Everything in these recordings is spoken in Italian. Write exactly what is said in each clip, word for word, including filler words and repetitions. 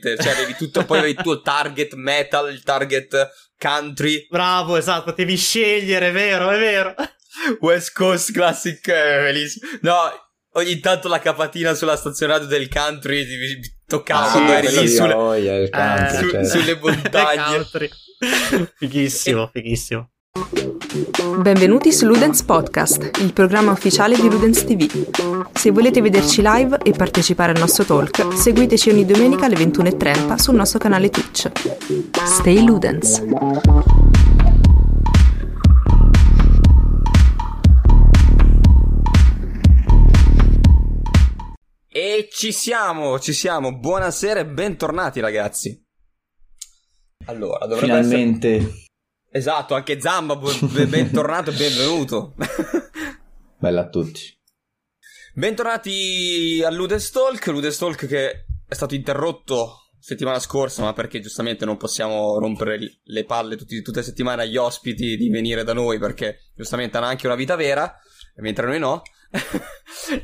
veramente, cioè avevi tutto, poi avevi il tuo target metal, il target country. Bravo, esatto, potevi scegliere, è vero, è vero. West Coast Classic, eh, bellissimo. No, ogni tanto la capatina sulla stazione radio del country ti toccava, ah, quando sì, eri lì sulle, voglia, il country, eh, su, cioè. sulle montagne. Fighissimo, fighissimo. Benvenuti su Ludens Podcast, il programma ufficiale di Ludens ti vu. Se volete vederci live e partecipare al nostro talk, seguiteci ogni domenica alle ventuno e trenta sul nostro canale Twitch. Stay Ludens. E ci siamo, ci siamo. Buonasera e bentornati, ragazzi. Allora, dovrebbe finalmente essere... Esatto, anche Zamba, bentornato e benvenuto. Bella a tutti. Bentornati a Ludens Talk, Ludens Talk che è stato interrotto settimana scorsa, ma perché giustamente non possiamo rompere le palle tutti, tutte le settimane agli ospiti di venire da noi, perché giustamente hanno anche una vita vera, mentre noi no.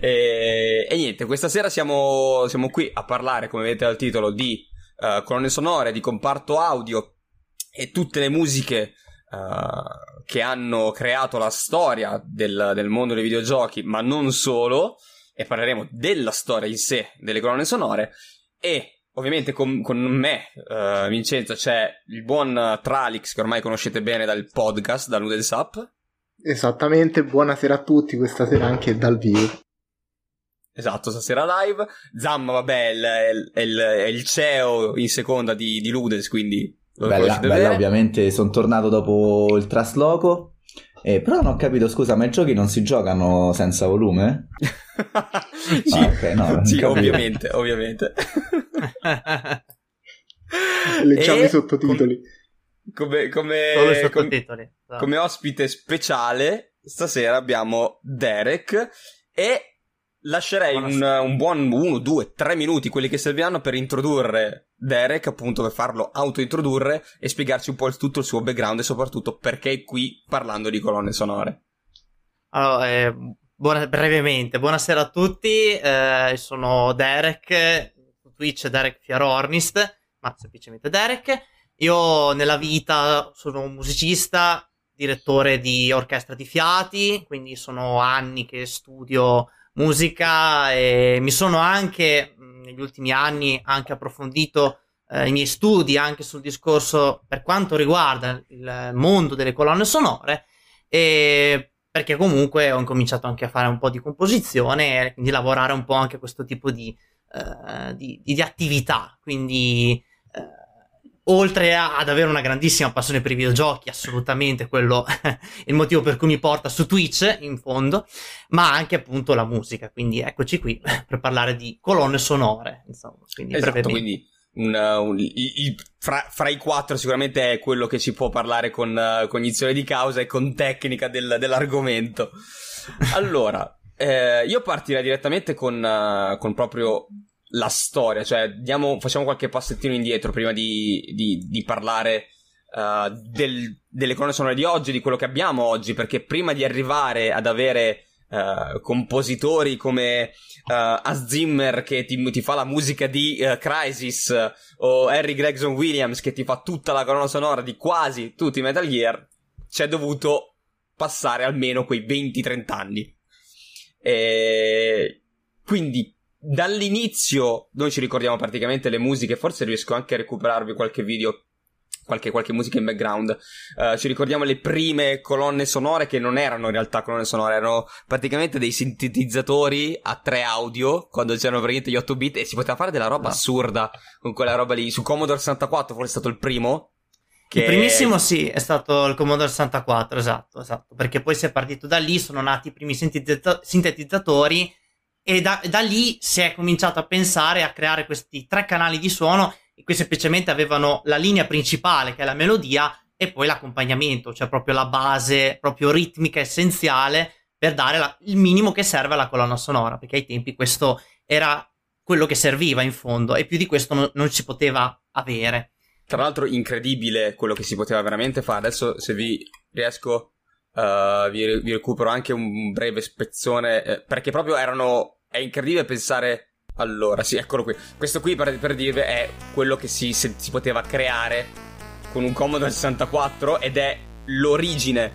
e, e niente, questa sera siamo, siamo qui a parlare, come vedete dal titolo, di uh, colonne sonore, di comparto audio e tutte le musiche uh, che hanno creato la storia del, del mondo dei videogiochi, ma non solo, e parleremo della storia in sé, delle colonne sonore, e ovviamente con, con me, uh, Vincenzo, c'è il buon Tralix, che ormai conoscete bene dal podcast, da Ludens Up. Esattamente, buonasera a tutti, questa sera anche dal vivo. Esatto, stasera live. Zamma, vabbè, è il, è il, è il C E O in seconda di, di Ludens, quindi... Bella, bella, ovviamente sono tornato dopo il trasloco, eh, però non ho capito, scusa, ma i giochi non si giocano senza volume? sì, ah, okay, no, sì ovviamente, ovviamente. Leggiamo i sottotitoli. Come, come, come, sottotitoli. Come, come ospite speciale stasera abbiamo Derek e lascerei un, un buon uno, due, tre minuti, quelli che serviranno per introdurre Derek, appunto per farlo autointrodurre e spiegarci un po' il, tutto il suo background e soprattutto perché è qui parlando di colonne sonore. Allora, eh, buona, brevemente, buonasera a tutti, eh, sono Derek, su Twitch Derek Fiornist, ma semplicemente Derek. Io nella vita sono un musicista, direttore di orchestra di fiati, quindi sono anni che studio musica e mi sono anche negli ultimi anni anche approfondito eh, i miei studi anche sul discorso per quanto riguarda il mondo delle colonne sonore, e perché comunque ho incominciato anche a fare un po' di composizione e quindi lavorare un po' anche a questo tipo di, eh, di, di attività, quindi eh, oltre a, ad avere una grandissima passione per i videogiochi, assolutamente quello è il motivo per cui mi porta su Twitch, in fondo, ma anche appunto la musica, quindi eccoci qui per parlare di colonne sonore, insomma. Quindi esatto, brevemente. Quindi una, un, i, i, fra, fra i quattro sicuramente è quello che ci può parlare con uh, cognizione di causa e con tecnica del, dell'argomento. Allora, eh, io partirei direttamente con, uh, con proprio... la storia, cioè diamo, facciamo qualche passettino indietro prima di, di, di parlare uh, del, delle colonne sonore di oggi, di quello che abbiamo oggi, perché prima di arrivare ad avere uh, compositori come uh, Hans Zimmer che ti, ti fa la musica di uh, Crysis uh, o Harry Gregson-Williams che ti fa tutta la colonna sonora di quasi tutti i Metal Gear, c'è dovuto passare almeno quei venti trenta anni. E quindi dall'inizio noi ci ricordiamo praticamente le musiche, forse riesco anche a recuperarvi qualche video, qualche, qualche musica in background. Uh, ci ricordiamo le prime colonne sonore che non erano in realtà colonne sonore, erano praticamente dei sintetizzatori a tre audio, quando c'erano praticamente gli otto bit e si poteva fare della roba no. assurda con quella roba lì. Su Commodore sessantaquattro forse è stato il primo. Che... Il primissimo sì, è stato il Commodore sessantaquattro, esatto, esatto, perché poi si è partito da lì, sono nati i primi sintetizzato- sintetizzatori. E da, da lì si è cominciato a pensare a creare questi tre canali di suono che semplicemente avevano la linea principale, che è la melodia, e poi l'accompagnamento, cioè proprio la base proprio ritmica essenziale per dare la, il minimo che serve alla colonna sonora, perché ai tempi questo era quello che serviva in fondo e più di questo no, non si poteva avere. Tra l'altro incredibile quello che si poteva veramente fare. Adesso se vi riesco uh, vi, vi recupero anche un breve spezzone eh, perché proprio erano... È incredibile pensare Allora, sì, eccolo qui. Questo qui, per, per dirvi, è quello che si, se, si poteva creare con un Commodore sessantaquattro ed è l'origine.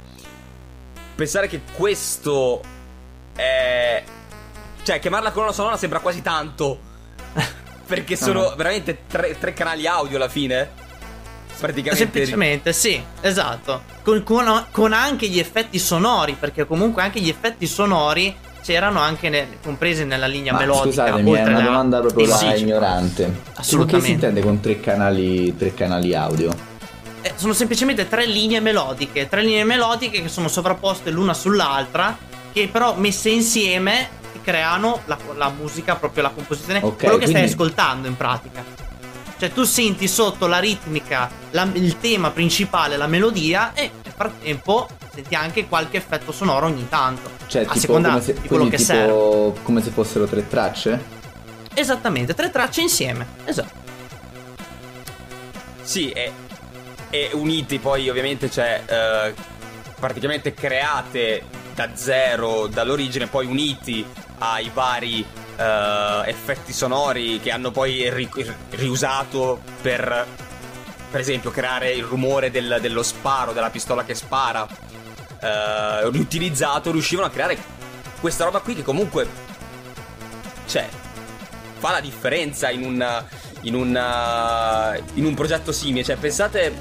Pensare che questo è... Cioè, chiamarla colonna sonora sembra quasi tanto, perché sono uh-huh. veramente tre, tre canali audio alla fine. Praticamente semplicemente, sì, esatto, con, con, con anche gli effetti sonori, perché comunque anche gli effetti sonori c'erano anche nel, compresi nella linea Ma melodica. Scusatemi, è una la... domanda proprio da sì, ignorante. Assolutamente. Che si intende con tre canali, tre canali audio? Eh, sono semplicemente tre linee melodiche, tre linee melodiche che sono sovrapposte l'una sull'altra, che però messe insieme creano la, la musica, proprio la composizione, okay, quello che quindi... stai ascoltando in pratica. Cioè tu senti sotto la ritmica, la, il tema principale, la melodia, e nel frattempo senti anche qualche effetto sonoro ogni tanto. Cioè a tipo seconda come se, di quello che tipo serve. Come se fossero tre tracce? Esattamente, tre tracce insieme, esatto. Sì, e, e uniti poi ovviamente, cioè eh, praticamente create da zero, dall'origine, poi uniti ai vari... Uh, effetti sonori che hanno poi ri- riusato per, per esempio, creare il rumore del, dello sparo, della pistola che spara. Uh, riutilizzato, riuscivano a creare questa roba qui che comunque, cioè, fa la differenza in un in un in un progetto simile. Cioè, pensate,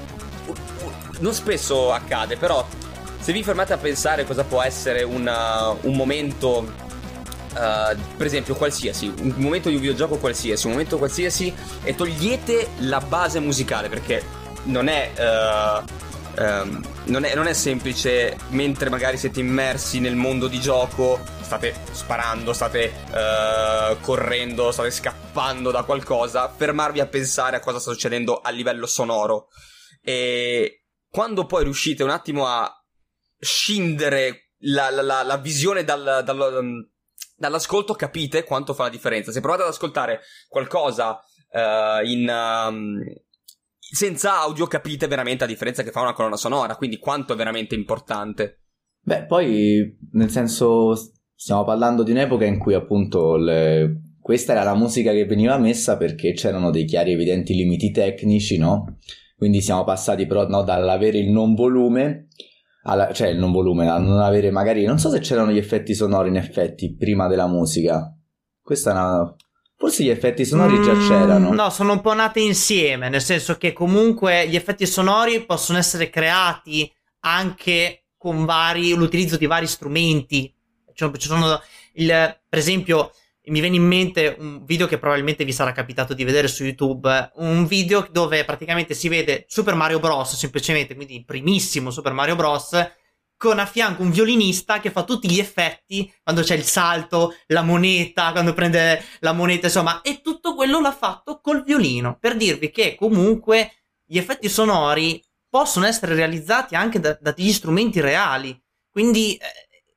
non spesso accade, però se vi fermate a pensare cosa può essere una, un momento. Uh, per esempio qualsiasi un momento di un videogioco qualsiasi un momento qualsiasi e togliete la base musicale, perché non è, uh, um, non è non è semplice. Mentre magari siete immersi nel mondo di gioco, state sparando, state uh, correndo, state scappando da qualcosa, fermarvi a pensare a cosa sta succedendo a livello sonoro. E quando poi riuscite un attimo a scindere la, la, la, la visione dal, dal dall'ascolto, capite quanto fa la differenza. Se provate ad ascoltare qualcosa uh, in um, senza audio, capite veramente la differenza che fa una colonna sonora, quindi quanto è veramente importante. Beh, poi nel senso stiamo parlando di un'epoca in cui appunto le... questa era la musica che veniva messa, perché c'erano dei chiari evidenti limiti tecnici, no? Quindi siamo passati però no, dall'avere il non volume alla, cioè il non volume, a non avere magari... Non so se c'erano gli effetti sonori in effetti prima della musica. Questa è una... Forse gli effetti sonori mm, già c'erano. No, sono un po' nate insieme, nel senso che comunque gli effetti sonori possono essere creati anche con vari... l'utilizzo di vari strumenti. Cioè, ci sono il, per esempio, mi viene in mente un video che probabilmente vi sarà capitato di vedere su YouTube, un video dove praticamente si vede Super Mario Bros, semplicemente, quindi il primissimo Super Mario Bros, con a fianco un violinista che fa tutti gli effetti quando c'è il salto, la moneta, quando prende la moneta, insomma, e tutto quello l'ha fatto col violino, per dirvi che comunque gli effetti sonori possono essere realizzati anche da, da degli strumenti reali, quindi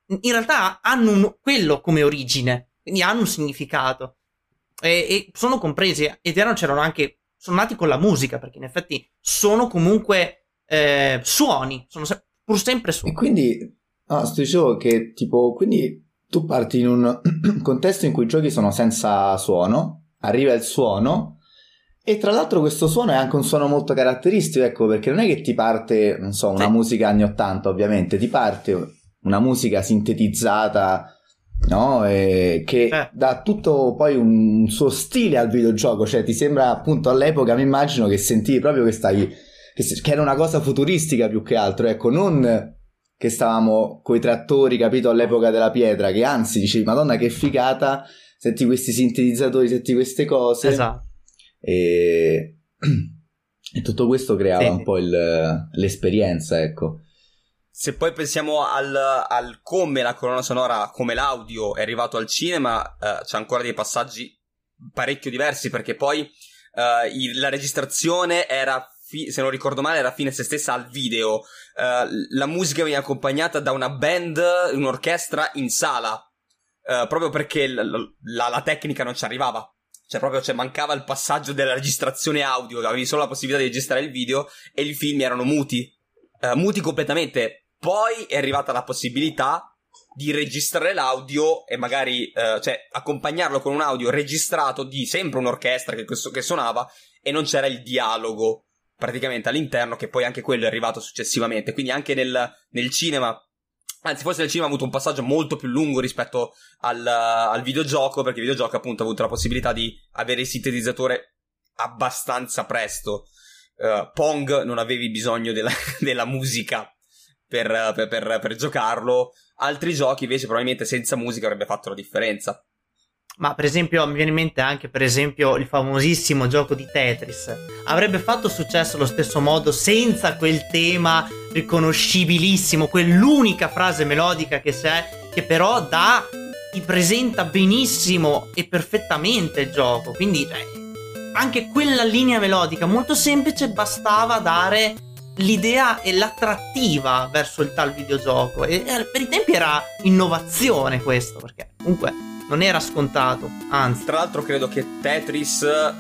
in realtà hanno un, quello come origine. Quindi hanno un significato e, e sono compresi, ed erano, c'erano anche, sono nati con la musica, perché in effetti sono comunque eh, suoni, sono se- pur sempre suoni. E quindi, no, sto dicevo che tipo, quindi tu parti in un contesto in cui i giochi sono senza suono, arriva il suono, e tra l'altro questo suono è anche un suono molto caratteristico, ecco, perché non è che ti parte, non so, una sì. musica anni ottanta ovviamente, ti parte una musica sintetizzata... No, eh, che eh. dà tutto poi un suo stile al videogioco. Cioè ti sembra appunto all'epoca, mi immagino che sentivi proprio che stavi che, che era una cosa futuristica più che altro. Ecco, non che stavamo coi trattori, capito, all'epoca della pietra, che anzi dicevi Madonna che figata, senti questi sintetizzatori, senti queste cose. Esatto. E, e tutto questo creava sì. un po' il, l'esperienza, ecco. Se poi pensiamo al, al come la colonna sonora, come l'audio è arrivato al cinema, eh, c'è ancora dei passaggi parecchio diversi, perché poi eh, il, la registrazione era, fi- se non ricordo male, era fine a se stessa al video. Eh, la musica veniva accompagnata da una band, un'orchestra in sala, eh, proprio perché la, la, la tecnica non ci arrivava. Cioè proprio cioè, mancava il passaggio della registrazione audio, avevi solo la possibilità di registrare il video e i film erano muti, eh, muti completamente. Poi è arrivata la possibilità di registrare l'audio e magari eh, cioè accompagnarlo con un audio registrato di sempre un'orchestra che, che suonava, e non c'era il dialogo praticamente all'interno, che poi anche quello è arrivato successivamente. Quindi anche nel, nel cinema, anzi forse nel cinema ha avuto un passaggio molto più lungo rispetto al, al videogioco, perché il videogioco appunto ha avuto la possibilità di avere il sintetizzatore abbastanza presto. Uh, Pong non avevi bisogno della, della musica per, per, per, per giocarlo. Altri giochi invece probabilmente senza musica avrebbe fatto la differenza. Ma per esempio mi viene in mente anche per esempio il famosissimo gioco di Tetris. Avrebbe fatto successo allo stesso modo senza quel tema riconoscibilissimo, quell'unica frase melodica che c'è, che però dà, ti presenta benissimo e perfettamente il gioco. Quindi cioè, anche quella linea melodica molto semplice bastava dare l'idea e l'attrattiva verso il tal videogioco, e per i tempi era innovazione questo, perché comunque non era scontato, anzi. Tra l'altro credo che Tetris eh,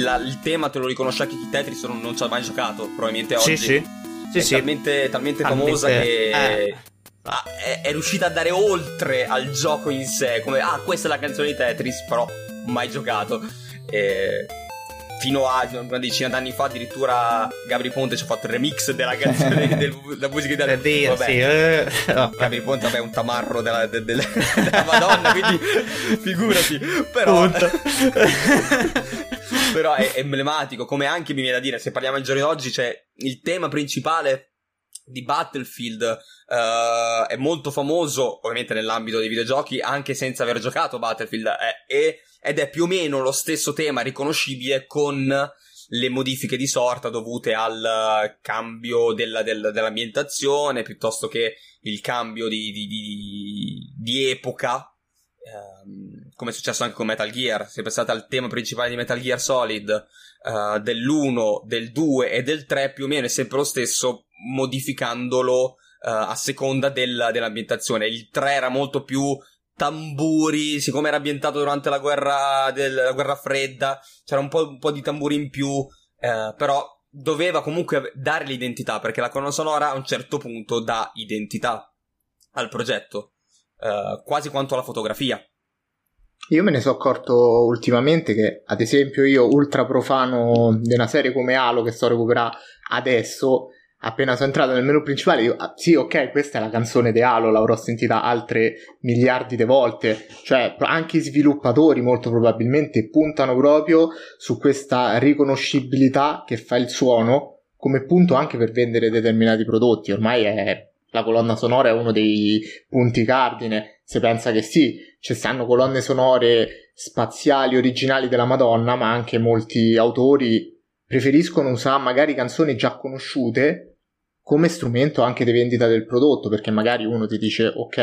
la, il tema te lo riconosce anche chi Tetris non, non ci ha mai giocato probabilmente oggi. Sì sì, sì, è sì. Talmente, talmente famosa che eh. è, è riuscita a dare oltre al gioco in sé, come ah questa è la canzone di Tetris però mai giocato. E fino a una decina d'anni fa addirittura Gabri Ponte ci ha fatto il remix della canzone del, della musica italiana. Dio, vabbè, sì, eh, no. Gabri Ponte vabbè, è un tamarro della, della, della Madonna, quindi figurati, però però è emblematico, come anche mi viene da dire, se parliamo ai giorni d'oggi, c'è cioè, il tema principale di Battlefield uh, è molto famoso ovviamente nell'ambito dei videogiochi anche senza aver giocato Battlefield, eh, e, ed è più o meno lo stesso tema riconoscibile con le modifiche di sorta dovute al cambio della, della, dell'ambientazione, piuttosto che il cambio di, di, di, di epoca, um, come è successo anche con Metal Gear. Se pensate al tema principale di Metal Gear Solid uh, dell'uno, del due e del tre, più o meno è sempre lo stesso, modificandolo uh, a seconda del, dell'ambientazione. Il tre era molto più tamburi, siccome era ambientato durante la guerra, del, la guerra fredda, c'era un po', un po' di tamburi in più, uh, però doveva comunque dare l'identità, perché la colonna sonora a un certo punto dà identità al progetto, uh, quasi quanto alla fotografia. Io me ne sono accorto ultimamente che, ad esempio, io ultra profano di una serie come Halo che sto recuperando adesso, appena sono entrato nel menu principale, io, ah, sì, ok, questa è la canzone di Halo, l'avrò sentita altre miliardi di volte. Cioè, anche i sviluppatori molto probabilmente puntano proprio su questa riconoscibilità che fa il suono come punto anche per vendere determinati prodotti. Ormai è, la colonna sonora è uno dei punti cardine. Se pensa che sì, ci stanno colonne sonore spaziali originali della Madonna, ma anche molti autori preferiscono usare magari canzoni già conosciute come strumento anche di vendita del prodotto, perché magari uno ti dice ok,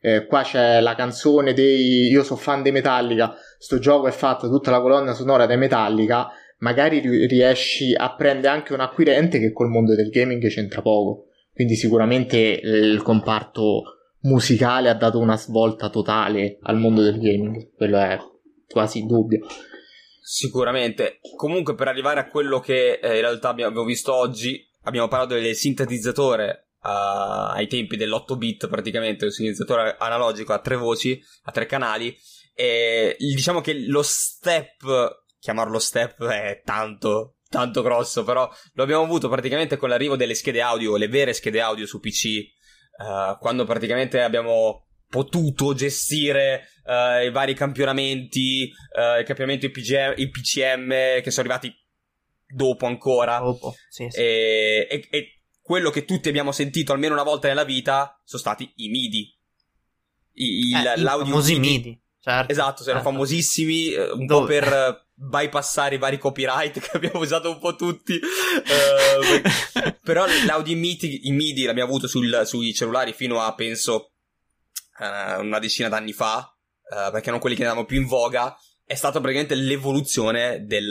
eh, qua c'è la canzone dei, io sono fan dei Metallica, sto gioco è fatto tutta la colonna sonora dei Metallica, magari riesci a prendere anche un acquirente che col mondo del gaming c'entra poco. Quindi sicuramente il comparto musicale ha dato una svolta totale al mondo del gaming, quello è quasi indubbio. Sicuramente. Comunque, per arrivare a quello che eh, in realtà abbiamo visto oggi, abbiamo parlato del sintetizzatore uh, ai tempi dell'otto bit, praticamente, un sintetizzatore analogico a tre voci, a tre canali, e diciamo che lo step, chiamarlo step è tanto, tanto grosso, però lo abbiamo avuto praticamente con l'arrivo delle schede audio, le vere schede audio su P C, uh, quando praticamente abbiamo potuto gestire uh, i vari campionamenti, uh, il campionamento I P G M, I P C M che sono arrivati dopo ancora. Dopo, sì, sì. E, e, e quello che tutti abbiamo sentito almeno una volta nella vita sono stati i MIDI. I, il, eh, l'audio i famosi MIDI. MIDI. Certo, esatto, certo. Erano famosissimi, un Dove? po' per bypassare i vari copyright che abbiamo usato un po' tutti. uh, però l'audio in MIDI, in MIDI l'abbiamo avuto sul, sui cellulari fino a, penso, una decina d'anni fa, uh, perché erano quelli che andavano più in voga. È stata praticamente l'evoluzione del,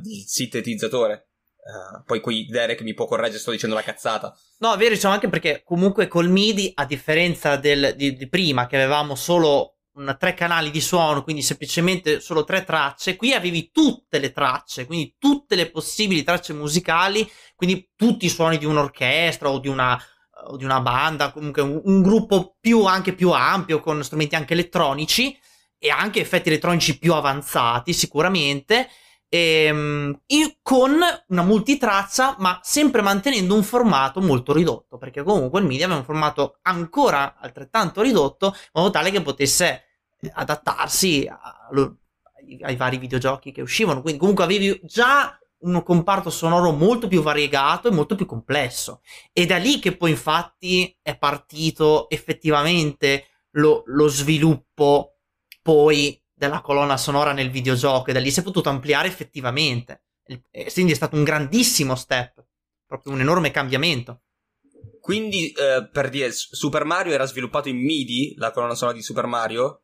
del sintetizzatore. Uh, poi qui Derek mi può correggere, sto dicendo la cazzata. No, è vero, diciamo, anche perché comunque col MIDI, a differenza del, di, di prima, che avevamo solo una, tre canali di suono, quindi semplicemente solo tre tracce, qui avevi tutte le tracce, quindi tutte le possibili tracce musicali, quindi tutti i suoni di un'orchestra o di una o di una banda, comunque un, un gruppo più, anche più ampio, con strumenti anche elettronici e anche effetti elettronici più avanzati sicuramente, e, e con una multitraccia, ma sempre mantenendo un formato molto ridotto, perché comunque il media aveva un formato ancora altrettanto ridotto, in modo tale che potesse adattarsi a, a, ai vari videogiochi che uscivano. Quindi comunque avevi già un comparto sonoro molto più variegato e molto più complesso, e da lì che poi infatti è partito effettivamente lo, lo sviluppo poi della colonna sonora nel videogioco, e da lì si è potuto ampliare effettivamente, e quindi è stato un grandissimo step, proprio un enorme cambiamento. Quindi eh, per dire, Super Mario era sviluppato in MIDI, la colonna sonora di Super Mario?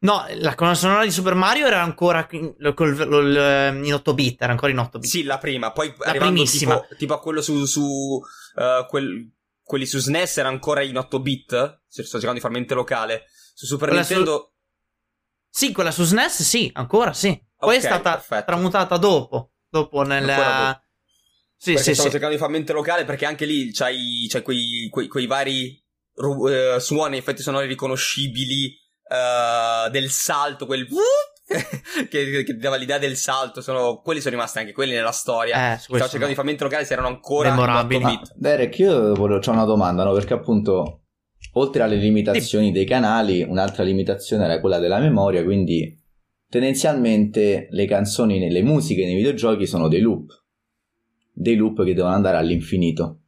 No, la colonna sonora di Super Mario era ancora in otto bit, era ancora in otto bit. Sì, la prima, poi la arrivando tipo, tipo a quello su, su uh, quel, quelli su S N E S era ancora in otto bit, se sto cercando di farmi mente locale. Su Super quella Nintendo su... Sì, quella su S N E S sì, ancora sì. Poi okay, è stata perfetto. Tramutata dopo, dopo nella dopo. Sì, perché sì, stavo sì. cercando di farmi mente locale, perché anche lì c'hai, c'hai quei, quei, quei vari uh, suoni, effetti sonori riconoscibili. Uh, del salto, quel che, che, che dava l'idea del salto, sono quelli sono rimasti anche quelli nella storia. Eh, stavo cercando di farmi mente locale se erano ancora memorabili. Ah, Derek, io volevo, c'ho una domanda, no? Perché appunto, oltre alle limitazioni dei canali, un'altra limitazione era quella della memoria, quindi tendenzialmente le canzoni nelle musiche nei videogiochi sono dei loop, dei loop che devono andare all'infinito.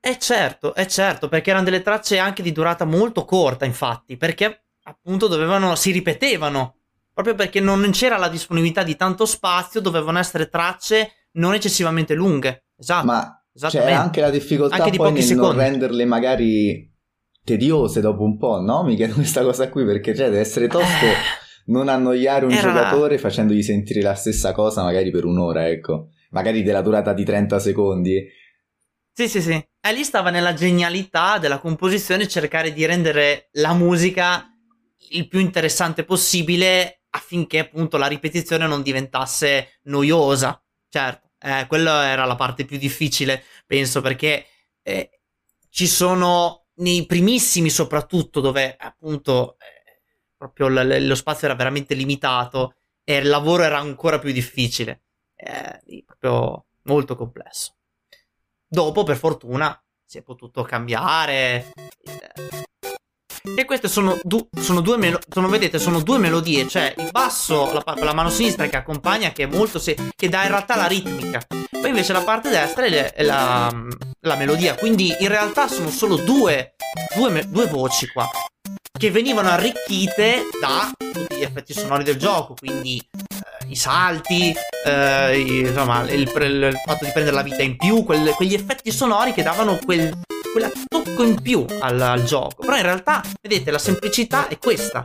Eh certo, è certo, perché erano delle tracce anche di durata molto corta, infatti, perché appunto dovevano, si ripetevano proprio perché non c'era la disponibilità di tanto spazio, dovevano essere tracce non eccessivamente lunghe. Esatto, ma c'è anche la difficoltà anche poi di nel secondi. Non renderle magari tediose dopo un po', no? Mi chiedo questa cosa qui, perché cioè deve essere tosto eh, non annoiare un era... giocatore facendogli sentire la stessa cosa magari per un'ora, ecco, magari della durata di trenta secondi. Sì, sì, sì. E lì stava nella genialità della composizione cercare di rendere la musica il più interessante possibile, affinché appunto la ripetizione non diventasse noiosa. Certo, eh, quella era la parte più difficile, penso, perché eh, ci sono nei primissimi soprattutto, dove appunto eh, proprio l- lo spazio era veramente limitato e il lavoro era ancora più difficile, eh, proprio molto complesso. Dopo per fortuna si è potuto cambiare. eh, E queste sono, du- sono due melo- sono, vedete, sono due melodie, cioè il basso, la, pa- la mano sinistra che accompagna, che è molto se- che dà in realtà la ritmica, poi invece la parte destra è, le- è la, la melodia, quindi in realtà sono solo due, due, me- due voci qua, che venivano arricchite da tutti gli effetti sonori del gioco, quindi eh, i salti, eh, i, insomma il, pre- il fatto di prendere la vita in più, quel- quegli effetti sonori che davano quel... quella tocco in più al, al gioco. Però in realtà, vedete, la semplicità è questa: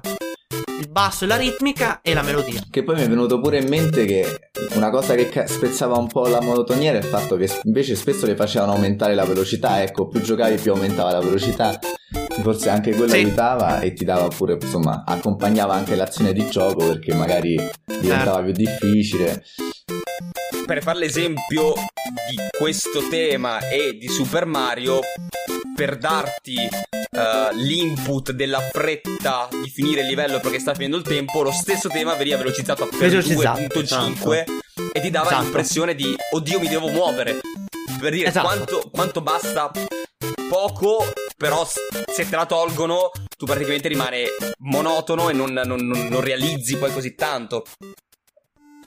il basso e la ritmica e la melodia. Che poi mi è venuto pure in mente che una cosa che ca- spezzava un po' la monotonia era il fatto che invece spesso le facevano aumentare la velocità. Ecco, più giocavi più aumentava la velocità, forse anche quello sì. aiutava e ti dava pure, insomma, accompagnava anche l'azione di gioco, perché magari diventava certo. più difficile. Per fare l'esempio di questo tema e di Super Mario, per darti uh, l'input della fretta di finire il livello perché sta finendo il tempo, lo stesso tema veniva velocizzato a due virgola cinque esatto. e ti dava esatto. l'impressione di oddio mi devo muovere, per dire esatto. quanto, quanto basta poco, però se te la tolgono tu praticamente rimani monotono e non, non, non, non realizzi poi così tanto.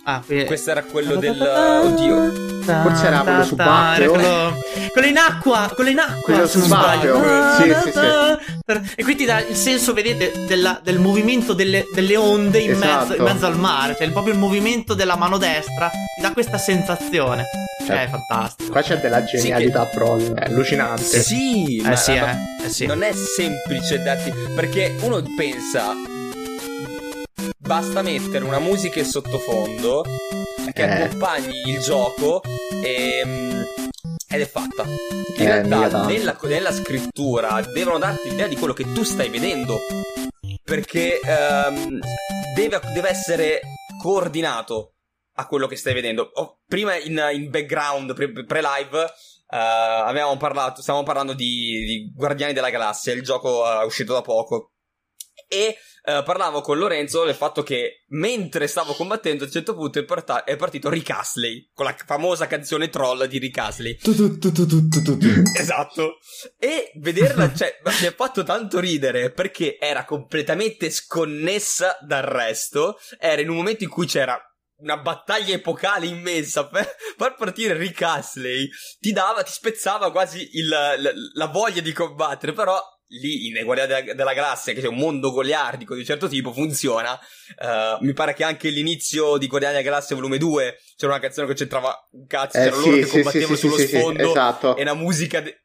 Ah, que- questo era quello del oddio. Forse era quello su Batteo. Quello... quello in acqua, quello in acqua. Quello su Batteo. Sì, sì, sì. E qui ti dà il senso, vedete, della, del movimento delle, delle onde in, esatto. mezzo, in mezzo al mare, cioè proprio il movimento della mano destra ti dà questa sensazione. Certo. È fantastico. Qua c'è della genialità, sì, che... proprio, è allucinante. Sì, eh, ma, sì, ma, eh, sì. Non è semplice darti, perché uno pensa basta mettere una musica in sottofondo che eh. accompagni il gioco e, ed è fatta. In eh, realtà nella, nella scrittura devono darti l'idea di quello che tu stai vedendo, perché um, deve, deve essere coordinato a quello che stai vedendo. Oh, prima in, in background pre, pre-live Uh, avevamo parlato, stavamo parlando di, di Guardiani della Galassia, il gioco uh, uscito da poco, e uh, parlavo con Lorenzo del fatto che mentre stavo combattendo a un certo punto è, parta- è partito Rick Astley con la famosa canzone Troll di Rick Astley. Esatto. E vederla, cioè, mi ha fatto tanto ridere perché era completamente sconnessa dal resto, era in un momento in cui c'era una battaglia epocale immensa per far partire Rick Astley, ti dava, ti spezzava quasi il, la, la voglia di combattere, però lì in Guardiani della, della Galassia, che c'è un mondo goliardico di un certo tipo, funziona. Uh, mi pare che anche l'inizio di Guardiani della Galassia volume due c'era una canzone che c'entrava un cazzo, eh, c'erano sì, loro che sì, combattevano sì, sullo sì, sfondo sì, esatto. E la musica... De-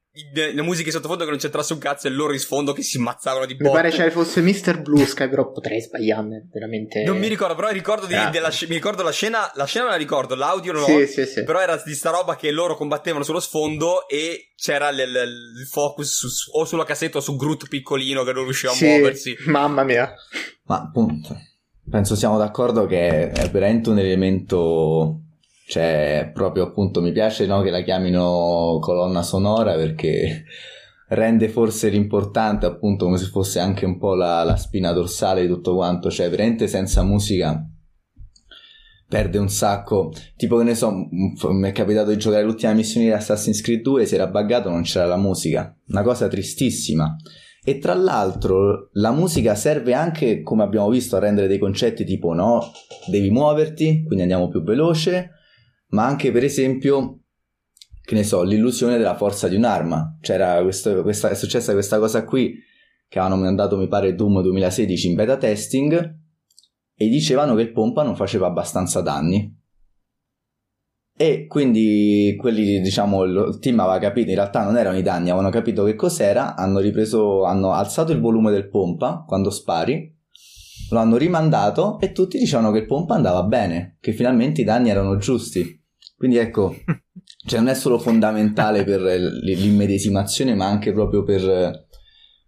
le musiche sottofondo che non c'entrasse un cazzo e loro in sfondo che si ammazzavano di botte. Mi pare ce fosse mister Blue Sky, però potrei sbagliarne veramente, non mi ricordo, però ricordo di, della, mi ricordo la scena la scena me la ricordo, l'audio no, sì, sì, sì. Però era di sta roba che loro combattevano sullo sfondo e c'era l- l- il focus su, su, o sulla cassetta o su Groot piccolino che non riusciva sì, a muoversi. Mamma mia, ma appunto penso siamo d'accordo che è veramente un elemento, cioè proprio appunto mi piace, no, che la chiamino colonna sonora, perché rende forse l'importante appunto come se fosse anche un po' la, la spina dorsale di tutto quanto, cioè veramente senza musica perde un sacco. Tipo, che ne so, mi è capitato di giocare l'ultima missione di Assassin's Creed due, si era buggato, non c'era la musica, una cosa tristissima. E tra l'altro la musica serve anche, come abbiamo visto, a rendere dei concetti tipo, no, devi muoverti, quindi andiamo più veloce, ma anche per esempio, che ne so, l'illusione della forza di un'arma. C'era questo, questa, è successa questa cosa qui che avevano mandato mi pare Doom duemilasedici in beta testing e dicevano che il pompa non faceva abbastanza danni, e quindi quelli, diciamo, il team aveva capito, in realtà non erano i danni, avevano capito che cos'era, hanno ripreso, hanno alzato il volume del pompa quando spari, lo hanno rimandato e tutti dicevano che il pompa andava bene, che finalmente i danni erano giusti. Quindi ecco, cioè non è solo fondamentale per l'immedesimazione, ma anche proprio per,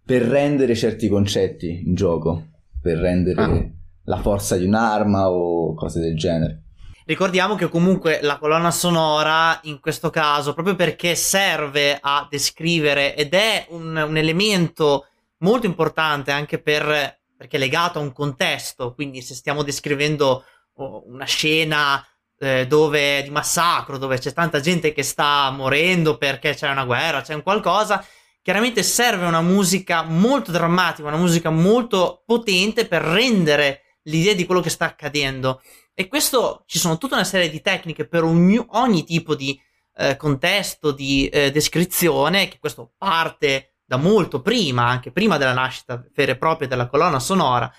per rendere certi concetti in gioco, per rendere ah. la forza di un'arma o cose del genere. Ricordiamo che comunque la colonna sonora in questo caso, proprio perché serve a descrivere, ed è un, un elemento molto importante anche per... perché è legato a un contesto, quindi se stiamo descrivendo una scena eh, dove di massacro, dove c'è tanta gente che sta morendo perché c'è una guerra, c'è un qualcosa, chiaramente serve una musica molto drammatica, una musica molto potente per rendere l'idea di quello che sta accadendo. E questo, ci sono tutta una serie di tecniche per ogni, ogni tipo di eh, contesto, di eh, descrizione, che questo parte... da molto prima, anche prima della nascita vera e propria della colonna sonora,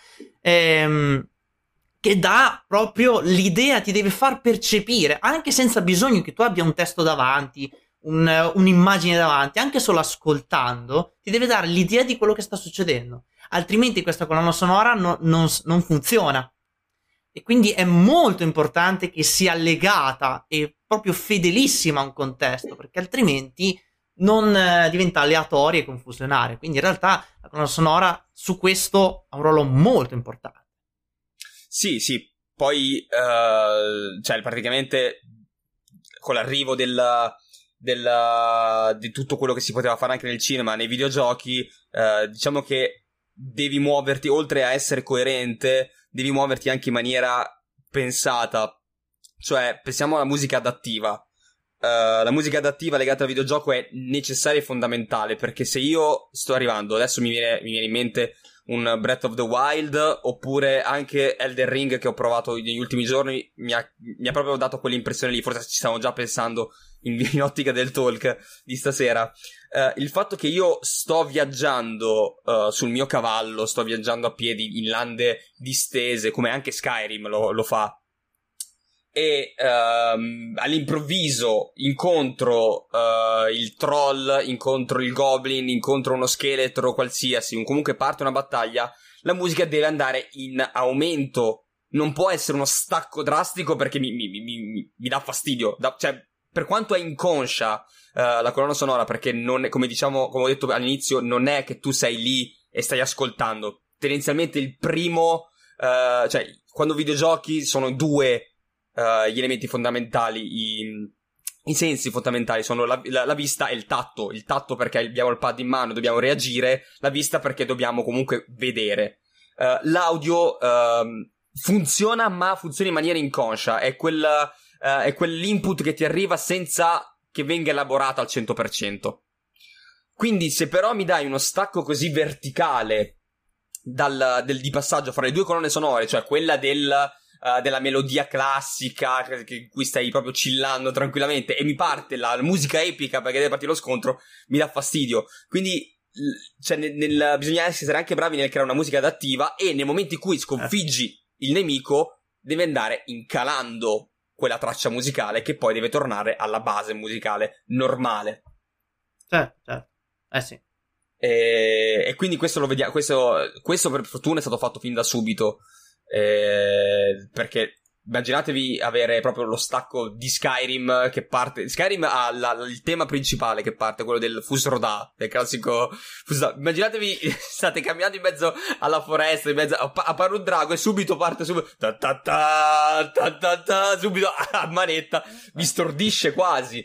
ehm, che dà proprio l'idea, ti deve far percepire, anche senza bisogno che tu abbia un testo davanti, un, un'immagine davanti, anche solo ascoltando, ti deve dare l'idea di quello che sta succedendo, altrimenti questa colonna sonora no, non, non funziona. E quindi è molto importante che sia legata e proprio fedelissima a un contesto, perché altrimenti... non eh, diventa aleatoria e confusionaria. Quindi in realtà la colonna sonora su questo ha un ruolo molto importante. Sì, sì. Poi uh, cioè praticamente con l'arrivo della, della, di tutto quello che si poteva fare anche nel cinema, nei videogiochi, uh, diciamo che devi muoverti, oltre a essere coerente, devi muoverti anche in maniera pensata. Cioè pensiamo alla musica adattiva. Uh, la musica adattiva legata al videogioco è necessaria e fondamentale, perché se io sto arrivando, adesso mi viene, mi viene in mente un Breath of the Wild, oppure anche Elden Ring che ho provato negli ultimi giorni, mi ha, mi ha proprio dato quell'impressione lì, forse ci stavo già pensando in, in ottica del talk di stasera. Uh, il fatto che io sto viaggiando uh, sul mio cavallo, sto viaggiando a piedi in lande distese, come anche Skyrim lo, lo fa, e um, all'improvviso incontro uh, il troll, incontro il goblin, incontro uno scheletro qualsiasi, comunque parte una battaglia, la musica deve andare in aumento, non può essere uno stacco drastico perché mi, mi, mi, mi dà fastidio, da, cioè per quanto è inconscia uh, la colonna sonora, perché non è, come diciamo, come ho detto all'inizio, non è che tu sei lì e stai ascoltando tendenzialmente il primo uh, cioè quando videogiochi sono due Uh, gli elementi fondamentali, i, I sensi fondamentali sono la, la, la vista e il tatto. Il tatto perché abbiamo il pad in mano, dobbiamo reagire. La vista perché dobbiamo comunque vedere. Uh, l'audio uh, funziona, ma funziona in maniera inconscia. È, quel, uh, è quell'input che ti arriva senza che venga elaborata al cento per cento. Quindi se però mi dai uno stacco così verticale dal, del, di passaggio fra le due colonne sonore, cioè quella del... Uh, della melodia classica in cui stai proprio chillando tranquillamente e mi parte la, la musica epica perché deve partire lo scontro, mi dà fastidio. Quindi l- cioè nel, nel, bisogna essere anche bravi nel creare una musica adattiva, e nei momenti in cui sconfiggi il nemico devi andare incalando quella traccia musicale che poi deve tornare alla base musicale normale. Certo, certo. Eh sì. E, e quindi questo lo vediamo, questo, questo per fortuna è stato fatto fin da subito. Eh, perché immaginatevi avere proprio lo stacco di Skyrim che parte. Skyrim ha la, la, il tema principale che parte, quello del Fusroda, del classico Fusroda. Immaginatevi state camminando in mezzo alla foresta, in mezzo a, a pare un drago e subito parte subito ta ta ta, ta, ta, ta subito a manetta, vi stordisce quasi.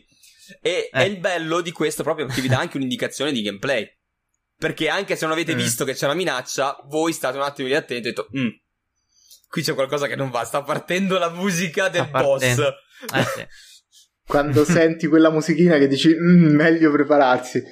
E eh. è il bello di questo proprio perché vi dà anche un'indicazione di gameplay, perché anche se non avete mm. visto che c'è una minaccia, voi state un attimo lì attenti e dite mm. qui c'è qualcosa che non va, sta partendo la musica del boss. Ah, sì. Quando senti quella musichina che dici mm, meglio prepararsi.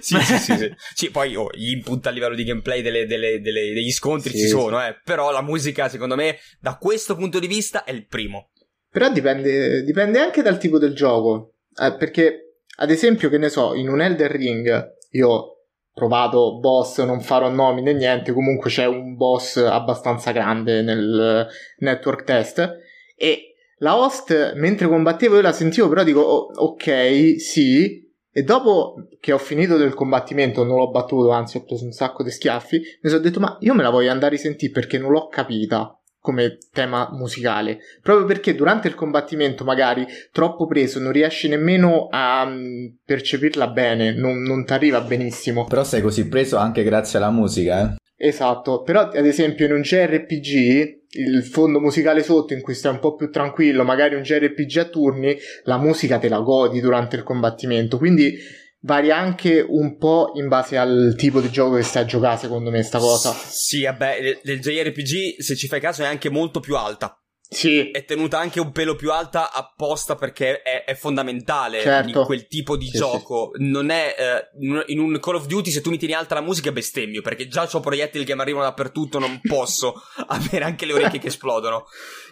Sì, sì, sì, sì. Sì, poi oh, gli input a livello di gameplay delle, delle, delle, degli scontri sì, ci sono, sì. eh. Però la musica secondo me da questo punto di vista è il primo. Però dipende, dipende anche dal tipo del gioco, eh, perché ad esempio, che ne so, in un Elden Ring io... provato boss, non farò nomi né niente, comunque c'è un boss abbastanza grande nel network test e la host mentre combattevo io la sentivo, però dico oh, ok, sì, e dopo che ho finito del combattimento, non l'ho battuto, anzi ho preso un sacco di schiaffi, mi sono detto ma io me la voglio andare a risentire perché non l'ho capita come tema musicale, proprio perché durante il combattimento magari troppo preso non riesci nemmeno a um, percepirla bene, non, non ti arriva benissimo, però sei così preso anche grazie alla musica, eh? Esatto, però ad esempio in un J R P G il fondo musicale sotto in cui stai un po' più tranquillo, magari un J R P G a turni, la musica te la godi durante il combattimento, quindi varia anche un po' in base al tipo di gioco che stai a giocare, secondo me, sta cosa. Sì, vabbè, nel J R P G, se ci fai caso, è anche molto più alta. Sì. È tenuta anche un pelo più alta apposta perché è, è fondamentale, certo, in quel tipo di sì, gioco. Sì. Non è eh, in un Call of Duty, se tu mi tieni alta la musica bestemmio, perché già c'ho proiettili che mi arrivano dappertutto, non posso avere anche le orecchie che esplodono.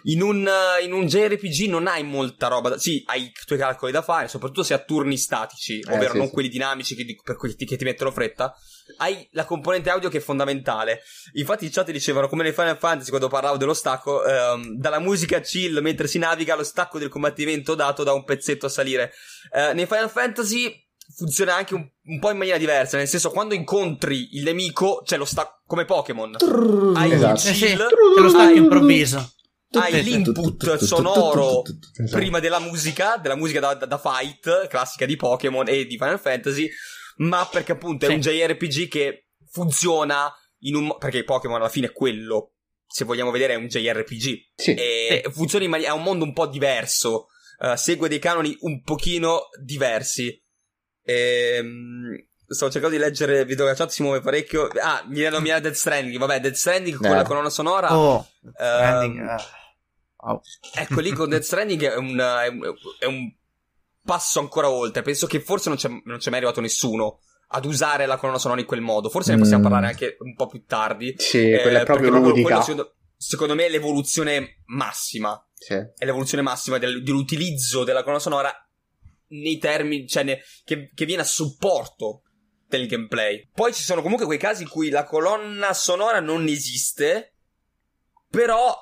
In un, in un J R P G non hai molta roba, da, sì, hai i tuoi calcoli da fare, soprattutto se a turni statici, eh, ovvero sì, non sì. quelli dinamici che, per cui ti, che ti mettono fretta. Hai la componente audio che è fondamentale. Infatti i chat dicevano come nei Final Fantasy quando parlavo dello stacco, ehm, dalla musica chill mentre si naviga allo stacco del combattimento dato da un pezzetto a salire. Eh, nei Final Fantasy funziona anche un, un po' in maniera diversa, nel senso quando incontri il nemico c'è lo stacco come Pokémon. Trrr, hai esatto. il chill, c'è lo stacco improvviso. Hai l'input sonoro prima della musica, della musica da, da, da fight, classica di Pokémon e di Final Fantasy. Ma perché appunto sì. è un J R P G che funziona in un... perché Pokémon alla fine è quello, se vogliamo vedere è un J R P G. Sì. E sì. funziona in maniera... è un mondo un po' diverso, uh, segue dei canoni un pochino diversi. Ehm... Sto cercando di leggere, vedo che chat si muove parecchio. Ah, mi era nominato Death Stranding, vabbè, Death Stranding no. con la colonna sonora. Oh, Death Stranding. Um... Oh. Ecco, lì con Death Stranding è un... È un... È un... passo ancora oltre, penso che forse non c'è, non c'è mai arrivato nessuno ad usare la colonna sonora in quel modo, forse ne possiamo mm. parlare anche un po' più tardi. Sì, eh, quella è proprio ludica. Secondo, secondo me è l'evoluzione massima, sì. è l'evoluzione massima del, dell'utilizzo della colonna sonora nei termini, cioè ne, che, che viene a supporto del gameplay. Poi ci sono comunque quei casi in cui la colonna sonora non esiste, però,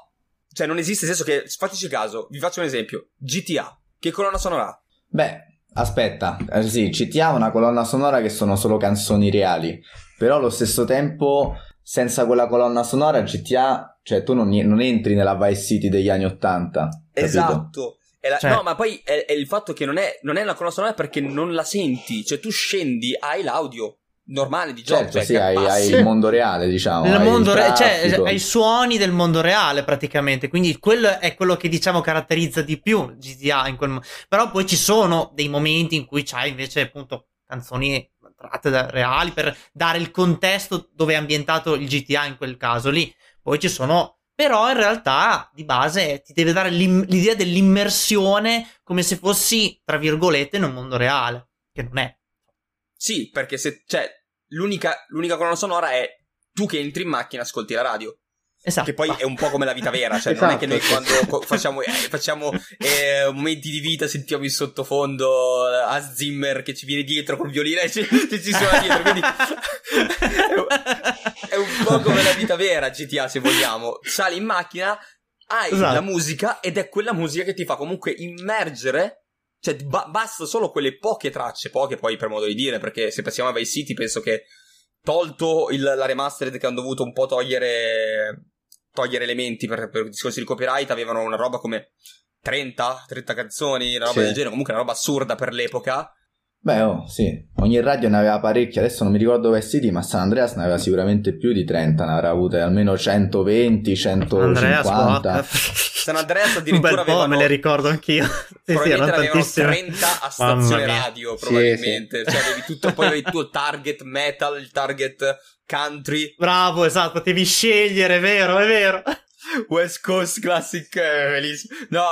cioè non esiste nel senso che, fateci caso, vi faccio un esempio, G T A, che colonna sonora ha? Beh, aspetta, eh, sì, G T A ha una colonna sonora che sono solo canzoni reali, però allo stesso tempo senza quella colonna sonora G T A, cioè tu non, non entri nella Vice City degli anni ottanta. Esatto, la, cioè... no ma poi è, è il fatto che non è, non è una colonna sonora perché non la senti, cioè tu scendi, hai l'audio normale di gioco, certo, cioè, sì, hai, hai il mondo reale, diciamo, nel hai mondo re- cioè hai i suoni del mondo reale praticamente, quindi quello è quello che diciamo caratterizza di più G T A in quel mo- però poi ci sono dei momenti in cui c'hai invece appunto canzoni tratte da reali per dare il contesto dove è ambientato il G T A in quel caso lì, poi ci sono, però in realtà di base ti deve dare l'idea dell'immersione come se fossi tra virgolette in un mondo reale, che non è. Sì, perché se cioè L'unica, l'unica colonna sonora è tu che entri in macchina ascolti la radio. Esatto. Che poi è un po' come la vita vera, cioè esatto. Non è che noi quando co- facciamo, eh, facciamo eh, momenti di vita sentiamo in sottofondo Hans Zimmer che ci viene dietro col violino e ci, ci suona dietro, quindi è un po' come la vita vera G T A, se vogliamo. Sali in macchina, hai esatto. la musica ed è quella musica che ti fa comunque immergere. Cioè, ba- basta solo quelle poche tracce, poche poi per modo di dire, perché se passiamo a Vice City penso che, tolto il, la remastered che hanno dovuto un po' togliere togliere elementi per, per discorsi di copyright, avevano una roba come trenta canzoni, una roba sì. del genere, comunque una roba assurda per l'epoca. Beh, oh, sì, ogni radio ne aveva parecchie, adesso non mi ricordo Vice City, ma San Andreas ne aveva sicuramente più di trenta, ne avrà avute almeno centoventi, centocinquanta. Andreas, San Andreas addirittura aveva, me le ricordo anch'io, sì, probabilmente sì, avevano trenta a stazione radio probabilmente, sì, sì. Cioè avevi tutto, poi avevi il tuo target metal, il target country. Bravo, esatto, potevi scegliere, è vero, è vero. West Coast Classic, eh, bellissimo. No,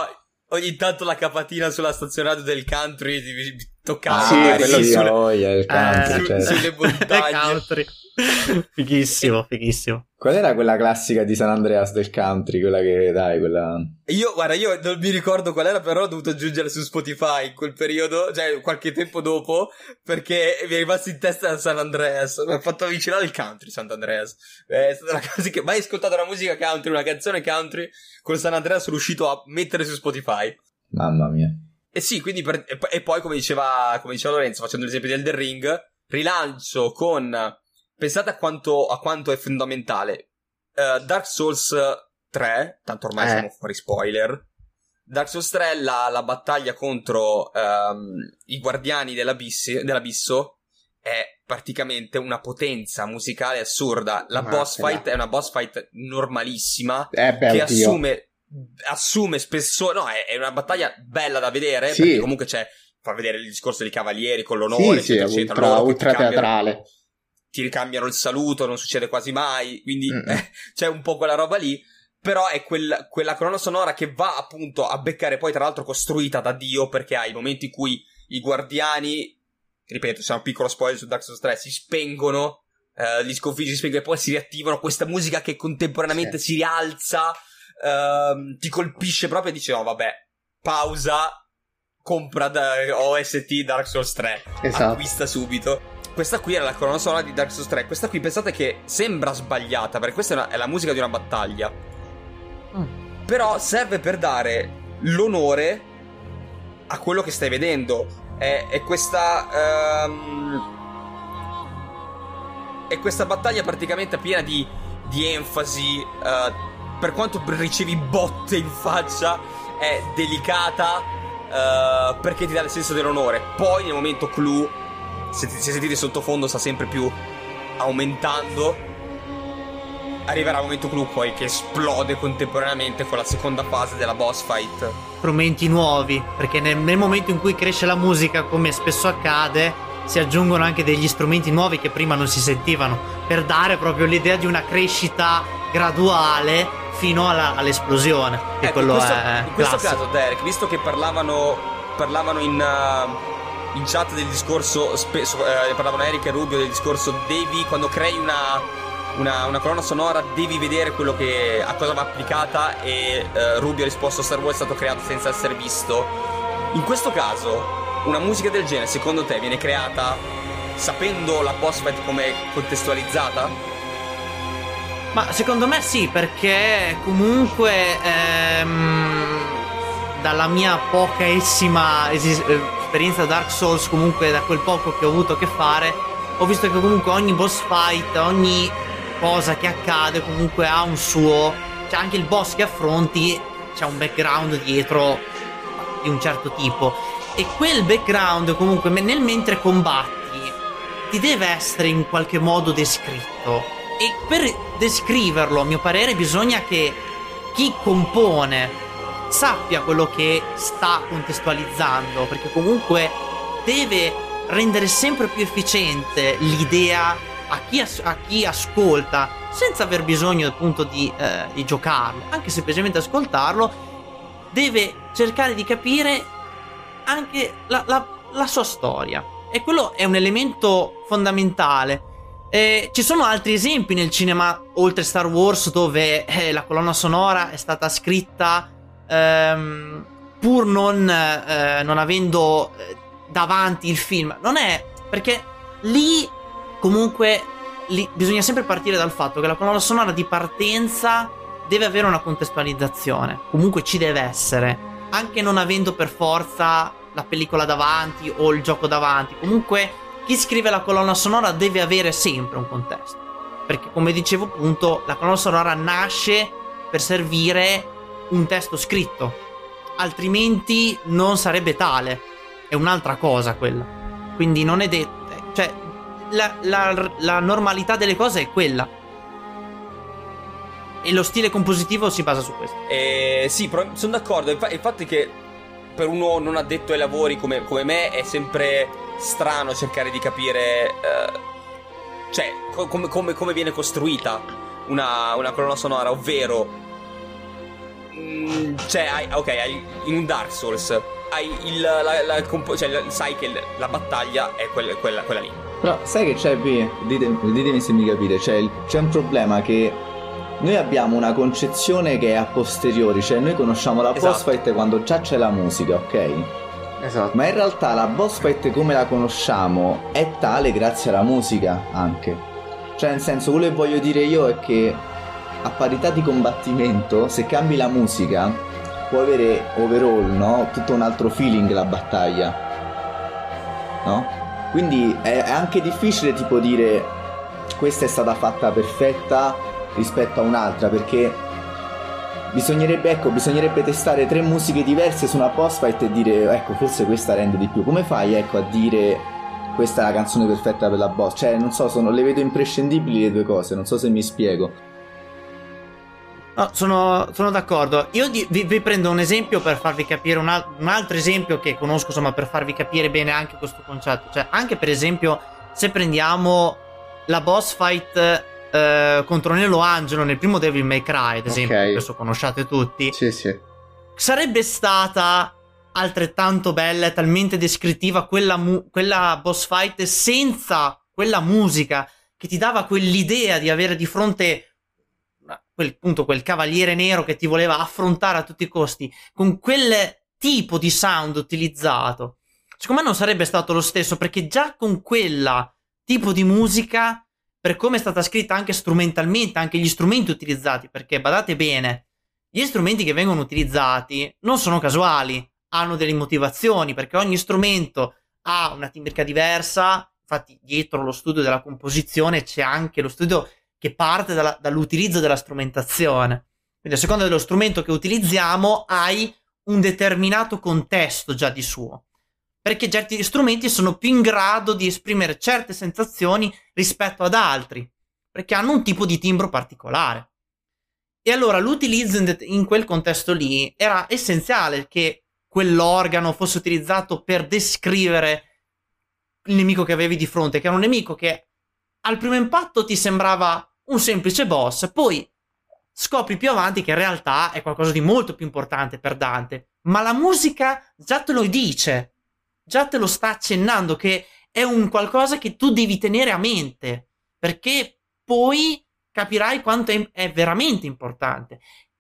ogni tanto la capatina sulla stazione radio del country di toccava, ah, sì, quello sì, sulle... oh, yeah, il country, eh, cioè. su, sulle montagne. Fighissimo, fighissimo. Qual era quella classica di San Andreas del country? Quella che dai, quella. Io guarda, io non mi ricordo qual era, però ho dovuto aggiungere su Spotify in quel periodo, cioè qualche tempo dopo, perché mi è rimasto in testa San Andreas. Mi ha fatto avvicinare il country Sant'Andreas. È stata una cosa che mai ascoltato una musica country, una canzone country con San Andreas sono riuscito a mettere su Spotify. Mamma mia. E sì, quindi per... e poi come diceva come diceva Lorenzo, facendo l'esempio di Elden Ring, rilancio con, pensate a quanto a quanto è fondamentale, uh, Dark Souls tre, tanto ormai eh. siamo fuori spoiler, Dark Souls tre, la, la battaglia contro um, i Guardiani dell'abissi, dell'Abisso è praticamente una potenza musicale assurda, la Ma boss fight là. È una boss fight normalissima, eh, beh, che oddio. assume... assume spesso, no, è, è una battaglia bella da vedere, sì. Perché comunque c'è, fa vedere il discorso dei cavalieri con l'onore, sì, eccetera, sì, eccetera, ultra, loro ultra ti teatrale cambiano, ti ricambiano il saluto, non succede quasi mai, quindi mm. eh, c'è un po' quella roba lì, però è quel, quella colonna sonora che va appunto a beccare, poi tra l'altro costruita da Dio, perché hai i momenti in cui i guardiani, ripeto, c'è un piccolo spoiler su Dark Souls tre, si spengono, eh, li sconfiggi, si spengono e poi si riattivano, questa musica che contemporaneamente sì. si rialza, Uh, ti colpisce proprio e dice no, oh, vabbè, pausa, compra da O S T Dark Souls tre, esatto. Acquista subito. Questa qui era la colonna sonora di Dark Souls tre. Questa qui pensate che sembra sbagliata, perché questa è, una, è la musica di una battaglia, mm. però serve per dare l'onore a quello che stai vedendo. È, è questa um, è questa battaglia praticamente piena di, di enfasi, uh, per quanto ricevi botte in faccia è delicata, uh, perché ti dà il senso dell'onore. Poi nel momento clou, se, se sentite sottofondo sta sempre più aumentando, arriverà il momento clou poi che esplode contemporaneamente con la seconda fase della boss fight. Strumenti nuovi, perché nel, nel momento in cui cresce la musica, come spesso accade, si aggiungono anche degli strumenti nuovi che prima non si sentivano, per dare proprio l'idea di una crescita graduale fino alla, all'esplosione, che ecco, quello questo, è in questo classico. Caso Derek, visto che parlavano parlavano in, uh, in chat del discorso spesso, eh, parlavano Eric e Rubio del discorso, devi, quando crei una, una, una colonna sonora devi vedere quello che, a cosa va applicata, e uh, Rubio ha risposto Star Wars è stato creato senza essere visto. In questo caso una musica del genere, secondo te, viene creata sapendo la boss fight come contestualizzata? Ma secondo me sì, perché comunque ehm, dalla mia pocaissima es- esperienza Dark Souls, comunque da quel poco che ho avuto a che fare, ho visto che comunque ogni boss fight, ogni cosa che accade comunque ha un suo... Cioè anche il boss che affronti c'è un background dietro di un certo tipo. E quel background comunque nel mentre combatti ti deve essere in qualche modo descritto, e per descriverlo, a mio parere, bisogna che chi compone sappia quello che sta contestualizzando, perché comunque deve rendere sempre più efficiente l'idea a chi, as- a chi ascolta, senza aver bisogno appunto di, eh, di giocarlo, anche semplicemente ascoltarlo. Deve cercare di capire anche la, la, la sua storia, e quello è un elemento fondamentale. Eh, ci sono altri esempi nel cinema oltre Star Wars, dove eh, la colonna sonora è stata scritta ehm, pur non, eh, non avendo eh, davanti il film. Non è, perché lì comunque lì bisogna sempre partire dal fatto che la colonna sonora di partenza deve avere una contestualizzazione, comunque ci deve essere, anche non avendo per forza la pellicola davanti o il gioco davanti. Comunque chi scrive la colonna sonora deve avere sempre un contesto, perché come dicevo appunto la colonna sonora nasce per servire un testo scritto, altrimenti non sarebbe tale, è un'altra cosa quella. Quindi non è detto, cioè la, la, la normalità delle cose è quella, e lo stile compositivo si basa su questo. Eh, sì, sono d'accordo. Il, fa- il fatto è che per uno non addetto ai lavori come, come me è sempre strano cercare di capire uh, cioè co- come, come, come viene costruita una, una colonna sonora, ovvero mh, cioè hai, ok hai, in un Dark Souls hai il, la, la, la, il compo- cioè, sai che la battaglia è quella, quella, quella lì. Però sai che c'è, cioè, ditemi, ditemi se mi capite, cioè, il, c'è un problema che noi abbiamo una concezione che è a posteriori, cioè noi conosciamo la esatto. boss fight quando già c'è la musica, ok? Esatto. Ma in realtà la boss fight come la conosciamo è tale grazie alla musica anche. Cioè nel senso, quello che voglio dire io è che a parità di combattimento, se cambi la musica può avere overall, no? Tutto un altro feeling la battaglia, no? Quindi è anche difficile tipo dire questa è stata fatta perfetta rispetto a un'altra, perché bisognerebbe, ecco, bisognerebbe testare tre musiche diverse su una boss fight e dire ecco forse questa rende di più. Come fai, ecco, a dire questa è la canzone perfetta per la boss? Cioè non so, sono, le vedo imprescindibili le due cose, non so se mi spiego. No, sono, sono d'accordo. Io di, vi, vi prendo un esempio per farvi capire un, al- un altro esempio che conosco, insomma, per farvi capire bene anche questo concetto. Cioè anche per esempio se prendiamo la boss fight Uh, contro Nero Angelo nel primo Devil May Cry, ad esempio, okay, che adesso conosciate tutti, sì, sì. Sarebbe stata altrettanto bella e talmente descrittiva quella, mu- quella boss fight senza quella musica che ti dava quell'idea di avere di fronte quel, punto, quel cavaliere nero che ti voleva affrontare a tutti i costi, con quel tipo di sound utilizzato. Secondo me non sarebbe stato lo stesso, perché già con quella tipo di musica, per come è stata scritta anche strumentalmente, anche gli strumenti utilizzati, perché badate bene, gli strumenti che vengono utilizzati non sono casuali, hanno delle motivazioni, perché ogni strumento ha una timbrica diversa. Infatti dietro lo studio della composizione c'è anche lo studio che parte dalla, dall'utilizzo della strumentazione. Quindi a seconda dello strumento che utilizziamo hai un determinato contesto già di suo, perché certi strumenti sono più in grado di esprimere certe sensazioni rispetto ad altri, perché hanno un tipo di timbro particolare. E allora l'utilizzo in, det- in quel contesto lì era essenziale, che quell'organo fosse utilizzato per descrivere il nemico che avevi di fronte, che era un nemico che al primo impatto ti sembrava un semplice boss, poi scopri più avanti che in realtà è qualcosa di molto più importante per Dante, ma la musica già te lo dice, già te lo sta accennando, che è un qualcosa che tu devi tenere a mente, perché poi capirai quanto è, è veramente importante.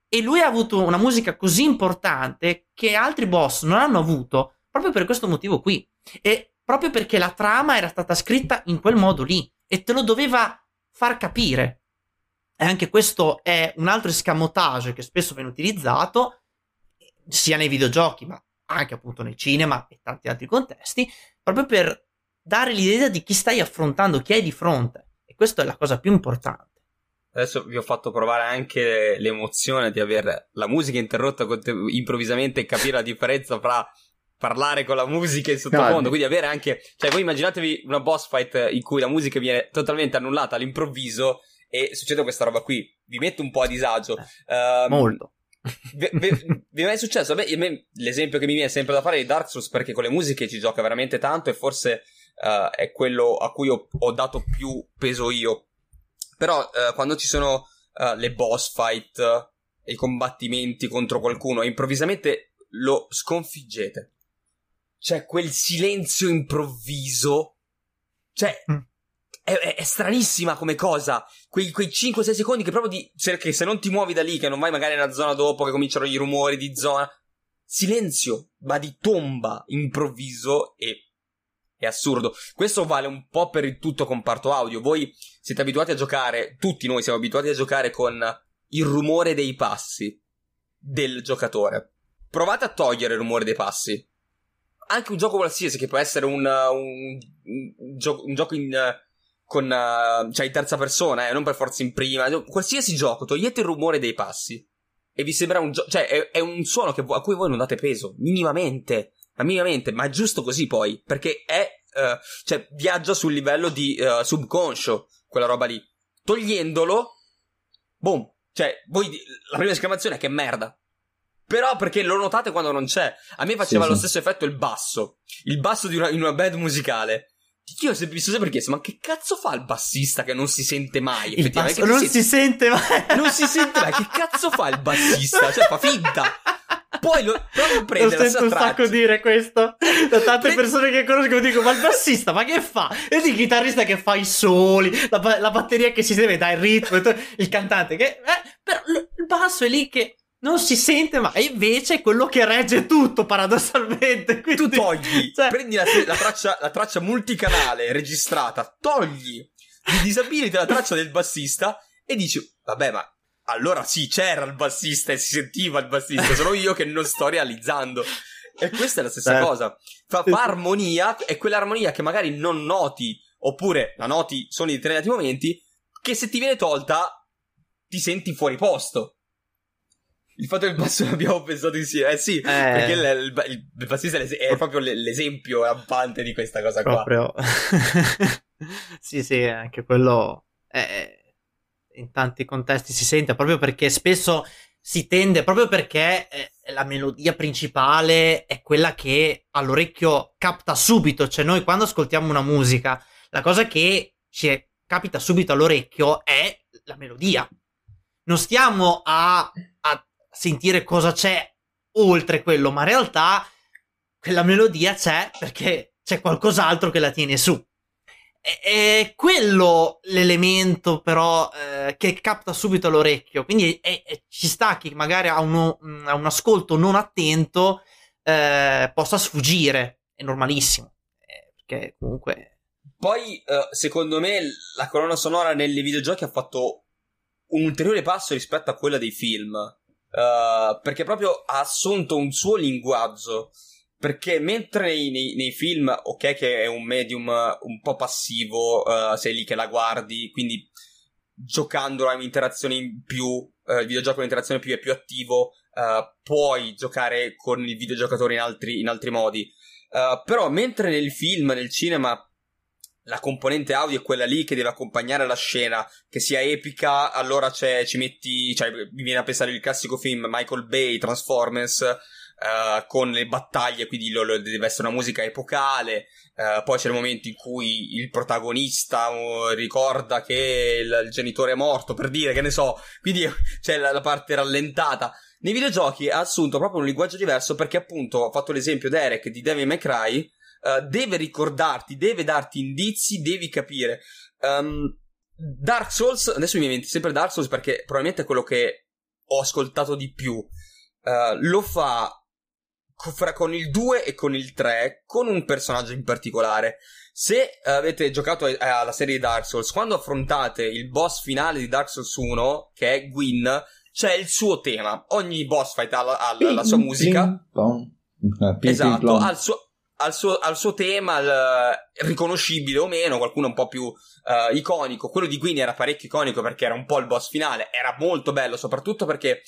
E lui ha avuto una musica così importante che altri boss non hanno avuto, proprio per questo motivo qui, e proprio perché la trama era stata scritta in quel modo lì e te lo doveva far capire. E anche questo è un altro escamotage che spesso viene utilizzato sia nei videogiochi ma anche appunto nel cinema e tanti altri contesti, proprio per dare l'idea di chi stai affrontando, chi hai di fronte, e questa è la cosa più importante. Adesso vi ho fatto provare anche l'emozione di aver la musica interrotta improvvisamente e capire la differenza fra parlare con la musica in sottofondo, no, quindi avere anche, cioè voi immaginatevi una boss fight in cui la musica viene totalmente annullata all'improvviso e succede questa roba qui, vi metto un po' a disagio. Um, molto. Vi, vi, vi è mai successo? Beh, a me l'esempio che mi viene sempre da fare è Dark Souls, perché con le musiche ci gioca veramente tanto e forse uh, è quello a cui ho, ho dato più peso io, però uh, quando ci sono uh, le boss fight e uh, i combattimenti contro qualcuno e improvvisamente lo sconfiggete, cioè quel silenzio improvviso, cioè mm. è, è, è stranissima come cosa, quei, quei cinque sei secondi che proprio di, cioè, che se non ti muovi da lì, che non vai magari nella zona dopo, che cominciano i rumori di zona, silenzio ma di tomba improvviso, e è assurdo. Questo vale un po' per il tutto comparto audio. Voi siete abituati a giocare, tutti noi siamo abituati a giocare con il rumore dei passi del giocatore, provate a togliere il rumore dei passi. Anche un gioco qualsiasi, che può essere un, un, un, gioco, un gioco in, con, uh, cioè in terza persona, eh, non per forza in prima, qualsiasi gioco, togliete il rumore dei passi e vi sembra un gioco, cioè è, è un suono che, a cui voi non date peso, minimamente, ma minimamente, ma giusto così poi, perché è, uh, cioè viaggia sul livello di uh, subconscio, quella roba lì, togliendolo, boom, cioè voi, la prima esclamazione è che merda. Però perché lo notate quando non c'è. A me faceva sì, lo stesso sì. effetto il basso. Il basso di una, in una band musicale. Io se, mi sono sempre chiesto, ma che cazzo fa il bassista che non si sente mai? Il effettivamente basso, non si, si sente mai. Non si sente mai. Che cazzo fa il bassista? Cioè fa finta. Poi lo, lo prende la sua traccia. Lo sento un sacco dire questo da tante persone che conosco, dico ma il bassista ma che fa? E il chitarrista che fa i soli, la, la batteria che si deve dare il ritmo, il cantante che... Eh, però il basso è lì che... non si sente, ma invece è quello che regge tutto, paradossalmente. Quindi, tu togli, cioè... prendi la, la, traccia, la traccia multicanale registrata, togli, disabiliti la traccia del bassista e dici, vabbè, ma allora sì, c'era il bassista e si sentiva il bassista, sono io che non sto realizzando. E questa è la stessa eh. cosa. Fa, fa armonia, è quell'armonia che magari non noti, oppure la noti solo in determinati momenti, che se ti viene tolta ti senti fuori posto. Il fatto che il basso l'abbiamo pensato insieme, eh sì, eh, perché il, il, il bassista è proprio l'esempio lampante di questa cosa proprio. Qua. Sì, sì, anche quello è, in tanti contesti si sente, proprio perché spesso si tende, proprio perché la melodia principale è quella che all'orecchio capta subito, cioè noi quando ascoltiamo una musica, la cosa che ci è, capita subito all'orecchio è la melodia. Non stiamo a... a sentire cosa c'è oltre quello, ma in realtà quella melodia c'è perché c'è qualcos'altro che la tiene su. È quello l'elemento però eh, che capta subito all'orecchio, quindi è, è, ci sta che magari a, uno, a un ascolto non attento eh, possa sfuggire, è normalissimo, eh, perché comunque... Poi eh, secondo me la colonna sonora nelle videogiochi ha fatto un ulteriore passo rispetto a quella dei film. Uh, perché proprio ha assunto un suo linguaggio, perché mentre nei, nei, nei film, ok che è un medium un po' passivo, uh, sei lì che la guardi, quindi giocando hai un'interazione in più, uh, il videogioco è un'interazione più, è più attivo, uh, puoi giocare con il videogiocatore in altri, in altri modi, uh, però mentre nel film, nel cinema, la componente audio è quella lì che deve accompagnare la scena, che sia epica, allora c'è, ci metti, cioè mi viene a pensare il classico film Michael Bay, Transformers, uh, con le battaglie, quindi lo, lo, deve essere una musica epocale, uh, poi c'è il momento in cui il protagonista uh, ricorda che il, il genitore è morto, per dire, che ne so, quindi c'è la, la parte rallentata. Nei videogiochi ha assunto proprio un linguaggio diverso, perché appunto ho fatto l'esempio Derek di Devil May Cry. Uh, deve ricordarti, deve darti indizi, devi capire. um, Dark Souls, adesso mi viene sempre Dark Souls perché probabilmente è quello che ho ascoltato di più, uh, lo fa co- fra- con il due e con il tre, con un personaggio in particolare. Se uh, avete giocato a- a- alla serie di Dark Souls, quando affrontate il boss finale di Dark Souls uno, che è Gwyn, c'è il suo tema, ogni boss fight ha la, ha la-, la sua musica, esatto, ha il suo... Al suo, al suo tema, il, riconoscibile o meno, qualcuno un po' più uh, iconico. Quello di Gwyn era parecchio iconico perché era un po' il boss finale, era molto bello, soprattutto perché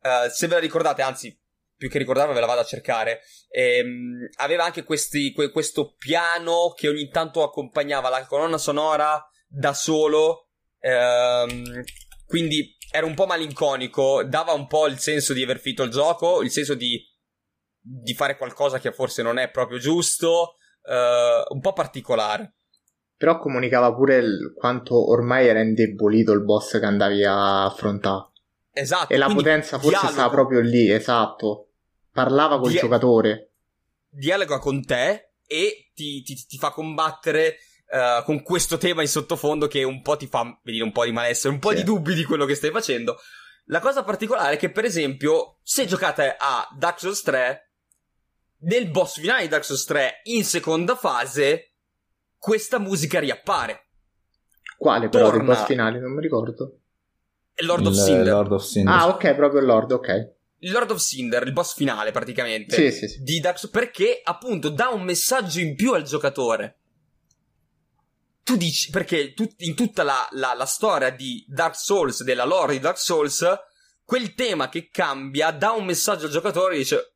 uh, se ve la ricordate, anzi più che ricordarlo ve la vado a cercare, ehm, aveva anche questi, que, questo piano che ogni tanto accompagnava la colonna sonora da solo, ehm, quindi era un po' malinconico, dava un po' il senso di aver finito il gioco, il senso di, di fare qualcosa che forse non è proprio giusto, eh, un po' particolare. Però comunicava pure il, quanto ormai era indebolito il boss che andavi a affrontare. Esatto. E la potenza forse dialogo, stava proprio lì, esatto. Parlava col dia- giocatore. Dialoga con te e ti, ti, ti fa combattere uh, con questo tema in sottofondo che un po' ti fa venire un po' di malessere, un po' sì. di dubbi di quello che stai facendo. La cosa particolare è che, per esempio, se giocate a Dark Souls tre, nel boss finale di Dark Souls tre, in seconda fase, questa musica riappare. Quale però? Torna... il boss finale? Non mi ricordo. Lord of, il, Lord of Cinder. Ah, ok, proprio Lord, ok. Lord of Cinder, il boss finale praticamente. Sì, sì, sì. Di Dark Souls, perché appunto dà un messaggio in più al giocatore. Tu dici, perché tu, in tutta la, la, la storia di Dark Souls, della lore di Dark Souls, quel tema che cambia dà un messaggio al giocatore e dice: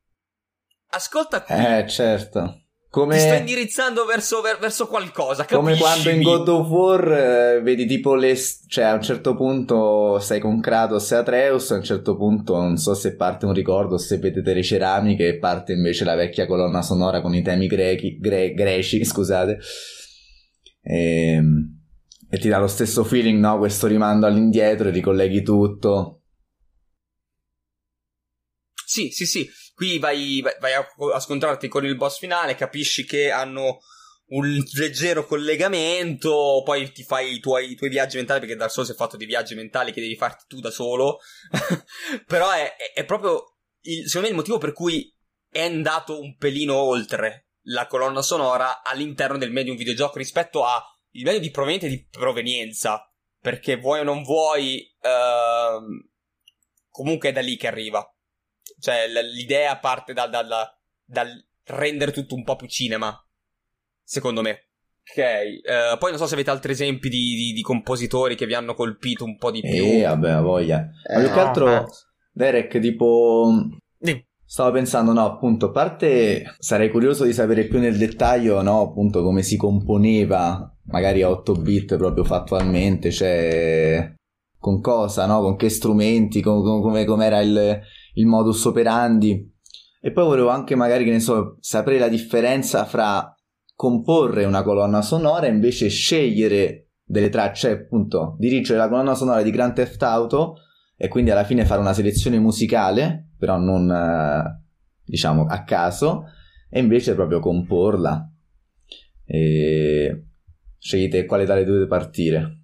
ascolta qui. Eh, certo. Come... ti sto indirizzando verso, verso qualcosa, capiscimi. Come quando in God of War eh, vedi tipo le, cioè a un certo punto sei con Kratos e Atreus, a un certo punto non so se parte un ricordo, se vedete le ceramiche e parte invece la vecchia colonna sonora con i temi grechi, gre, greci scusate e, e ti dà lo stesso feeling, no? Questo rimando all'indietro e ricolleghi tutto. Sì, sì, sì. Qui vai, vai, vai a, a scontrarti con il boss finale, capisci che hanno un leggero collegamento, poi ti fai i tuoi, i tuoi viaggi mentali, perché Dark Souls è fatto di viaggi mentali che devi farti tu da solo, però è, è, è proprio, il, secondo me, il motivo per cui è andato un pelino oltre la colonna sonora all'interno del medium videogioco rispetto al medium di provenienza e di provenienza, perché vuoi o non vuoi, ehm, comunque è da lì che arriva. Cioè l'idea parte dal, dal, dal rendere tutto un po' più cinema, secondo me. Ok, uh, poi non so se avete altri esempi di, di, di compositori che vi hanno colpito un po' di più. Eh vabbè, voglia. Ma più che altro, Derek, tipo eh. stavo pensando, no, appunto, a parte sarei curioso di sapere più nel dettaglio, no, appunto, come si componeva magari a otto bit proprio fattualmente, cioè con cosa, no, con che strumenti, con, con, come com'era il il modus operandi. E poi volevo anche magari, che ne so, sapere la differenza fra comporre una colonna sonora e invece scegliere delle tracce, appunto dirigere la colonna sonora di Grand Theft Auto e quindi alla fine fare una selezione musicale, però non diciamo a caso, e invece proprio comporla. E scegliete quale tale dovete partire.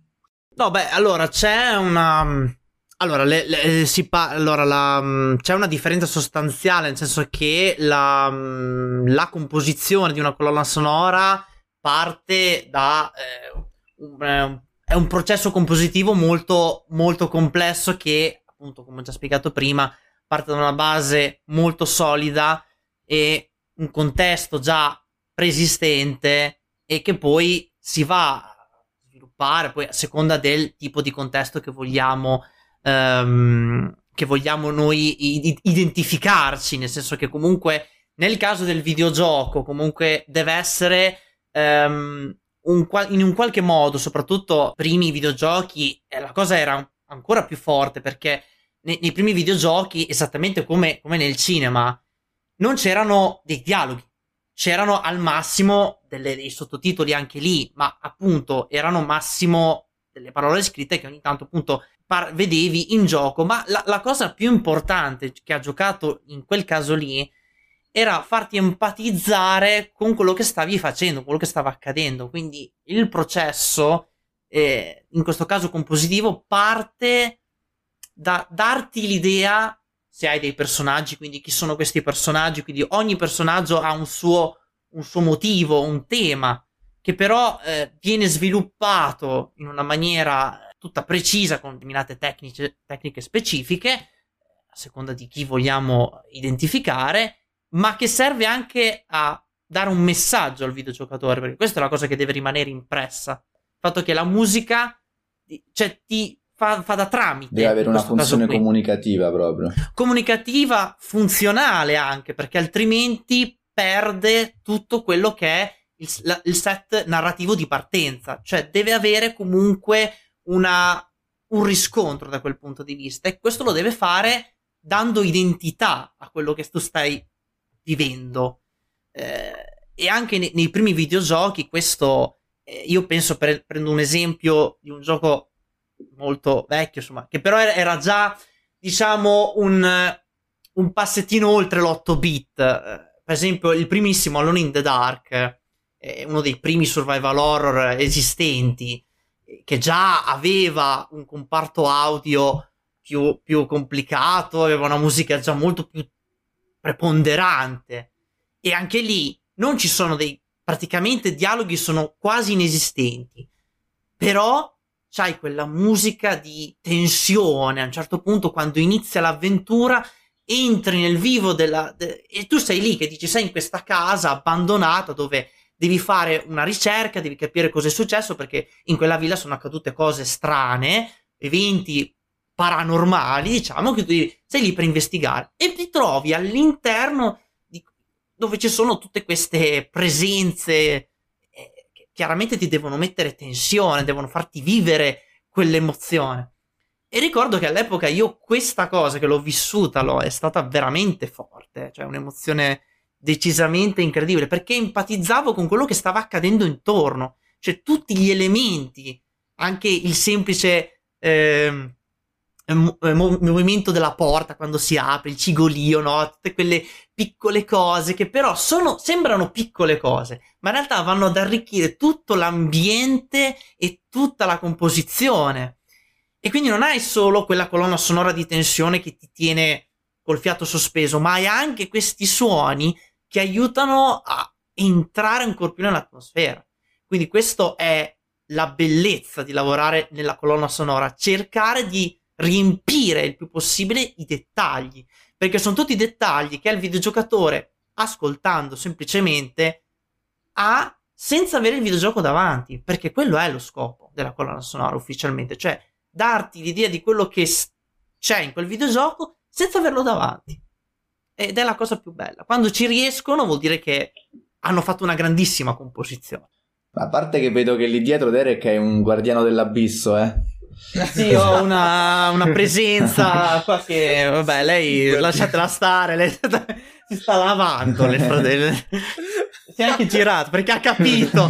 No, beh, allora c'è una... Allora, le, le, si pa- allora la, c'è una differenza sostanziale, nel senso che la, la composizione di una colonna sonora parte da... Eh, è un processo compositivo molto, molto complesso che, appunto, come ho già spiegato prima, parte da una base molto solida e un contesto già preesistente e che poi si va a sviluppare poi a seconda del tipo di contesto che vogliamo... che vogliamo noi identificarci, nel senso che comunque nel caso del videogioco comunque deve essere um, un, in un qualche modo, soprattutto primi videogiochi la cosa era ancora più forte, perché nei, nei primi videogiochi, esattamente come, come nel cinema, non c'erano dei dialoghi, c'erano al massimo delle, dei sottotitoli anche lì, ma appunto erano massimo delle parole scritte che ogni tanto appunto Par- vedevi in gioco, ma la-, la cosa più importante che ha giocato in quel caso lì era farti empatizzare con quello che stavi facendo, quello che stava accadendo. Quindi il processo, eh, in questo caso compositivo, parte da darti l'idea, se hai dei personaggi, quindi chi sono questi personaggi, quindi ogni personaggio ha un suo, un suo motivo, un tema, che però eh, viene sviluppato in una maniera tutta precisa, con determinate tecniche, tecniche specifiche, a seconda di chi vogliamo identificare, ma che serve anche a dare un messaggio al videogiocatore, perché questa è la cosa che deve rimanere impressa. Il fatto che la musica, cioè, ti fa, fa da tramite. Deve avere una funzione comunicativa proprio. Comunicativa, funzionale anche, perché altrimenti perde tutto quello che è il, la, il set narrativo di partenza. Cioè deve avere comunque una, un riscontro da quel punto di vista, e questo lo deve fare dando identità a quello che tu stai vivendo. Eh, e anche nei, nei primi videogiochi questo... Io penso, per, prendo un esempio di un gioco molto vecchio, insomma, che però era già, diciamo, un, un passettino oltre l'otto bit. Per esempio, il primissimo Alone in the Dark, uno dei primi survival horror esistenti, che già aveva un comparto audio più, più complicato, aveva una musica già molto più preponderante, e anche lì non ci sono dei... praticamente dialoghi sono quasi inesistenti, però c'hai quella musica di tensione. A un certo punto, quando inizia l'avventura, entri nel vivo della de... e tu sei lì che dici, sei in questa casa abbandonata dove devi fare una ricerca, devi capire cosa è successo, perché in quella villa sono accadute cose strane, eventi paranormali, diciamo, che tu sei lì per investigare, e ti trovi all'interno dove ci sono tutte queste presenze eh, che chiaramente ti devono mettere tensione, devono farti vivere quell'emozione. E ricordo che all'epoca io questa cosa, che l'ho vissuta, l'ho, è stata veramente forte, cioè un'emozione decisamente incredibile, perché empatizzavo con quello che stava accadendo intorno, cioè tutti gli elementi, anche il semplice eh, movimento della porta quando si apre, il cigolio, no? Tutte quelle piccole cose che però sono, sembrano piccole cose, ma in realtà vanno ad arricchire tutto l'ambiente e tutta la composizione. E quindi non hai solo quella colonna sonora di tensione che ti tiene col fiato sospeso, ma hai anche questi suoni che aiutano a entrare ancora più nell'atmosfera. Quindi questo è la bellezza di lavorare nella colonna sonora, cercare di riempire il più possibile i dettagli, perché sono tutti dettagli che il videogiocatore, ascoltando semplicemente, ha senza avere il videogioco davanti, perché quello è lo scopo della colonna sonora ufficialmente, cioè darti l'idea di quello che c'è in quel videogioco senza averlo davanti. Ed è la cosa più bella. Quando ci riescono vuol dire che hanno fatto una grandissima composizione. A parte che vedo che lì dietro Derek è un guardiano dell'abisso, eh? Sì, ho una, una presenza qua che, vabbè, lei lasciatela stare, lei sta, si sta lavando le fratelle. Si è anche girato perché ha capito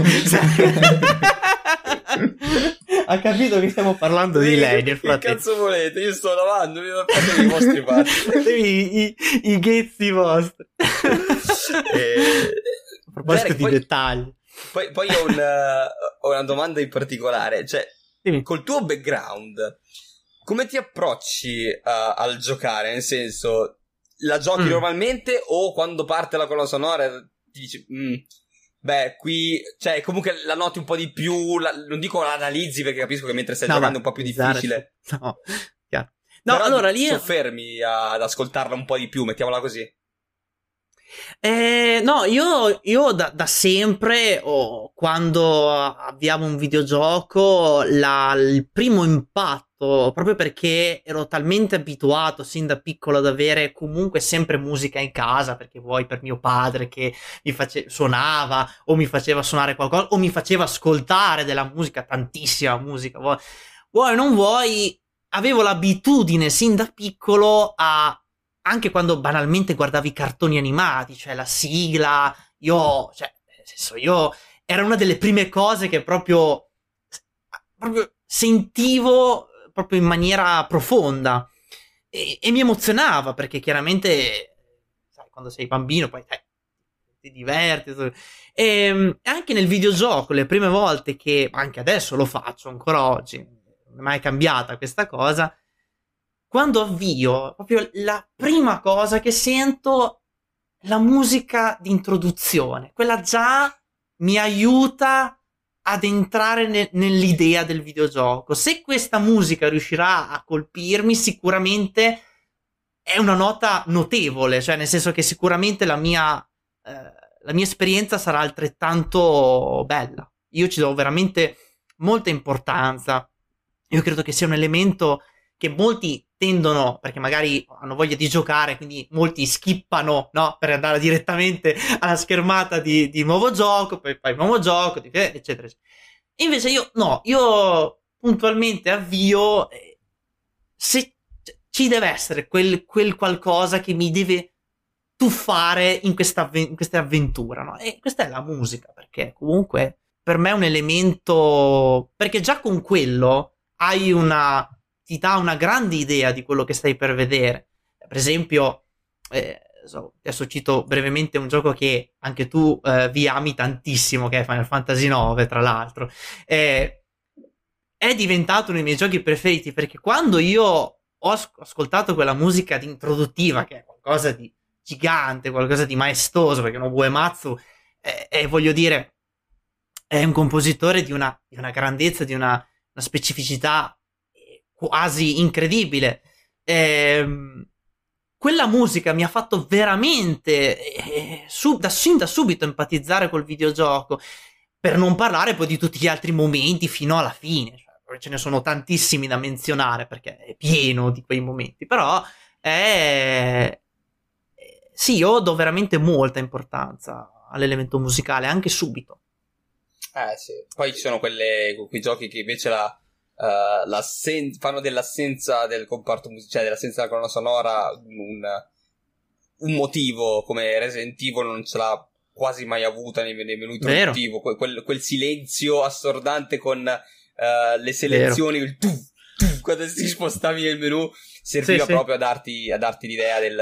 ha capito che stiamo parlando di lei. Che, che cazzo volete? Io sto lavando, io faccio i vostri fatti, i, i, i ghezzi vostri. E... a proposito Derek, di poi, dettagli, poi, poi ho, una, ho una domanda in particolare, cioè col tuo background, come ti approcci uh, al giocare? Nel senso, la giochi mm. normalmente, o quando parte la colonna sonora ti dici, mm, beh, qui, cioè, comunque la noti un po' di più, la, non dico la analizzi, perché capisco che mentre stai no, giocando è un po' più difficile. No, chiaro. No, però allora lì soffermi ad ascoltarla un po' di più, mettiamola così. Eh, no, io, io da, da sempre, oh, quando avviavo un videogioco, la, il primo impatto, proprio perché ero talmente abituato sin da piccolo ad avere comunque sempre musica in casa, perché vuoi per mio padre che mi face- suonava o mi faceva suonare qualcosa o mi faceva ascoltare della musica, tantissima musica, vuoi, vuoi non vuoi, avevo l'abitudine sin da piccolo a... Anche quando banalmente guardavi i cartoni animati, cioè la sigla, io, cioè, nel senso, io era una delle prime cose che proprio, proprio sentivo proprio in maniera profonda, e, e mi emozionava, perché chiaramente, sai, quando sei bambino poi eh, ti diverti. E anche nel videogioco, le prime volte che, anche adesso lo faccio ancora oggi, non è mai cambiata questa cosa, quando avvio, proprio la prima cosa che sento è la musica di introduzione. Quella già mi aiuta ad entrare ne- nell'idea del videogioco. Se questa musica riuscirà a colpirmi, sicuramente è una nota notevole, cioè nel senso che sicuramente la mia, eh, la mia esperienza sarà altrettanto bella. Io ci do veramente molta importanza. Io credo che sia un elemento che molti tendono, perché magari hanno voglia di giocare, quindi molti skippano, no? Per andare direttamente alla schermata di, di nuovo gioco, poi poi nuovo gioco, eccetera, eccetera. E invece io no, io puntualmente avvio, eh, se ci deve essere quel, quel qualcosa che mi deve tuffare in questa, in questa avventura, no? E questa è la musica, perché comunque per me è un elemento, perché già con quello hai una... ti dà una grande idea di quello che stai per vedere. Per esempio, eh, so, adesso cito brevemente un gioco che anche tu eh, vi ami tantissimo, che è Final Fantasy nove, tra l'altro. Eh, è diventato uno dei miei giochi preferiti, perché quando io ho ascoltato quella musica introduttiva, che è qualcosa di gigante, qualcosa di maestoso, perché Nobuo Uematsu è, è, voglio dire, è un compositore di una, di una grandezza, di una, una specificità quasi incredibile. Eh, quella musica mi ha fatto veramente eh, su, da, sin da subito empatizzare col videogioco, per non parlare poi di tutti gli altri momenti fino alla fine, cioè, ce ne sono tantissimi da menzionare perché è pieno di quei momenti, però eh, sì, io do veramente molta importanza all'elemento musicale anche subito. Eh sì, poi ci sono quelle, quei giochi che invece la Uh, l'assen- fanno dell'assenza del comparto musicale, cioè dell'assenza della colonna sonora un, un motivo, come Resident Evil non ce l'ha quasi mai avuta nei, nei minuti motivo, que- quel, quel silenzio assordante con uh, le selezioni, il tuff, tuff, quando si spostavi nel menu, serviva sì, proprio sì. A, darti, a darti l'idea del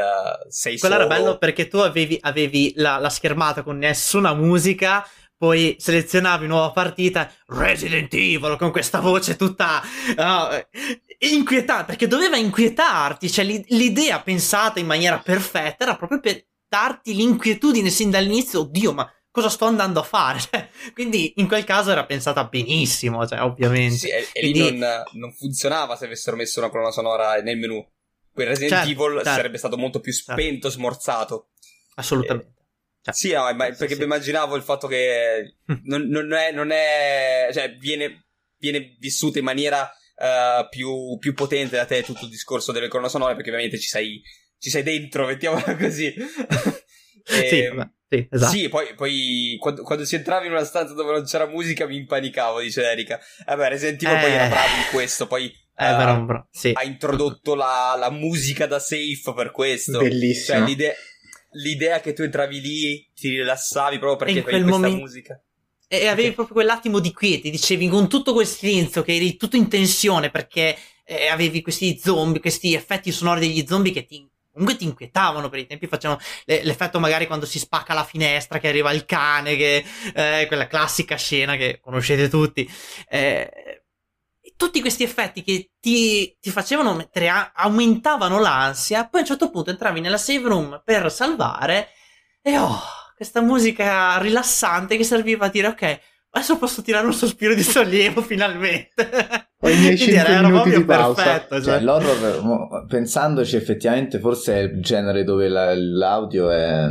sei solo. Quello era bello perché tu avevi, avevi la, la schermata con nessuna musica, poi selezionavi nuova partita, Resident Evil, con questa voce tutta uh, inquietante, perché doveva inquietarti, cioè l'idea pensata in maniera perfetta era proprio per darti l'inquietudine sin dall'inizio, oddio, ma cosa sto andando a fare? Cioè, quindi in quel caso era pensata benissimo, cioè, ovviamente. Sì, e, e quindi... lì non, non funzionava se avessero messo una colonna sonora nel menu. Quel Resident certo, Evil certo. sarebbe stato molto più spento, certo. smorzato. Assolutamente. Eh. Cioè, sì, no, ma perché sì. immaginavo il fatto che non, non è, non è, cioè viene, viene vissuto in maniera uh, più, più potente da te tutto il discorso delle colonne sonore, perché ovviamente ci sei, ci sei dentro, mettiamola così. e, sì, ma, sì, esatto. Sì, poi, poi quando, quando si entrava in una stanza dove non c'era musica mi impanicavo, dice Erika. Vabbè, Resident Evil eh... poi era bravo in questo, poi... Eh, però, però, sì. Ha introdotto la, la musica da safe per questo. Bellissimo. Cioè, l'idea... l'idea che tu entravi lì, ti rilassavi proprio perché avevi questa momento... musica. E avevi okay. proprio quell'attimo di quiete, dicevi, con tutto quel silenzio, che eri tutto in tensione perché eh, avevi questi zombie, questi effetti sonori degli zombie che ti, comunque ti inquietavano per i tempi, facevano le, l'effetto magari quando si spacca la finestra, che arriva il cane, che eh, quella classica scena che conoscete tutti. Eh, tutti questi effetti che ti, ti facevano mettere, a, aumentavano l'ansia, poi a un certo punto entravi nella save room per salvare e oh, questa musica rilassante che serviva a dire ok, adesso posso tirare un sospiro di sollievo finalmente. Ogni cinque minuti di pausa. Perfetto, cioè. Cioè, l'horror, pensandoci effettivamente, forse è il genere dove la, l'audio è...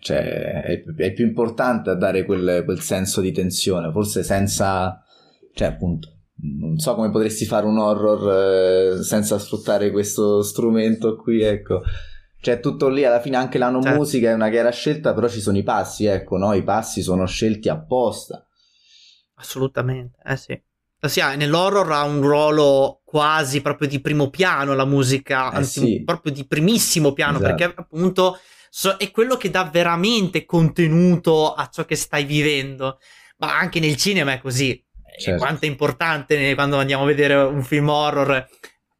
cioè è, è più importante a dare quel, quel senso di tensione, forse senza... cioè appunto... non so come potresti fare un horror eh, senza sfruttare questo strumento qui, ecco, cioè tutto lì alla fine, anche la non certo. musica è una chiara scelta, però ci sono i passi, ecco, no? I passi sono scelti apposta, assolutamente, eh sì, sì, nell'horror ha un ruolo quasi proprio di primo piano la musica, eh anzi sì. proprio di primissimo piano, esatto. perché appunto so, è quello che dà veramente contenuto a ciò che stai vivendo, ma anche nel cinema è così. Certo. Quanto è importante quando andiamo a vedere un film horror, a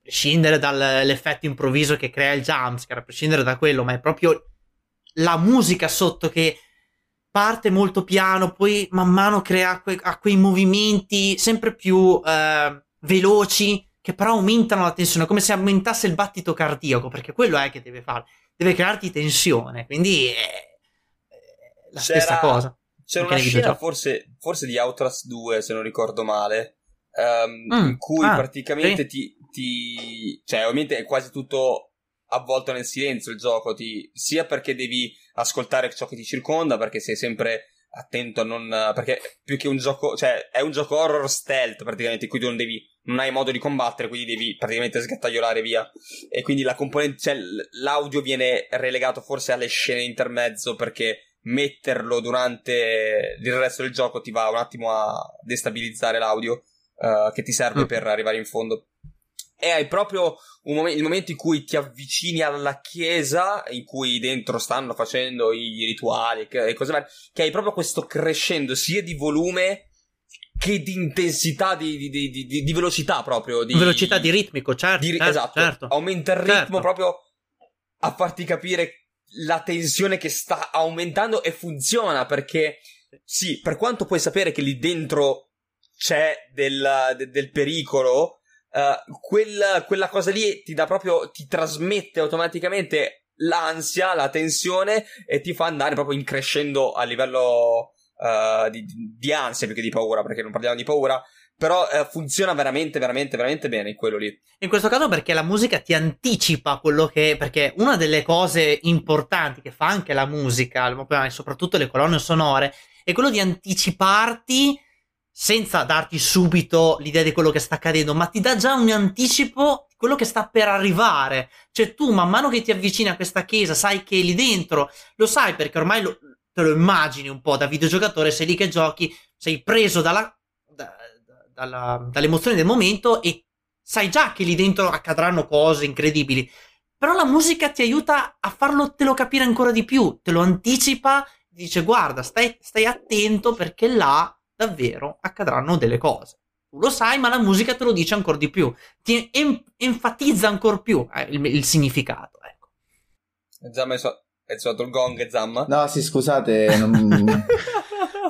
prescindere dall'effetto improvviso che crea il jumpscare, a prescindere da quello, ma è proprio la musica sotto che parte molto piano, poi man mano crea que- ha quei movimenti sempre più eh, veloci che però aumentano la tensione, come se aumentasse il battito cardiaco, perché quello è che deve fare, deve crearti tensione, quindi è, è la C'era... stessa cosa. C'era una scena forse, forse di Outlast due, se non ricordo male, um, mm, in cui ah, praticamente sì. ti, ti... cioè ovviamente è quasi tutto avvolto nel silenzio il gioco, ti, sia perché devi ascoltare ciò che ti circonda, perché sei sempre attento a non... perché più che un gioco, cioè è un gioco horror stealth praticamente, in cui tu non devi, non hai modo di combattere, quindi devi praticamente sgattaiolare via, e quindi la componente, cioè l'audio viene relegato forse alle scene intermezzo, perché metterlo durante il resto del gioco ti va un attimo a destabilizzare l'audio uh, che ti serve mm. per arrivare in fondo. E hai proprio un mom- il momento in cui ti avvicini alla chiesa, in cui dentro stanno facendo i rituali e cose varie, che hai proprio questo crescendo sia di volume che di intensità, di, di, di, di, di velocità proprio, di velocità, di ritmico, certo, di, certo esatto, certo. Aumenta il ritmo, certo, proprio a farti capire la tensione che sta aumentando, e funziona, perché sì, per quanto puoi sapere che lì dentro c'è del, de, del pericolo, Uh, quella, quella cosa lì ti dà proprio, ti trasmette automaticamente l'ansia, la tensione, e ti fa andare proprio in crescendo a livello uh, di, di ansia più che di paura, perché non parliamo di paura, però uh, funziona veramente veramente veramente bene quello lì. In questo caso, perché la musica ti anticipa quello che è, perché una delle cose importanti che fa anche la musica, soprattutto le colonne sonore, è quello di anticiparti, senza darti subito l'idea di quello che sta accadendo, ma ti dà già un anticipo di quello che sta per arrivare. Cioè tu, man mano che ti avvicini a questa chiesa, sai che lì dentro, lo sai perché ormai lo, te lo immagini un po', da videogiocatore sei lì che giochi, sei preso dalla, da, dalla, dall'emozione del momento, e sai già che lì dentro accadranno cose incredibili. Però la musica ti aiuta a farlo, te lo capire ancora di più, te lo anticipa, dice guarda, stai, stai attento perché là davvero accadranno delle cose. Tu lo sai, ma la musica te lo dice ancora di più, ti em- enfatizza ancora più eh, il, il significato, ecco. Zamma è, su- è suonato il gong, Zamma? No, sì, scusate, non...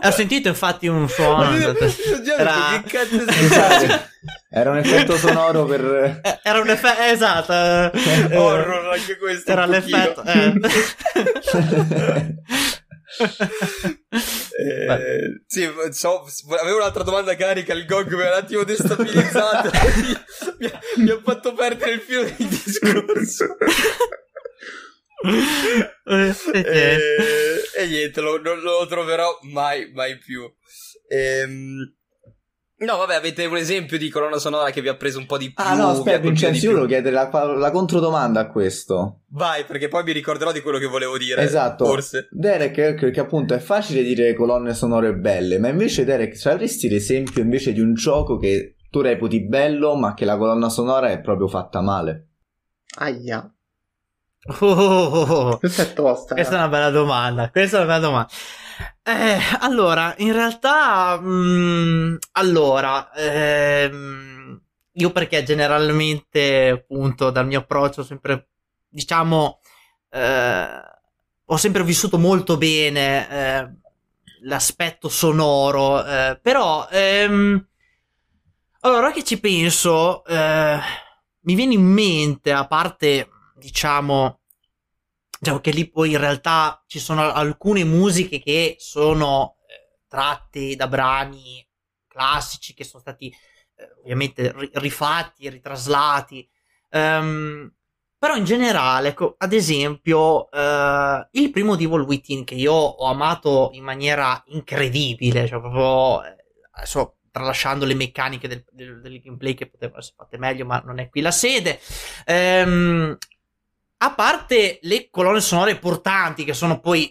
ho sentito infatti un suono era... che cazzo scusate, era un effetto sonoro per era un effetto esatto horror anche questo era l'effetto eh. Eh, sì, so, avevo un'altra domanda carica, il gong mi ha un attimo destabilizzato. mi, ha, mi ha fatto perdere il filo del discorso. eh, eh, e niente, lo, non lo troverò mai mai più. ehm No, vabbè, avete un esempio di colonna sonora che vi ha preso un po' di più? Ah no, aspetta, Vincenzo, io volevo chiedere la, la controdomanda a questo. Vai, perché poi mi ricorderò di quello che volevo dire. Esatto, forse. Derek, perché appunto è facile dire colonne sonore belle, ma invece Derek, cioè, avresti l'esempio invece di un gioco che tu reputi bello, ma che la colonna sonora è proprio fatta male? Aia. Oh, oh, oh, oh. Questa è tosta. Questa eh. è una bella domanda. Questa è una bella domanda. Eh, allora, in realtà, mh, allora, ehm, io perché generalmente, appunto, dal mio approccio, sempre, diciamo, eh, ho sempre vissuto molto bene eh, l'aspetto sonoro, eh, però, ehm, allora che ci penso, eh, mi viene in mente, a parte, diciamo, diciamo che lì poi in realtà ci sono alcune musiche che sono eh, tratte da brani classici che sono stati eh, ovviamente ri- rifatti e ritraslati, um, però in generale, co- ad esempio eh, il primo Devil Within, che io ho amato in maniera incredibile, cioè proprio eh, adesso tralasciando le meccaniche del, del, del gameplay che potevano essere fatte meglio, ma non è qui la sede. ehm A parte le colonne sonore portanti, che sono poi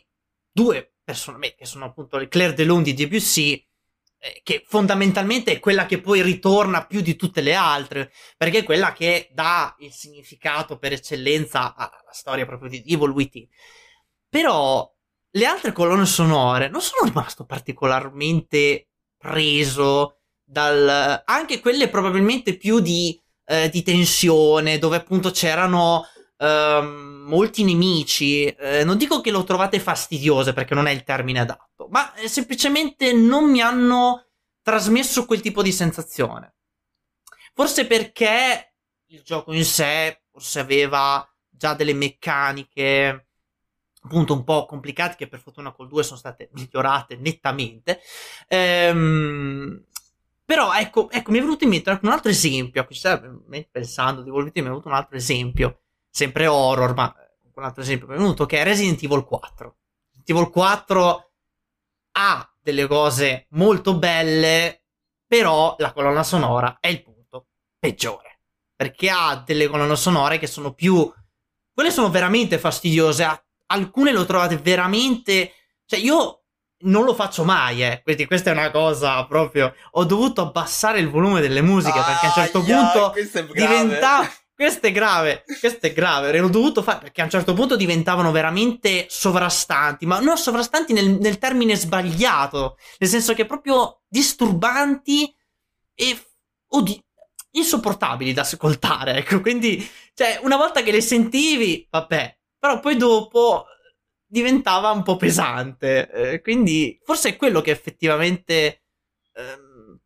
due personalmente, che sono appunto le Claire de Lune di Debussy, eh, che fondamentalmente è quella che poi ritorna più di tutte le altre, perché è quella che dà il significato per eccellenza alla storia proprio di Evil Within. Però le altre colonne sonore non sono rimasto particolarmente preso dal... anche quelle probabilmente più di, eh, di tensione, dove appunto c'erano... Um, molti nemici, eh, non dico che lo trovate fastidiose perché non è il termine adatto, ma eh, semplicemente non mi hanno trasmesso quel tipo di sensazione, forse perché il gioco in sé forse aveva già delle meccaniche appunto un po' complicate, che per fortuna col due sono state migliorate nettamente. ehm Però ecco, ecco mi è venuto in mente un altro esempio, pensando di Volviti mi è venuto un altro esempio sempre horror, ma un altro esempio è venuto, che è Resident Evil quattro. Resident Evil quattro ha delle cose molto belle, però la colonna sonora è il punto peggiore, perché ha delle colonne sonore che sono più, quelle sono veramente fastidiose, alcune lo trovate veramente, cioè io non lo faccio mai, eh. Quindi questa è una cosa proprio, ho dovuto abbassare il volume delle musiche, ah, perché a un certo yeah, punto diventava, questo è grave, questo è grave, l'ho dovuto fare perché a un certo punto diventavano veramente sovrastanti, ma non sovrastanti nel, nel termine sbagliato, nel senso che proprio disturbanti e oddio, insopportabili da ascoltare, ecco, quindi cioè una volta che le sentivi, vabbè, però poi dopo diventava un po' pesante, eh, quindi forse è quello che effettivamente eh,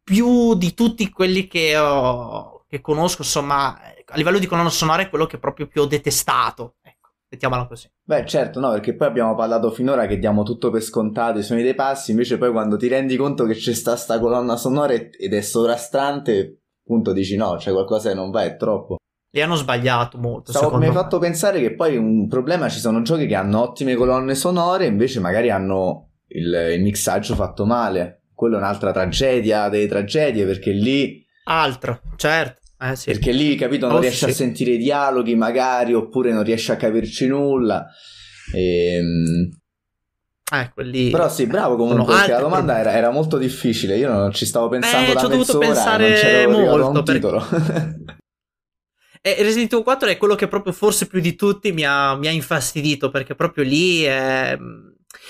più di tutti quelli che ho, che conosco, insomma, a livello di colonna sonora è quello che proprio più ho detestato, ecco, mettiamola così. Beh certo, no, perché poi abbiamo parlato finora che diamo tutto per scontato, i suoni dei passi, invece poi quando ti rendi conto che c'è sta sta colonna sonora ed è sovrastante, appunto dici no, c'è cioè qualcosa che non va, è troppo. Li hanno sbagliato molto. Stavo, mi hai fatto pensare che poi un problema, ci sono giochi che hanno ottime colonne sonore, invece magari hanno il, il mixaggio fatto male. Quello è un'altra tragedia delle tragedie, perché lì altro, certo, eh, sì. Perché lì, capito, non oh, riesci sì. a sentire i dialoghi magari, oppure non riesci a capirci nulla e... Eh, quelli... Però sì, bravo comunque, perché la domanda era, era molto difficile, io non ci stavo pensando eh, da mezz'ora, dovuto pensare non c'ero molto, perché... titolo. E Resident Evil quattro è quello che proprio forse più di tutti mi ha, mi ha infastidito, perché proprio lì è...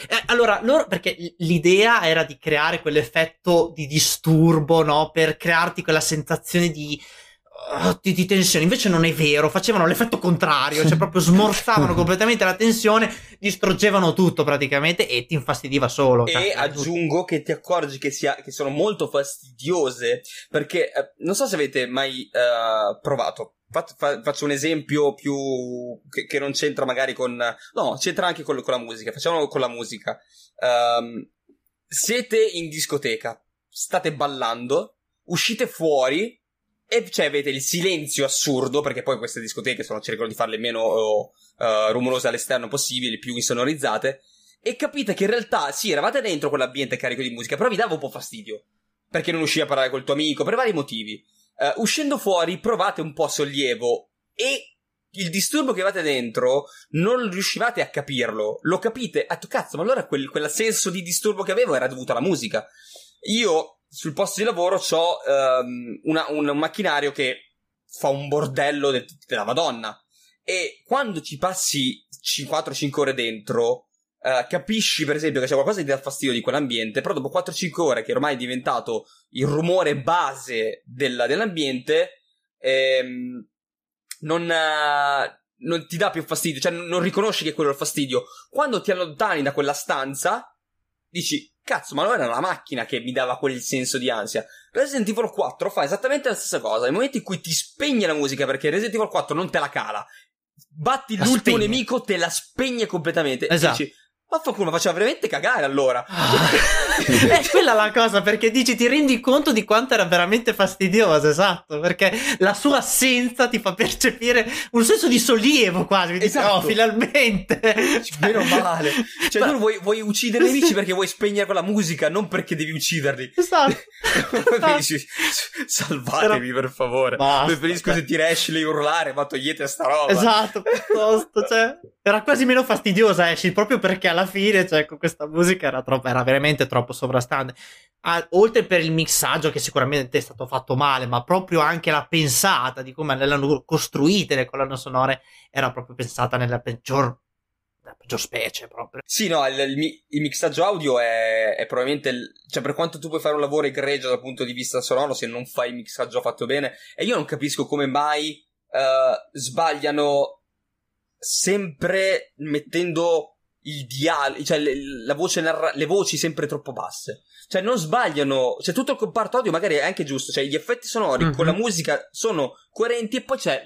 Eh, allora, loro, perché l'idea era di creare quell'effetto di disturbo, no? Per crearti quella sensazione di, oh, di, di tensione, invece non è vero, facevano l'effetto contrario, cioè proprio smorzavano completamente la tensione, distruggevano tutto praticamente e ti infastidiva solo. E cazzo, aggiungo che ti accorgi che, sia, che sono molto fastidiose, perché eh, non so se avete mai eh, provato. Faccio un esempio più che, che non c'entra magari con, no, c'entra anche con, con la musica, facciamolo con la musica. Um, siete in discoteca, state ballando, uscite fuori e cioè avete il silenzio assurdo, perché poi queste discoteche sono, cercano di farle meno uh, rumorose all'esterno possibile, più insonorizzate, e capite che in realtà sì, eravate dentro quell'ambiente carico di musica, però vi dava un po' fastidio perché non riuscivi a parlare col tuo amico per vari motivi. Uh, uscendo fuori provate un po' sollievo e il disturbo che avevate dentro non riuscivate a capirlo, lo capite, ah cazzo, ma allora quel, quel senso di disturbo che avevo era dovuto alla musica. Io sul posto di lavoro c'ho um, una, un, un macchinario che fa un bordello de- della Madonna, e quando ci passi quattro cinque ore dentro Uh, capisci per esempio che c'è qualcosa che ti dà fastidio di quell'ambiente, però dopo quattro cinque ore che ormai è diventato il rumore base della, dell'ambiente, ehm, non, uh, non ti dà più fastidio, cioè non riconosci che quello è il fastidio. Quando ti allontani da quella stanza dici cazzo, ma allora era la macchina che mi dava quel senso di ansia. Resident Evil quattro fa esattamente la stessa cosa, nel momento in cui ti spegne la musica, perché Resident Evil quattro non te la cala, batti la l'ultimo spegne. Nemico, te la spegne completamente, esatto. E dici ma qualcuno faceva veramente cagare allora. Ah, è quella la cosa, perché dici, ti rendi conto di quanto era veramente fastidiosa, esatto, perché la sua assenza ti fa percepire un senso di sollievo quasi, mi dici, esatto. Oh, finalmente, meno male, cioè ma... tu vuoi, vuoi uccidere i nemici perché vuoi spegnere quella musica, non perché devi ucciderli, esatto, esatto. Dici, salvatevi però... per favore, basta, preferisco cioè... sentire Ashley urlare, ma togliete sta roba, esatto, piuttosto, cioè era quasi meno fastidiosa Ashley, proprio perché alla fine, cioè, con questa musica era troppo, era veramente troppo sovrastante. Ah, oltre per il mixaggio che sicuramente è stato fatto male, ma proprio anche la pensata di come l'hanno costruite le colonne sonore era proprio pensata nella peggior, nella peggior specie proprio. Sì, no, il, il, il mixaggio audio è, è probabilmente il, cioè per quanto tu puoi fare un lavoro egregio dal punto di vista sonoro, se non fai il mixaggio fatto bene, e io non capisco come mai uh, sbagliano sempre mettendo il dialogo, cioè le, la voce narra- le voci sempre troppo basse, cioè non sbagliano, cioè tutto il comparto audio magari è anche giusto, cioè gli effetti sonori mm-hmm. con la musica sono coerenti, e poi c'è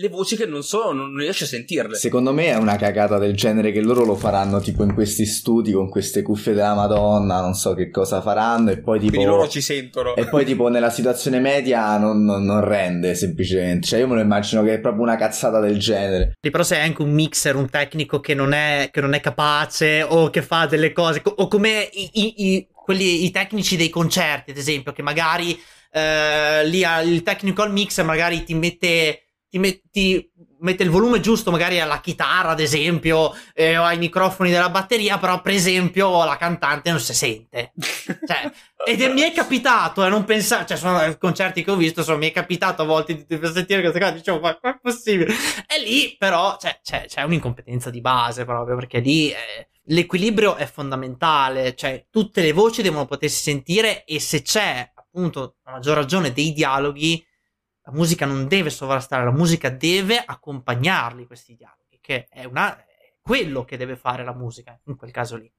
le voci che non so, non riesce a sentirle. Secondo me è una cagata del genere che loro lo faranno tipo in questi studi con queste cuffie della Madonna, non so che cosa faranno, e poi tipo quindi loro ci sentono, e poi tipo nella situazione media non, non, non rende semplicemente. Cioè io me lo immagino che è proprio una cazzata del genere. Sì, però se è anche un mixer, un tecnico che non è, che non è capace, o che fa delle cose o come i, i, i, quelli, i tecnici dei concerti ad esempio, che magari eh, lì il tecnico al mixer magari ti mette Ti metti, mette il volume giusto magari alla chitarra ad esempio, eh, o ai microfoni della batteria, però per esempio la cantante non si sente, cioè, ed è, mi è capitato, eh, non pensavo, cioè sono concerti che ho visto, sono, mi è capitato a volte di, di sentire queste cose, dicevo ma com'è possibile? E lì però cioè, c'è, c'è un'incompetenza di base proprio, perché lì eh, l'equilibrio è fondamentale, cioè tutte le voci devono potersi sentire, e se c'è appunto a maggior ragione dei dialoghi, la musica non deve sovrastare, la musica deve accompagnarli questi dialoghi, che è, una, è quello che deve fare la musica in quel caso lì.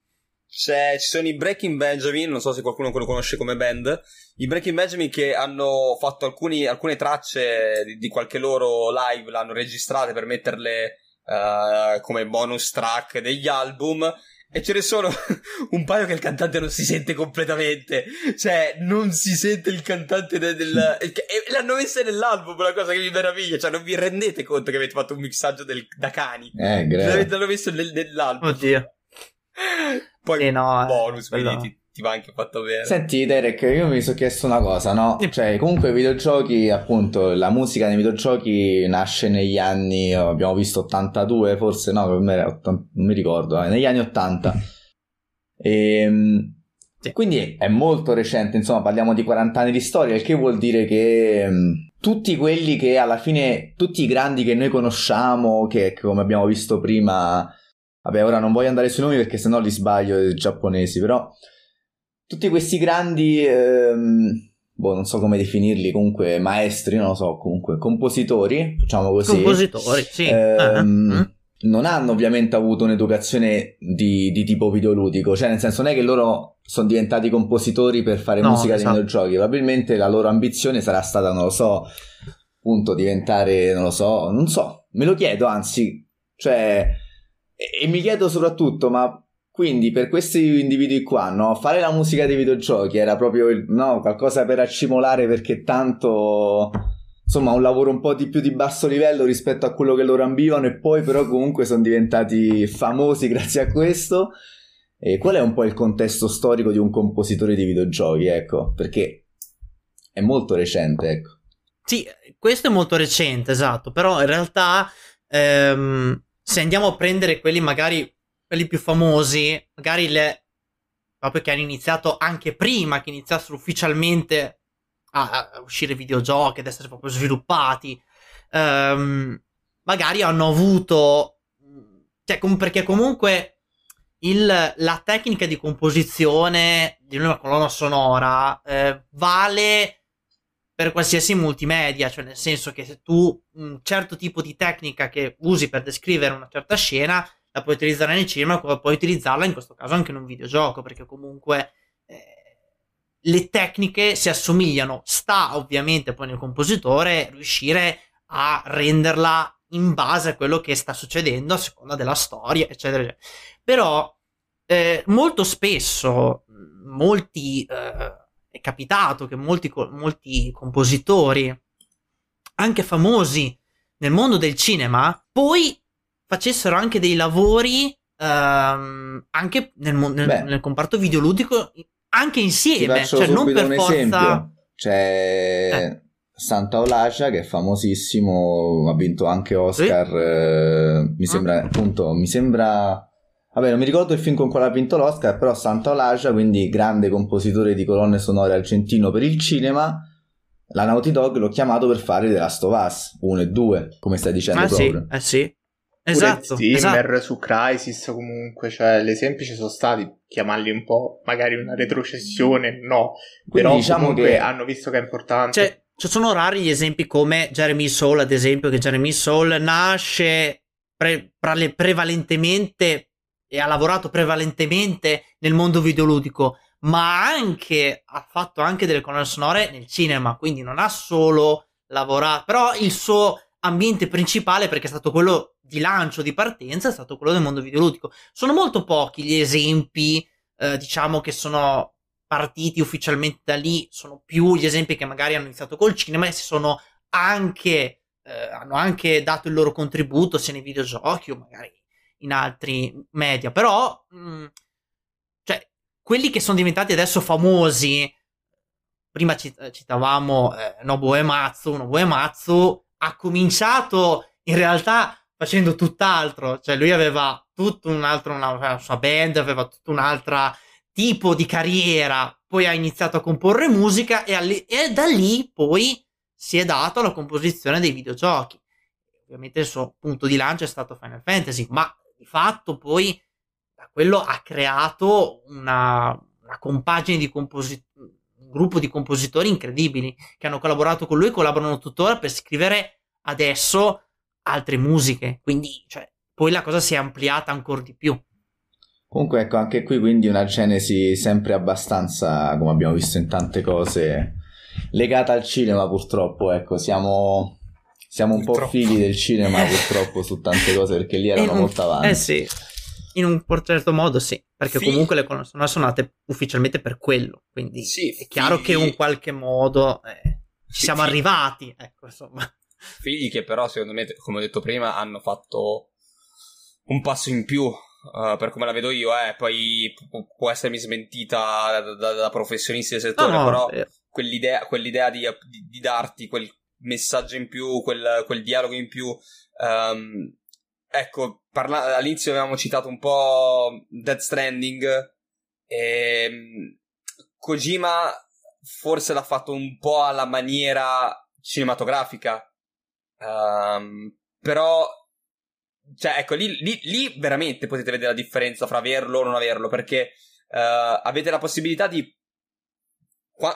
C'è, ci sono i Breaking Benjamin, non so se qualcuno lo conosce come band, i Breaking Benjamin che hanno fatto alcuni, alcune tracce di, di qualche loro live, l'hanno registrate per metterle uh, come bonus track degli album, e ce ne sono un paio che il cantante non si sente completamente, cioè non si sente il cantante del, del e l'hanno messa nell'album, una cosa che mi meraviglia, cioè non vi rendete conto che avete fatto un mixaggio del, da cani, eh, l'hanno messo nel, nell'album. Oddio. Poi eh no, bonus, eh, quindi ti, ti va anche fatto bene. Senti Derek, io mi sono chiesto una cosa, no? Cioè comunque i videogiochi, appunto la musica nei videogiochi nasce negli anni, abbiamo visto ottantadue forse, no per me ottanta, non mi ricordo, eh, negli anni ottanta, e sì, quindi è molto recente, insomma parliamo di quaranta anni di storia, il che vuol dire che mh, tutti quelli che alla fine, tutti i grandi che noi conosciamo, che come abbiamo visto prima, vabbè ora non voglio andare sui nomi perché sennò li sbaglio, giapponesi, però tutti questi grandi, ehm, boh, non so come definirli, comunque maestri, non lo so, comunque compositori, facciamo così. Compositori, sì. Ehm, uh-huh. Non hanno ovviamente avuto un'educazione di, di tipo videoludico, cioè nel senso non è che loro sono diventati compositori per fare no, musica dei so. videogiochi, probabilmente la loro ambizione sarà stata, non lo so, appunto diventare, non lo so, non so, me lo chiedo anzi, cioè, e, e mi chiedo soprattutto, ma... Quindi per questi individui qua, no, fare la musica dei videogiochi era proprio il, no, qualcosa per accimolare, perché tanto insomma un lavoro un po' di più di basso livello rispetto a quello che loro ambivano, e poi però comunque sono diventati famosi grazie a questo. E qual è un po' il contesto storico di un compositore di videogiochi, ecco, perché è molto recente, ecco. Sì, questo è molto recente, esatto, però in realtà ehm, se andiamo a prendere quelli magari... quelli più famosi, magari le, proprio che hanno iniziato anche prima che iniziassero ufficialmente a, a uscire videogiochi, ad essere proprio sviluppati, um, magari hanno avuto, cioè com- perché comunque il, la tecnica di composizione di una colonna sonora eh, vale per qualsiasi multimedia, cioè nel senso che se tu un certo tipo di tecnica che usi per descrivere una certa scena la puoi utilizzare nel cinema, puoi utilizzarla in questo caso anche in un videogioco, perché comunque eh, le tecniche si assomigliano, sta ovviamente poi nel compositore riuscire a renderla in base a quello che sta succedendo a seconda della storia eccetera eccetera. Però eh, molto spesso molti eh, è capitato che molti, molti compositori anche famosi nel mondo del cinema poi facessero anche dei lavori ehm, anche nel, nel, nel comparto videoludico, anche insieme, cioè non per forza. Esempio. C'è eh. Santa Olacia, che è famosissimo, ha vinto anche Oscar, sì. eh, mi sembra, ah. appunto, mi sembra, vabbè non mi ricordo il film con quale ha vinto l'Oscar, però Santa Olacia, quindi grande compositore di colonne sonore argentino per il cinema, la Naughty Dog l'ho chiamato per fare The Last of Us uno e due, come stai dicendo ah, proprio. Sì, eh sì. Esatto, Zimmer esatto. Su Crysis comunque, cioè le semplici sono stati, chiamarli un po' magari una retrocessione, no, quindi però diciamo comunque che hanno visto che è importante, cioè, cioè sono rari gli esempi come Jeremy Soule ad esempio, che Jeremy Soule nasce pre- pre- prevalentemente e ha lavorato prevalentemente nel mondo videoludico, ma anche ha fatto anche delle colonne sonore nel cinema, quindi non ha solo lavorato, però il suo ambiente principale, perché è stato quello di lancio, di partenza, è stato quello del mondo videoludico. Sono molto pochi gli esempi, eh, diciamo, che sono partiti ufficialmente da lì. Sono più gli esempi che magari hanno iniziato col cinema e si sono anche eh, hanno anche dato il loro contributo sia nei videogiochi o magari in altri media, però mh, cioè quelli che sono diventati adesso famosi, prima citavamo eh, Nobuo Uematsu. Nobuo Uematsu ha cominciato in realtà facendo tutt'altro, cioè lui aveva tutto un altro, una, una sua band, aveva tutto un altro tipo di carriera, poi ha iniziato a comporre musica e, alle, e da lì poi si è dato alla composizione dei videogiochi. Ovviamente il suo punto di lancio è stato Final Fantasy, ma di fatto poi da quello ha creato una, una compagine di compositori, un gruppo di compositori incredibili che hanno collaborato con lui e collaborano tuttora per scrivere adesso altre musiche, quindi cioè, poi la cosa si è ampliata ancora di più. Comunque ecco, anche qui quindi una genesi sempre abbastanza, come abbiamo visto in tante cose, legata al cinema purtroppo, ecco, siamo... Siamo un purtroppo. po' figli del cinema purtroppo su tante cose, perché lì erano un, molto avanti. Eh sì, in un certo modo sì, perché figli. comunque le colonne sono nate ufficialmente per quello, quindi sì, è chiaro figli. che in qualche modo eh, ci siamo figli. arrivati, ecco, insomma. Figli che però secondo me, come ho detto prima, hanno fatto un passo in più, uh, per come la vedo io, eh. poi può essermi smentita da, da, da professionisti del settore, no, no, però eh. quell'idea, quell'idea di, di, di darti quel messaggio in più, quel, quel dialogo in più. Um, ecco, parla- all'inizio avevamo citato un po' Death Stranding, e Kojima forse l'ha fatto un po' alla maniera cinematografica, um, però cioè ecco lì, lì, lì veramente potete vedere la differenza fra averlo o non averlo, perché uh, avete la possibilità di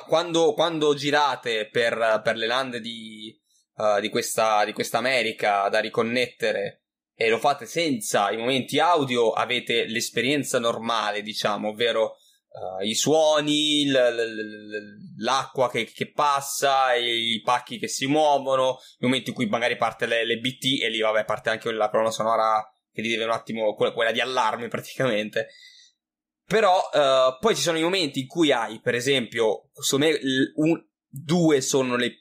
Quando, quando girate per, per le lande di, uh, di questa di questa America da riconnettere, e lo fate senza i momenti audio, avete l'esperienza normale, diciamo, ovvero uh, i suoni, l- l- l'acqua che, che passa, i pacchi che si muovono, i momenti in cui magari parte le, le B T, e lì vabbè parte anche la colonna sonora che lì deve un attimo, quella, quella di allarme praticamente. Però uh, poi ci sono i momenti in cui hai, per esempio, secondo me l- un- due sono le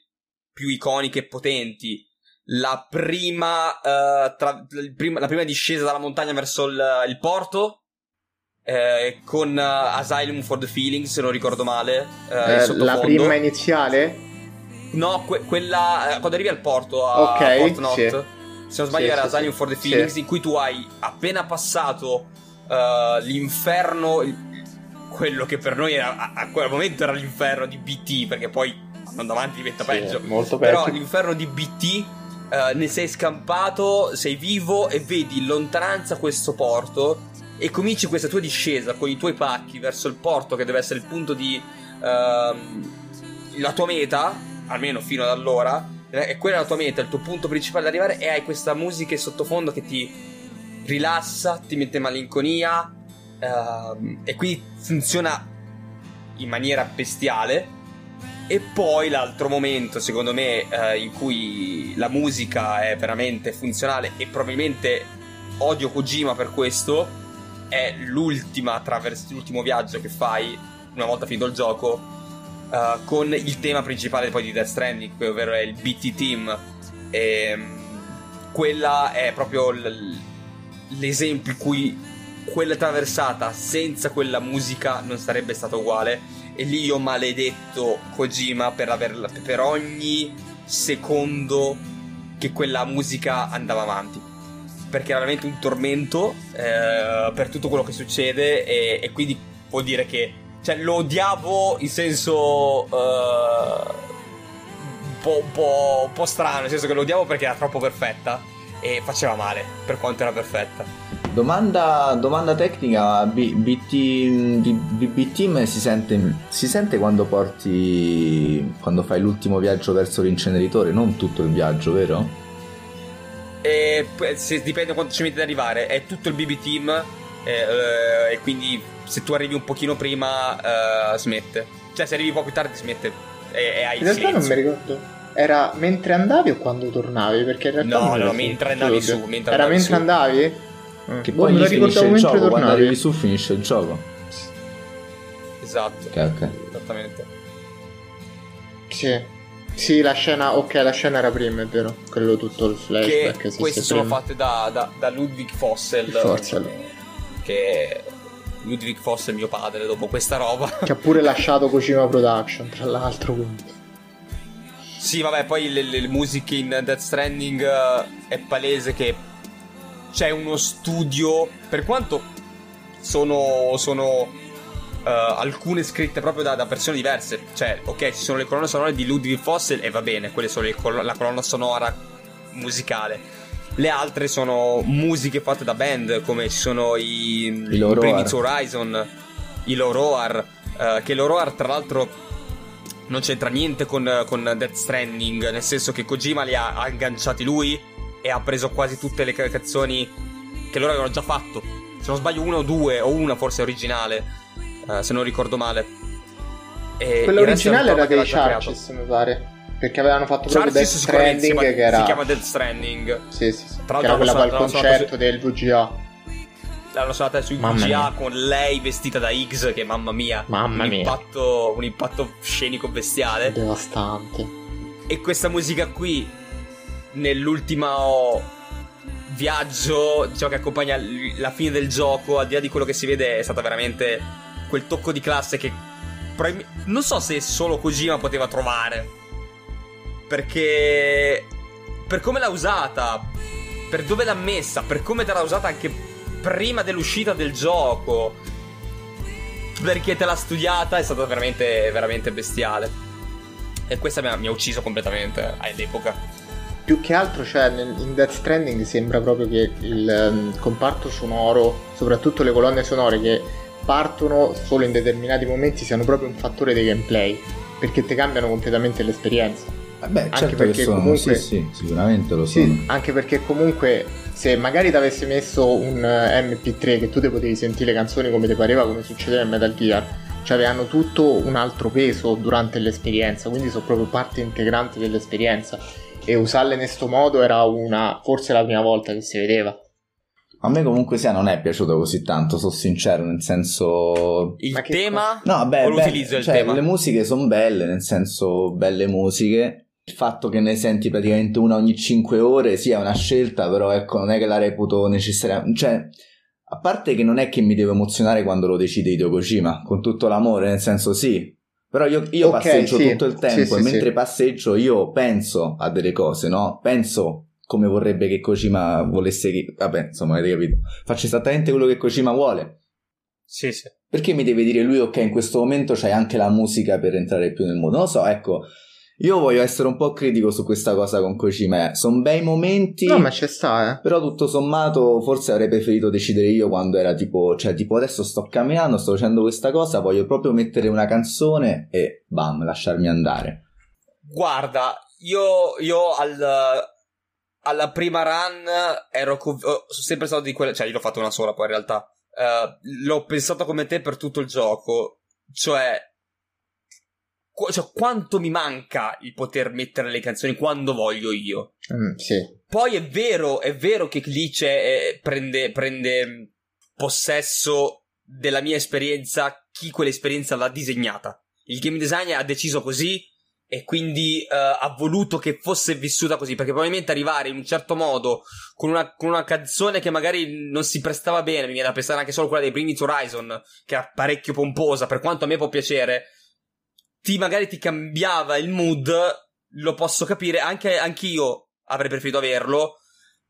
più iconiche e potenti. La prima, uh, tra- la prima, la prima discesa dalla montagna verso il, il porto, eh, con uh, Asylum for the Feelings, se non ricordo male. Eh, eh, la prima iniziale? No, que- quella eh, quando arrivi al porto, a okay, Portnot, sì. se non sbaglio sì, era sì, Asylum sì. for the Feelings, sì. in cui tu hai appena passato... Uh, l'inferno, quello che per noi era, a, a quel momento era l'inferno di B T, perché poi andando avanti diventa sì, peggio, molto peggio. Però l'inferno di B T, uh, ne sei scampato, sei vivo e vedi in lontananza questo porto e cominci questa tua discesa con i tuoi pacchi verso il porto, che deve essere il punto di uh, la tua meta, almeno fino ad allora, e quella è la tua meta, il tuo punto principale da arrivare, e hai questa musica in sottofondo che ti rilassa, ti mette malinconia, ehm, e quindi funziona in maniera bestiale. E poi l'altro momento secondo me eh, in cui la musica è veramente funzionale, e probabilmente odio Kojima per questo, è l'ultima travers- l'ultimo viaggio che fai una volta finito il gioco, eh, con il tema principale poi di Death Stranding, ovvero è il B T Team, e quella è proprio l- l'esempio in cui quella traversata senza quella musica non sarebbe stata uguale, e lì io maledetto Kojima per, averla, per ogni secondo che quella musica andava avanti, perché era veramente un tormento eh, per tutto quello che succede, e, e quindi vuol dire che cioè, lo odiavo in senso eh, un, po', un, po', un po' strano, nel senso che lo odiavo perché era troppo perfetta e faceva male per quanto era perfetta. Domanda, domanda tecnica: B, BT, B, B Team si sente, si sente quando porti, quando fai l'ultimo viaggio verso l'inceneritore, non tutto il viaggio, vero? E, se, dipende quanto ci metti ad arrivare, è tutto il B B Team, e, e quindi se tu arrivi un pochino prima uh, smette, cioè se arrivi un po' più tardi smette, e, e hai in realtà non mi ricordo. era mentre andavi o quando tornavi? Perché in realtà no, no, mentre andavi su, mentre era andavi mentre su. andavi? Che boh, poi me lo ricordavo mentre gioco, tornavi. Quando arrivi su finisce il gioco. Esatto. Okay, okay. Esattamente. Sì. Sì, la scena, ok, la scena era prima, è vero, quello tutto il flashback. Che queste sono prima. fatte da, da, da Ludvig Forssell, Forssell. Che Ludvig Forssell, mio padre, dopo questa roba. Che ha pure lasciato Kojima Production, tra l'altro. Quindi. Sì, vabbè, poi le, le, le musiche in Death Stranding uh, è palese che c'è uno studio, per quanto sono... sono Uh, alcune scritte proprio da, da persone diverse, cioè ok, ci sono le colonne sonore di Ludvig Forssell e va bene, quelle sono le col- la colonna sonora musicale, le altre sono musiche fatte da band, come ci sono i, i, i Primitive Horizon, i Loroar, uh, che Loroar tra l'altro non c'entra niente con, con Death Stranding, nel senso che Kojima li ha agganciati lui e ha preso quasi tutte le canzoni che loro avevano già fatto, se non sbaglio una o due, o una forse originale. Uh, se non ricordo male, e quella originale era dei CHVRCHES, mi pare, perché avevano fatto proprio Death Stranding, che era... si chiama Death Stranding. Sì, sì, sì. Tra l'altro, quella al concerto su... del V G A. L'hanno suonata sui V G A con lei vestita da Higgs, che mamma mia, mamma un, mia. Impatto, un impatto scenico bestiale, devastante. E questa musica qui, nell'ultimo viaggio, diciamo, che accompagna la fine del gioco, al di là di quello che si vede, è stata veramente quel tocco di classe che non so se solo Kojima poteva trovare, perché per come l'ha usata, per dove l'ha messa, per come te l'ha usata anche prima dell'uscita del gioco, perché te l'ha studiata, è stata veramente veramente bestiale, e questa mi ha, mi ha ucciso completamente all'epoca. Più che altro, cioè, in Death Stranding sembra proprio che il um, comparto sonoro, soprattutto le colonne sonore che partono solo in determinati momenti, siano proprio un fattore di gameplay, perché ti cambiano completamente l'esperienza. Beh, anche certo perché che sono, comunque sì, sì, sicuramente lo sono. Sì, anche perché comunque se magari ti avessi messo un M P tre che tu te potevi sentire le canzoni come ti pareva, come succedeva in Metal Gear, cioè avevano tutto un altro peso durante l'esperienza, quindi sono proprio parte integrante dell'esperienza, e usarle in questo modo era una, forse la prima volta che si vedeva. A me comunque sia non è piaciuto così tanto, sono sincero, nel senso... Il tema no, vabbè, o l'utilizzo del cioè, tema? Le musiche sono belle, nel senso belle musiche. Il fatto che ne senti praticamente una ogni cinque ore, sì, è una scelta, però ecco, non è che la reputo necessariamente... Cioè, a parte che non è che mi devo emozionare quando lo decide Hideo Kojima, con tutto l'amore, nel senso sì. Però io, io okay, passeggio sì. tutto il tempo, sì, e sì, mentre sì. passeggio io penso a delle cose, no? Penso... come vorrebbe che Kojima volesse che... vabbè, insomma, avete capito, faccio esattamente quello che Kojima vuole. Sì, sì. Perché mi deve dire lui, ok, in questo momento c'hai anche la musica per entrare più nel mondo? Non lo so, ecco, io voglio essere un po' critico su questa cosa con Kojima, eh. Sono bei momenti... No, ma ci sta, eh. Però tutto sommato forse avrei preferito decidere io quando era tipo... Cioè, tipo, adesso sto camminando, sto facendo questa cosa, voglio proprio mettere una canzone e bam, lasciarmi andare. Guarda, io, io al... alla prima run ero conv- oh, sono sempre stato di quella, cioè io l'ho fatto una sola poi in realtà, uh, l'ho pensato come te per tutto il gioco, cioè, qu- cioè quanto mi manca il poter mettere le canzoni quando voglio io. Mm, sì. Poi è vero, è vero che lì c'è, eh, prende, prende possesso della mia esperienza chi quell'esperienza l'ha disegnata, il game designer ha deciso così, e quindi uh, ha voluto che fosse vissuta così, perché probabilmente arrivare in un certo modo con una, con una canzone che magari non si prestava bene, mi viene da pensare anche solo quella dei Breath of the Horizon, che era parecchio pomposa, per quanto a me può piacere, ti magari ti cambiava il mood, lo posso capire, anche anch'io avrei preferito averlo,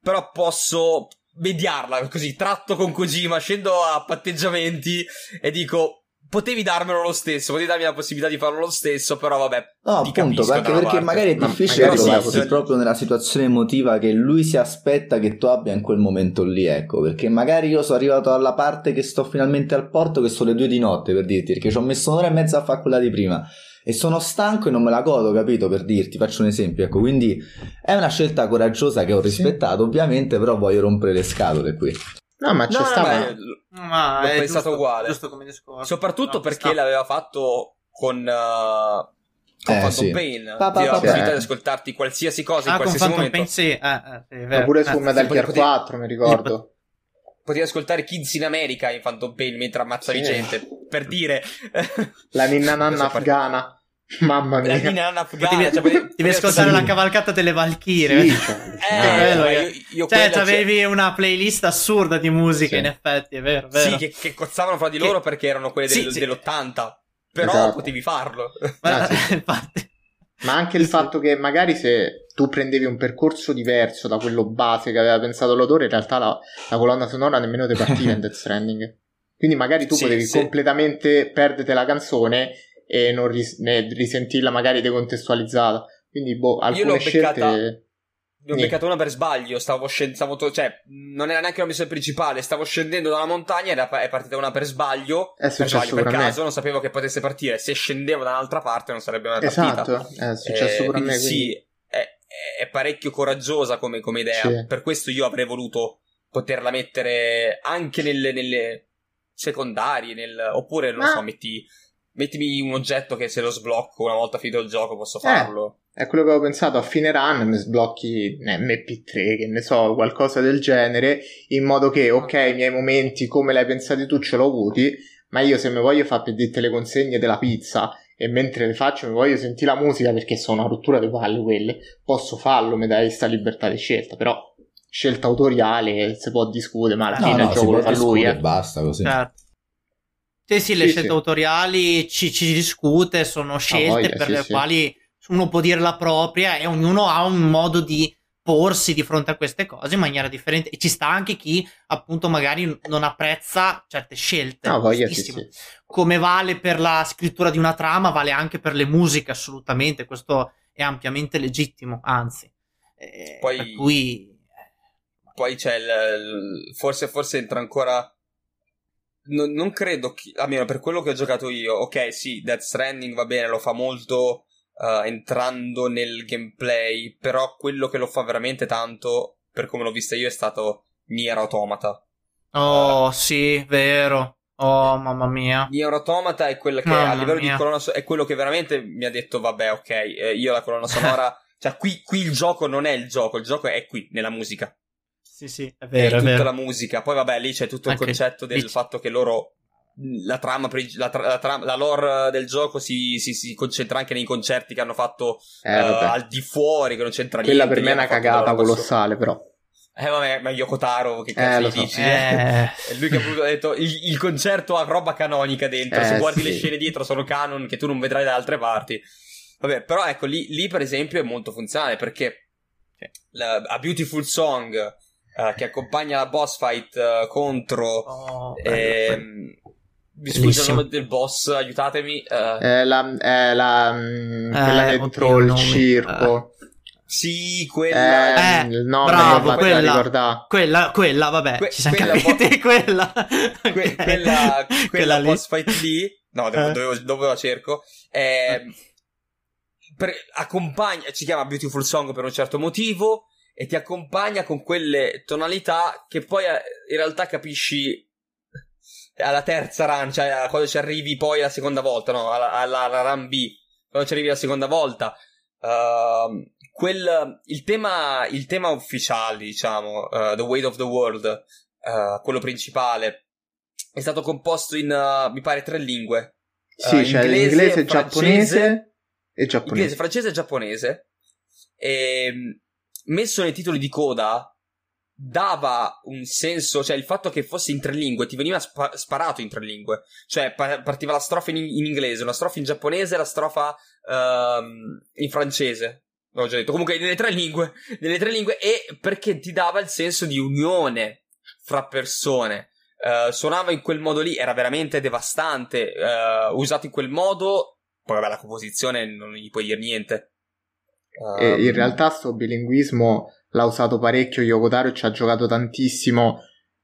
però posso mediarla così, tratto con Kojima, scendo a patteggiamenti e dico... Potevi darmelo lo stesso, potevi darmi la possibilità di farlo lo stesso, però vabbè. No, ti appunto, capisco, perché, perché magari è difficile no, trovarsi sì, proprio nella situazione emotiva che lui si aspetta che tu abbia in quel momento lì, ecco. Perché magari io sono arrivato alla parte che sto finalmente al porto, che sono le due di notte, per dirti, perché ci ho messo un'ora e mezza a fare quella di prima. E sono stanco e non me la godo, capito? Per dirti, faccio un esempio, ecco. Quindi è una scelta coraggiosa che ho rispettato, sì, ovviamente, però voglio rompere le scatole qui. No, ma c'è no, stava... No, ma l'ho è pensato giusto, uguale. Giusto come discorso. Soprattutto no, perché sta. l'aveva fatto con... Uh, Con eh, Phantom sì. Pain pa, pa, ti ho possibilità di ascoltarti qualsiasi cosa in ah, qualsiasi con momento. Pain, sì. Ah, sì, vero. Oppure su ah, Metal Gear potevi... quattro, mi ricordo. Potevi ascoltare Kids in America in Phantom Pain mentre ammazzavi sì. gente, per dire. La ninna nanna afghana. Mamma mia, la ninna nanna afghana. Cioè, potevi, devi ascoltare sì. la cavalcata delle Valchirie. Sì, cioè, eh, bello, io, io cioè avevi c'è... una playlist assurda di musica, sì. in effetti, è vero, vero. Sì, che, che cozzavano fra di loro che... perché erano quelle del, sì, sì. dell'ottanta. Però esatto. potevi farlo. Ma, sì. infatti. Ma anche il sì. fatto che magari se tu prendevi un percorso diverso da quello base che aveva pensato l'autore, in realtà la, la colonna sonora nemmeno te partiva in Death Stranding. Quindi magari tu sì, potevi sì. completamente perdere la canzone e non ris- ne risentirla magari decontestualizzata. Quindi boh, alcune Io l'ho scelte... Beccata... Ne ho beccato una per sbaglio, stavo scendendo, to- cioè non era neanche una missione principale, stavo scendendo dalla montagna e pa- è partita una per sbaglio, è per sbaglio per caso, me. non sapevo che potesse partire, se scendevo da un'altra parte non sarebbe una partita. Esatto, è successo eh, pure a me. Sì, è, è parecchio coraggiosa come, come idea, sì. per questo io avrei voluto poterla mettere anche nelle, nelle secondarie, nel, oppure non ah. so, metti, mettimi un oggetto che se lo sblocco una volta finito il gioco posso farlo. Eh. È quello che avevo pensato, a fine run mi sblocchi M P tre, che ne so, qualcosa del genere, in modo che, ok, i miei momenti come l'hai pensato tu ce l'ho avuti, ma io se mi voglio far per dite le consegne della pizza e mentre le faccio mi voglio sentire la musica perché sono una rottura di palle quelle, posso farlo, mi dai sta libertà di scelta, però scelta autoriale si può discutere, ma alla no, fine no, il gioco lo fa lui, eh. basta così. Certo. Sì, sì, le sì, scelte sì. autoriali ci, ci discute, sono scelte voglia, per sì, le sì. quali... uno può dire la propria e ognuno ha un modo di porsi di fronte a queste cose in maniera differente e ci sta anche chi appunto magari non apprezza certe scelte, no, sì. come vale per la scrittura di una trama, vale anche per le musiche, assolutamente, questo è ampiamente legittimo, anzi eh, poi, per cui... poi c'è il, il, forse forse entra ancora non, non credo chi, almeno per quello che ho giocato io, ok sì Death Stranding va bene, lo fa molto Uh, entrando nel gameplay, però quello che lo fa veramente tanto, per come l'ho vista io, è stato Nier Automata. Oh uh, sì, vero. Oh mamma mia. Nier Automata è quella che mamma a livello mia. di colonna sonora è quello che veramente mi ha detto vabbè, ok, eh, io la colonna sonora, cioè qui, qui il gioco non è il gioco, il gioco è qui nella musica. Sì, sì, è vero, è, è tutta vero. la musica. Poi vabbè, lì c'è tutto il okay. concetto del fatto che loro La trama, la, tra, la, trama, la lore del gioco si, si, si concentra anche nei concerti che hanno fatto eh, uh, al di fuori, che non c'entra Quella niente. Quella per me è una cagata colossale, però. Eh, vabbè, ma Yoko Taro, che cazzo eh, gli so. dici? Eh. È lui che ha detto il, il concerto ha roba canonica dentro. Eh, Se guardi sì. le scene dietro, sono canon che tu non vedrai da altre parti. Vabbè, però ecco lì, lì per esempio è molto funzionale perché la, a Beautiful Song uh, che accompagna la boss fight uh, contro. Oh, ehm, Mi scuso il nome del boss, aiutatemi. Uh, eh, la, eh, la, mh, quella eh, dentro il circo. Eh. Sì, quella. Eh, il nome bravo, quella, quella, quella, vabbè. Que- ci siamo quella, capiti, bo- quella. Que- okay. Quella, quella, quella boss fight lì. No, eh. dovevo, dove la cerco. Eh, per, accompagna, ci chiama Beautiful Song per un certo motivo e ti accompagna con quelle tonalità che poi in realtà capisci alla terza run, cioè quando ci arrivi poi la seconda volta, no, alla, alla, alla run B, quando ci arrivi la seconda volta, uh, quel, il tema, il tema ufficiale, diciamo, uh, The Weight of the World, uh, quello principale, è stato composto in, uh, mi pare, tre lingue. Sì, uh, cioè inglese, inglese francese, giapponese e giapponese. Inglese, francese e giapponese. E, messo nei titoli di coda, dava un senso, cioè il fatto che fosse in tre lingue, ti veniva spa- sparato in tre lingue, cioè pa- partiva la strofa in, in inglese, una strofa in giapponese, la strofa uh, in francese, l'ho già detto, comunque nelle tre lingue, nelle tre lingue, e perché ti dava il senso di unione fra persone, uh, suonava in quel modo lì, era veramente devastante, uh, usato in quel modo, poi vabbè la composizione non gli puoi dire niente. Uh, e in realtà sto bilinguismo l'ha usato parecchio Yoko Taro e ci ha giocato tantissimo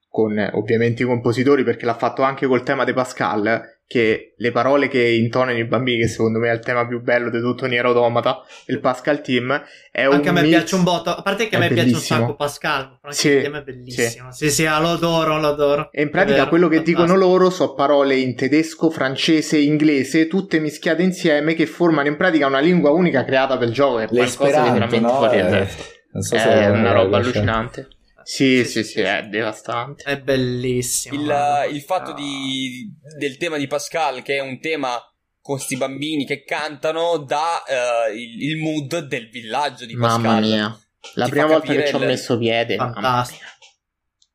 con ovviamente i compositori, perché l'ha fatto anche col tema di Pascal, che le parole che intonano i bambini, che secondo me è il tema più bello di tutto Nier Automata, il Pascal Team è anche un a me mix... piace un botto, a parte che a me bellissimo. piace un sacco Pascal, però sì, il tema è bellissimo, sì sì, sì ah, lo adoro, lo adoro. E in pratica vero, quello che fantastico. dicono loro sono parole in tedesco, francese, inglese, tutte mischiate insieme, che formano in pratica una lingua unica creata per il gioco, che è qualcosa di veramente no? fuori da testa, non so, è se una roba allucinante. Sì, sì, sì, sì, è devastante. È bellissimo. Il, il fatto di, del tema di Pascal, che è un tema con sti bambini che cantano, dà uh, il, il mood del villaggio di Pascal. Mamma mia, la Ti prima volta che il... ci ho messo piede. Fantastico.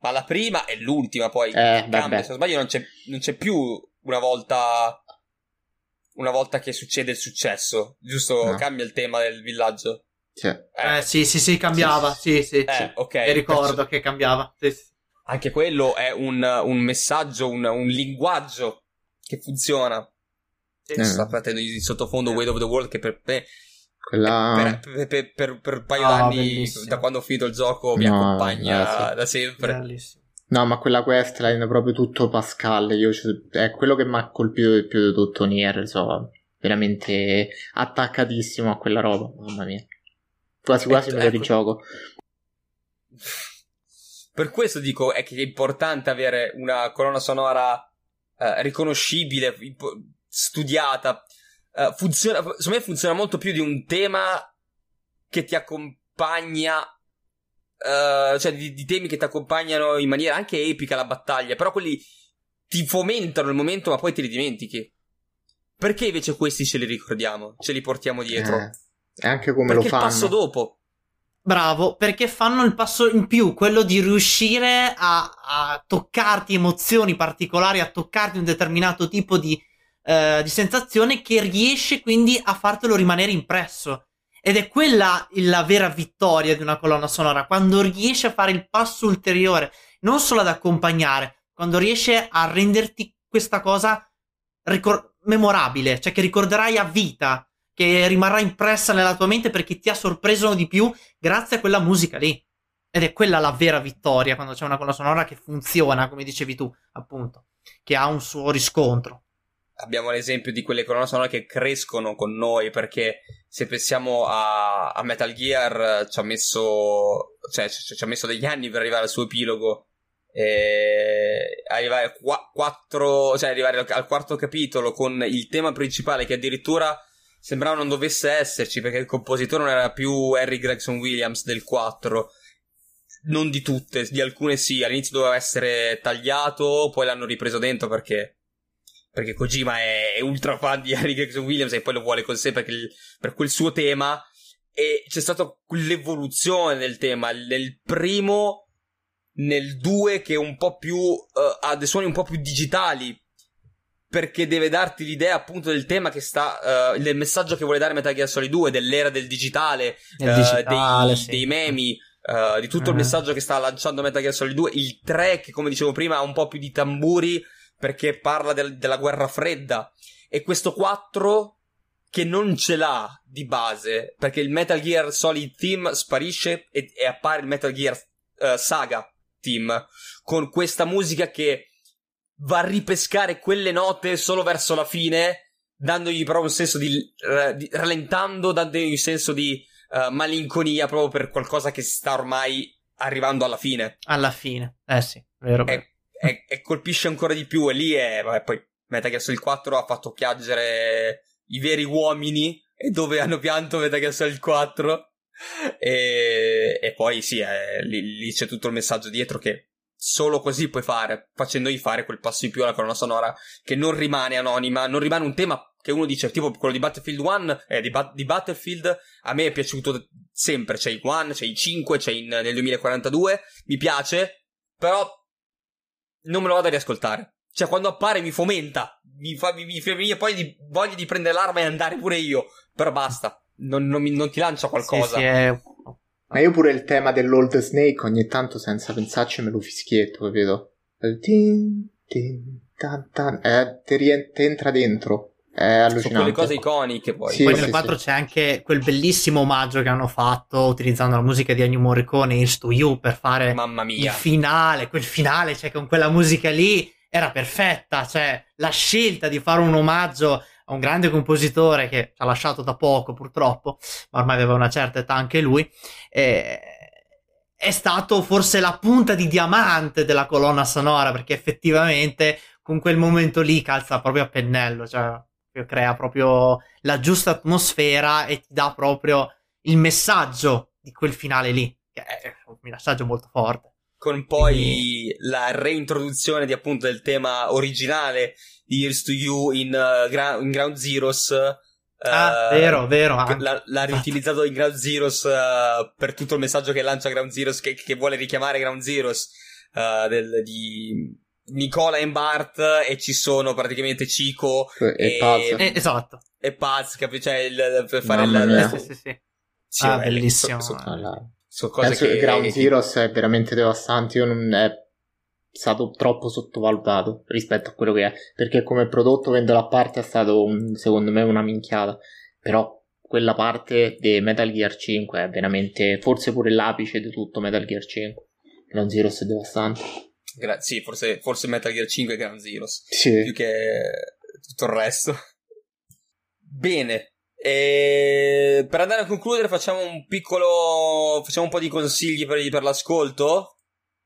Ma la prima e l'ultima poi eh, cambia. Se non sbaglio non c'è, non c'è più una volta... Una volta che succede il successo, giusto? No. Cambia il tema del villaggio. Sì. Eh, eh, sì, sì, sì, cambiava. Sì, sì, sì, eh, sì. Okay, e ricordo perciò... che cambiava. Sì, sì. Anche quello è un, un messaggio, un, un linguaggio che funziona. Sì. Eh. Sta partendo di sottofondo eh. Weight of the World, che per me, quella... per, per, per, per, per un paio oh, d'anni, bellissimo. Da quando ho finito il gioco, mi no, accompagna eh, sì. da sempre. Bellissimo. No, ma quella questline è proprio tutto Pascal. Io è quello che mi ha colpito di più di tutto Nier. Insomma, veramente attaccatissimo a quella roba. Mamma mia. Quasi quasi me lo rigioco. Per questo dico è che è importante avere una colonna sonora eh, riconoscibile, studiata. Uh, funziona, secondo me funziona molto più di un tema che ti accompagna, uh, cioè di, di temi che ti accompagnano in maniera anche epica la battaglia, però quelli ti fomentano il momento ma poi te li dimentichi. Perché invece questi ce li ricordiamo, ce li portiamo dietro. Eh. E anche come perché lo fanno. Perché il passo dopo. Bravo, perché fanno il passo in più, quello di riuscire a, a toccarti emozioni particolari, a toccarti un determinato tipo di, eh, di sensazione, che riesce quindi a fartelo rimanere impresso. Ed è quella la vera vittoria di una colonna sonora, quando riesce a fare il passo ulteriore, non solo ad accompagnare, quando riesce a renderti questa cosa ricor- memorabile, cioè che ricorderai a vita, che rimarrà impressa nella tua mente perché ti ha sorpreso di più grazie a quella musica lì. Ed è quella la vera vittoria, quando c'è una colonna sonora che funziona, come dicevi tu, appunto, che ha un suo riscontro. Abbiamo l'esempio di quelle colonne sonore che crescono con noi, perché se pensiamo a, a Metal Gear, ci ha messo cioè ci, ci ha messo degli anni per arrivare al suo epilogo, e arrivare, a qu- quattro, cioè arrivare al, al quarto capitolo con il tema principale che addirittura sembrava non dovesse esserci, perché il compositore non era più Harry Gregson-Williams del quattro. Non di tutte, di alcune sì. All'inizio doveva essere tagliato, poi l'hanno ripreso dentro perché perché Kojima è ultra fan di Harry Gregson-Williams e poi lo vuole con sé perché il, per quel suo tema. E c'è stata l'evoluzione del tema. Nel primo, nel due, che è un po' più... Uh, ha dei suoni un po' più digitali, perché deve darti l'idea appunto del tema che sta, uh, del messaggio che vuole dare Metal Gear Solid due, dell'era del digitale, uh, digitale dei, sì. dei memi, uh, di tutto uh-huh. il messaggio che sta lanciando Metal Gear Solid due. Il tre, che come dicevo prima ha un po' più di tamburi perché parla del, della guerra fredda, e questo quattro che non ce l'ha di base, perché il Metal Gear Solid Team sparisce e, e appare il Metal Gear uh, Saga Team, con questa musica che va a ripescare quelle note solo verso la fine, dandogli però un senso di, di rallentando, dandogli un senso di uh, malinconia proprio per qualcosa che sta ormai arrivando alla fine. Alla fine, eh sì, vero. E, e, e colpisce ancora di più, e lì è, vabbè, poi Metal Gear Solid quattro ha fatto piangere i veri uomini, e dove hanno pianto Metal Gear Solid quattro, e, e poi sì, eh, lì, lì c'è tutto il messaggio dietro che solo così puoi fare, facendogli fare quel passo in più alla colonna sonora, che non rimane anonima, non rimane un tema che uno dice, tipo quello di Battlefield uno, eh, di, ba- di Battlefield, a me è piaciuto sempre, c'è il uno, c'è il cinque, c'è in, nel duemilaquarantadue, mi piace, però non me lo vado a riascoltare, cioè quando appare mi fomenta, mi fa mi, mi, mi poi di, voglio di prendere l'arma e andare pure io, però basta, non, non, non ti lancia qualcosa. Sì, sì, è... Ma io pure il tema dell'Old Snake ogni tanto, senza pensarci, me lo fischietto, capito? Tin, tin, tan, tan. Eh, ti rie- entra dentro, è allucinante. Sono quelle cose iconiche poi. Sì, poi sì, nel quattro sì. C'è anche quel bellissimo omaggio che hanno fatto utilizzando la musica di Ennio Morricone, Here's to You, per fare mamma mia il finale, quel finale, cioè con quella musica lì era perfetta, cioè la scelta di fare un omaggio a un grande compositore che ci ha lasciato da poco purtroppo, ma ormai aveva una certa età anche lui, eh, è stato forse la punta di diamante della colonna sonora, perché effettivamente con quel momento lì calza proprio a pennello, cioè crea proprio la giusta atmosfera e ti dà proprio il messaggio di quel finale lì, che è un messaggio molto forte. Con poi la reintroduzione di, appunto, del tema originale di Here's to You in, uh, gra- in Ground Zeroes. Uh, ah, vero, vero. L'ha, l'ha riutilizzato in Ground Zeroes uh, per tutto il messaggio che lancia Ground Zeroes, che, che vuole richiamare Ground Zeroes, uh, del, di Nicola e Bart, e ci sono praticamente Chico e, e Paz. E, esatto. E Paz, capi? Cioè, il, per fare Mamma il... Mia. Sì, sì, sì. sì ah, bellissimo. So, so, allora. So cose penso che Ground Zeroes è veramente devastante, io non è stato troppo sottovalutato rispetto a quello che è, perché come prodotto vendolo a parte è stato un, secondo me una minchiata, però quella parte di Metal Gear cinque è veramente forse pure l'apice di tutto Metal Gear cinque. Ground Zeroes è devastante. Gra- sì, forse, forse Metal Gear cinque è Ground Zeroes, sì, più che tutto il resto. Bene. E per andare a concludere facciamo un piccolo facciamo un po' di consigli per, per l'ascolto,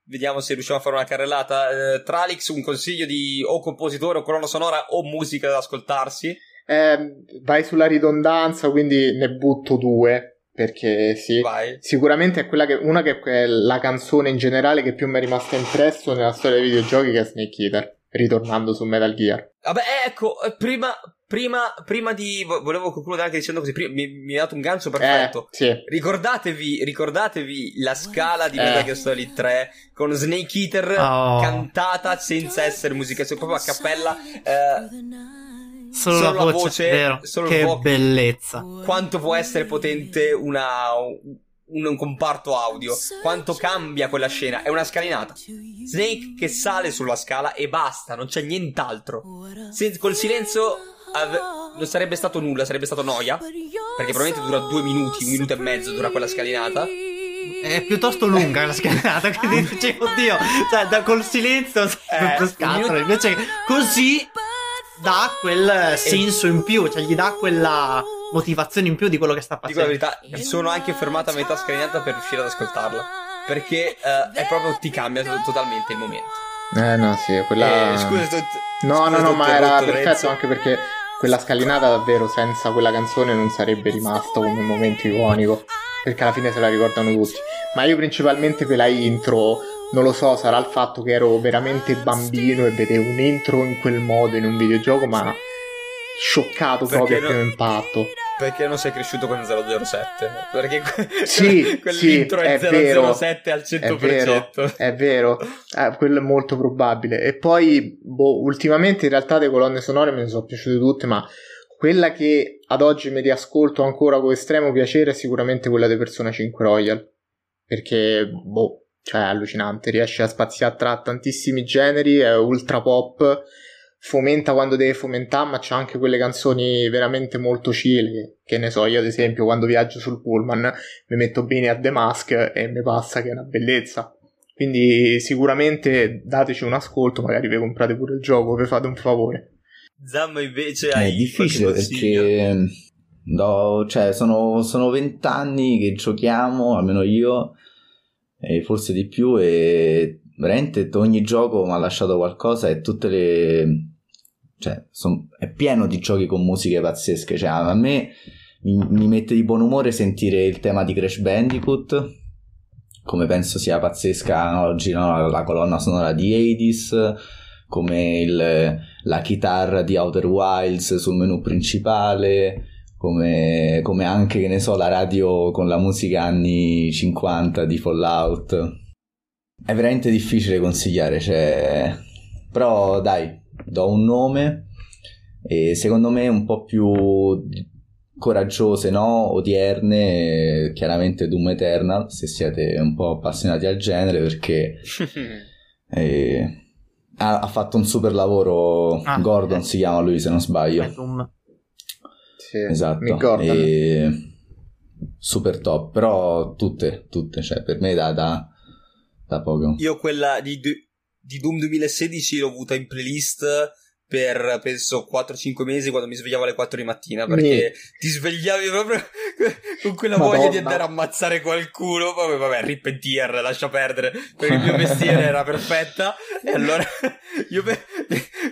vediamo se riusciamo a fare una carrellata. eh, Tralix, un consiglio di o compositore o colonna sonora o musica da ascoltarsi? Eh, vai sulla ridondanza, quindi ne butto due, perché sì, vai. Sicuramente è quella che una che è la canzone in generale che più mi è rimasta impresso nella storia dei videogiochi, che è Snake Eater, ritornando su Metal Gear. Vabbè, ecco, prima Prima, prima di... volevo concludere anche dicendo così, prima, mi, mi ha dato un gancio perfetto. Eh, sì. Ricordatevi, ricordatevi la scala di Metal Gear Solid tre con Snake Eater oh. cantata senza essere musicazione, proprio a cappella. Eh, solo, solo la voce, voce vero. Solo che voce. Bellezza. Quanto può essere potente una... Un, un comparto audio, quanto cambia quella scena. È una scalinata, Snake che sale sulla scala e basta, non c'è nient'altro. Sen- col silenzio av- non sarebbe stato nulla, sarebbe stato noia, perché probabilmente dura due minuti, un minuto e mezzo dura quella scalinata. È piuttosto lunga la scalinata, quindi dice, oddio, cioè, da col silenzio eh, scattolo, invece così dà quel senso in più, cioè gli dà quella motivazione in più di quello che sta facendo. Dico la verità, mi sono anche fermato a metà scalinata per riuscire ad ascoltarla, perché uh, è proprio, ti cambia to- totalmente il momento. Eh no, sì, quella... Eh, scusa, t- no, scusa, no, no, no, ma era perfetto Renzo. Anche perché quella scalinata davvero senza quella canzone non sarebbe rimasto come un momento iconico, perché alla fine se la ricordano tutti. Ma io principalmente quella intro, non lo so, sarà il fatto che ero veramente bambino e vedevo un intro in quel modo in un videogioco, ma... scioccato perché proprio al primo impatto, perché non sei cresciuto con zero zero sette, perché que- sì, quell'intro sì, è, è zero zero sette al cento per cento, è vero, è vero. Eh, quello è molto probabile. E poi boh, ultimamente in realtà le colonne sonore me ne sono piaciute tutte, ma quella che ad oggi mi riascolto ancora con estremo piacere è sicuramente quella di Persona cinque Royal, perché boh, cioè è allucinante, riesce a spaziare tra tantissimi generi, è ultra pop, fomenta quando deve fomentare, ma c'ha anche quelle canzoni veramente molto chill, che ne so, io ad esempio quando viaggio sul pullman mi metto bene a The Mask e mi passa, che è una bellezza. Quindi sicuramente dateci un ascolto, magari vi comprate pure il gioco, vi fate un favore. Zamma invece hai è difficile perché no, cioè sono sono vent'anni che giochiamo, almeno io e forse di più, e veramente ogni gioco mi ha lasciato qualcosa, e tutte le cioè son... è pieno di giochi con musiche pazzesche, cioè a me mi, mi mette di buon umore sentire il tema di Crash Bandicoot, come penso sia pazzesca oggi, no? La colonna sonora di Hades, come il, la chitarra di Outer Wilds sul menu principale, come, come anche, che ne so, la radio con la musica anni cinquanta di Fallout. È veramente difficile consigliare, cioè... però dai, do un nome, e secondo me un po' più coraggiose, no? Odierne, chiaramente Doom Eternal, se siete un po' appassionati al genere, perché eh, ha, ha fatto un super lavoro, ah, Gordon eh. si chiama lui se non sbaglio. Sì, esatto, e... super top, però tutte, tutte, cioè per me da... da... da poco. Io quella di, di Doom duemilasedici l'ho avuta in playlist per penso quattro cinque mesi, quando mi svegliavo alle quattro di mattina, perché mm. ti svegliavi proprio con quella Madonna. voglia di andare a ammazzare qualcuno. Poi vabbè, rip and tear, lascia perdere, perché il mio mestiere era perfetta, e allora io per...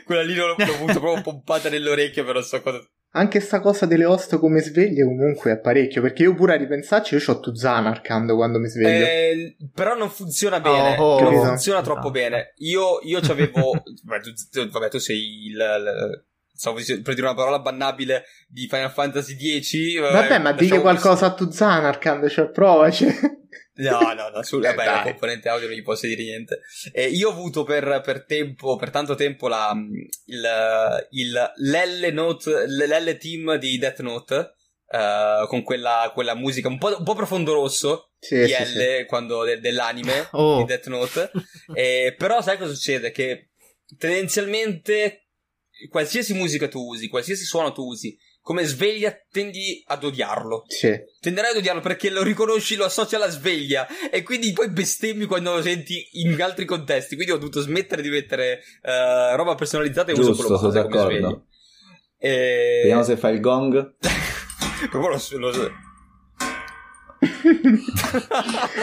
quella lì l'ho avuto proprio pompata nell'orecchio, però so cosa. Anche sta cosa delle host come sveglie comunque è parecchio, perché io pure a ripensarci io c'ho Tuzana arcando quando mi sveglio, eh, però non funziona bene, oh, non funziona troppo bene. Io io c'avevo vabbè, tu, vabbè tu sei il, il stavo per dire una parola bannabile di Final Fantasy X, vabbè, vabbè ma dica qualcosa questo. A Tuzana arcando, cioè provaci. No, no, no, sul, eh, vabbè, la componente audio non gli posso dire niente. Eh, io ho avuto per, per tempo, per tanto tempo, la, il, il, l'L Note, l'L Team di Death Note, uh, con quella, quella musica un po', un po' profondo rosso, sì, di sì, L, sì. Quando, de, dell'anime, oh. di Death Note. Eh, però sai cosa succede? Che tendenzialmente qualsiasi musica tu usi, qualsiasi suono tu usi, come sveglia tendi ad odiarlo. Sì. Tenderai ad odiarlo perché lo riconosci, lo associ alla sveglia, e quindi poi bestemmi quando lo senti in altri contesti. Quindi ho dovuto smettere di mettere uh, roba personalizzata e Giusto, uso quello sono d'accordo. Come sveglia. E... Vediamo se fa il gong. Proprio lo, lo so.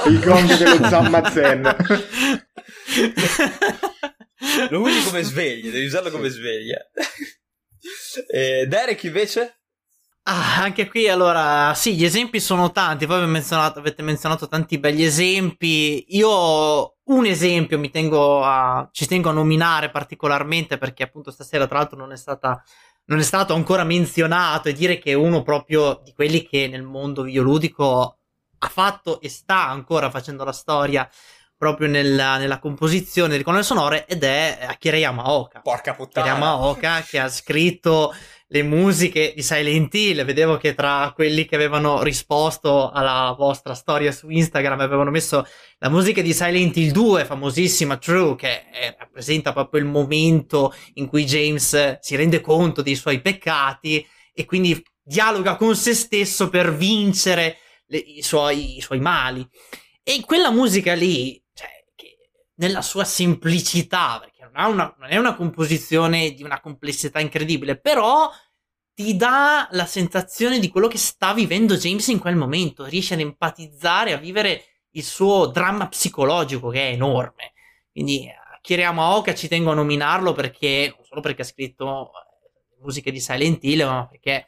Il gong dello Zammazen. Lo usi come sveglia, devi usarlo come sveglia. Eh, Derek invece? Ah, anche qui allora sì, gli esempi sono tanti, poi avete menzionato, avete menzionato tanti belli esempi. Io un esempio mi tengo a, ci tengo a nominare particolarmente, perché appunto stasera tra l'altro non è stata, non è stato ancora menzionato, e dire che è uno proprio di quelli che nel mondo videoludico ha fatto e sta ancora facendo la storia proprio nella, nella composizione delle colonne sonore, ed è Akira Yamaoka. Porca puttana. Akira Yamaoka, che ha scritto le musiche di Silent Hill. Vedevo che tra quelli che avevano risposto alla vostra storia su Instagram avevano messo la musica di Silent Hill due, famosissima, True, che è, rappresenta proprio il momento in cui James si rende conto dei suoi peccati e quindi dialoga con se stesso per vincere le, i, suoi, i suoi mali. E quella musica lì, nella sua semplicità, perché non, ha una, non è una composizione di una complessità incredibile, però ti dà la sensazione di quello che sta vivendo James in quel momento, riesce ad empatizzare, a vivere il suo dramma psicologico, che è enorme. Quindi Akira Yamaoka ci tengo a nominarlo, perché non solo perché ha scritto le musiche di Silent Hill, ma perché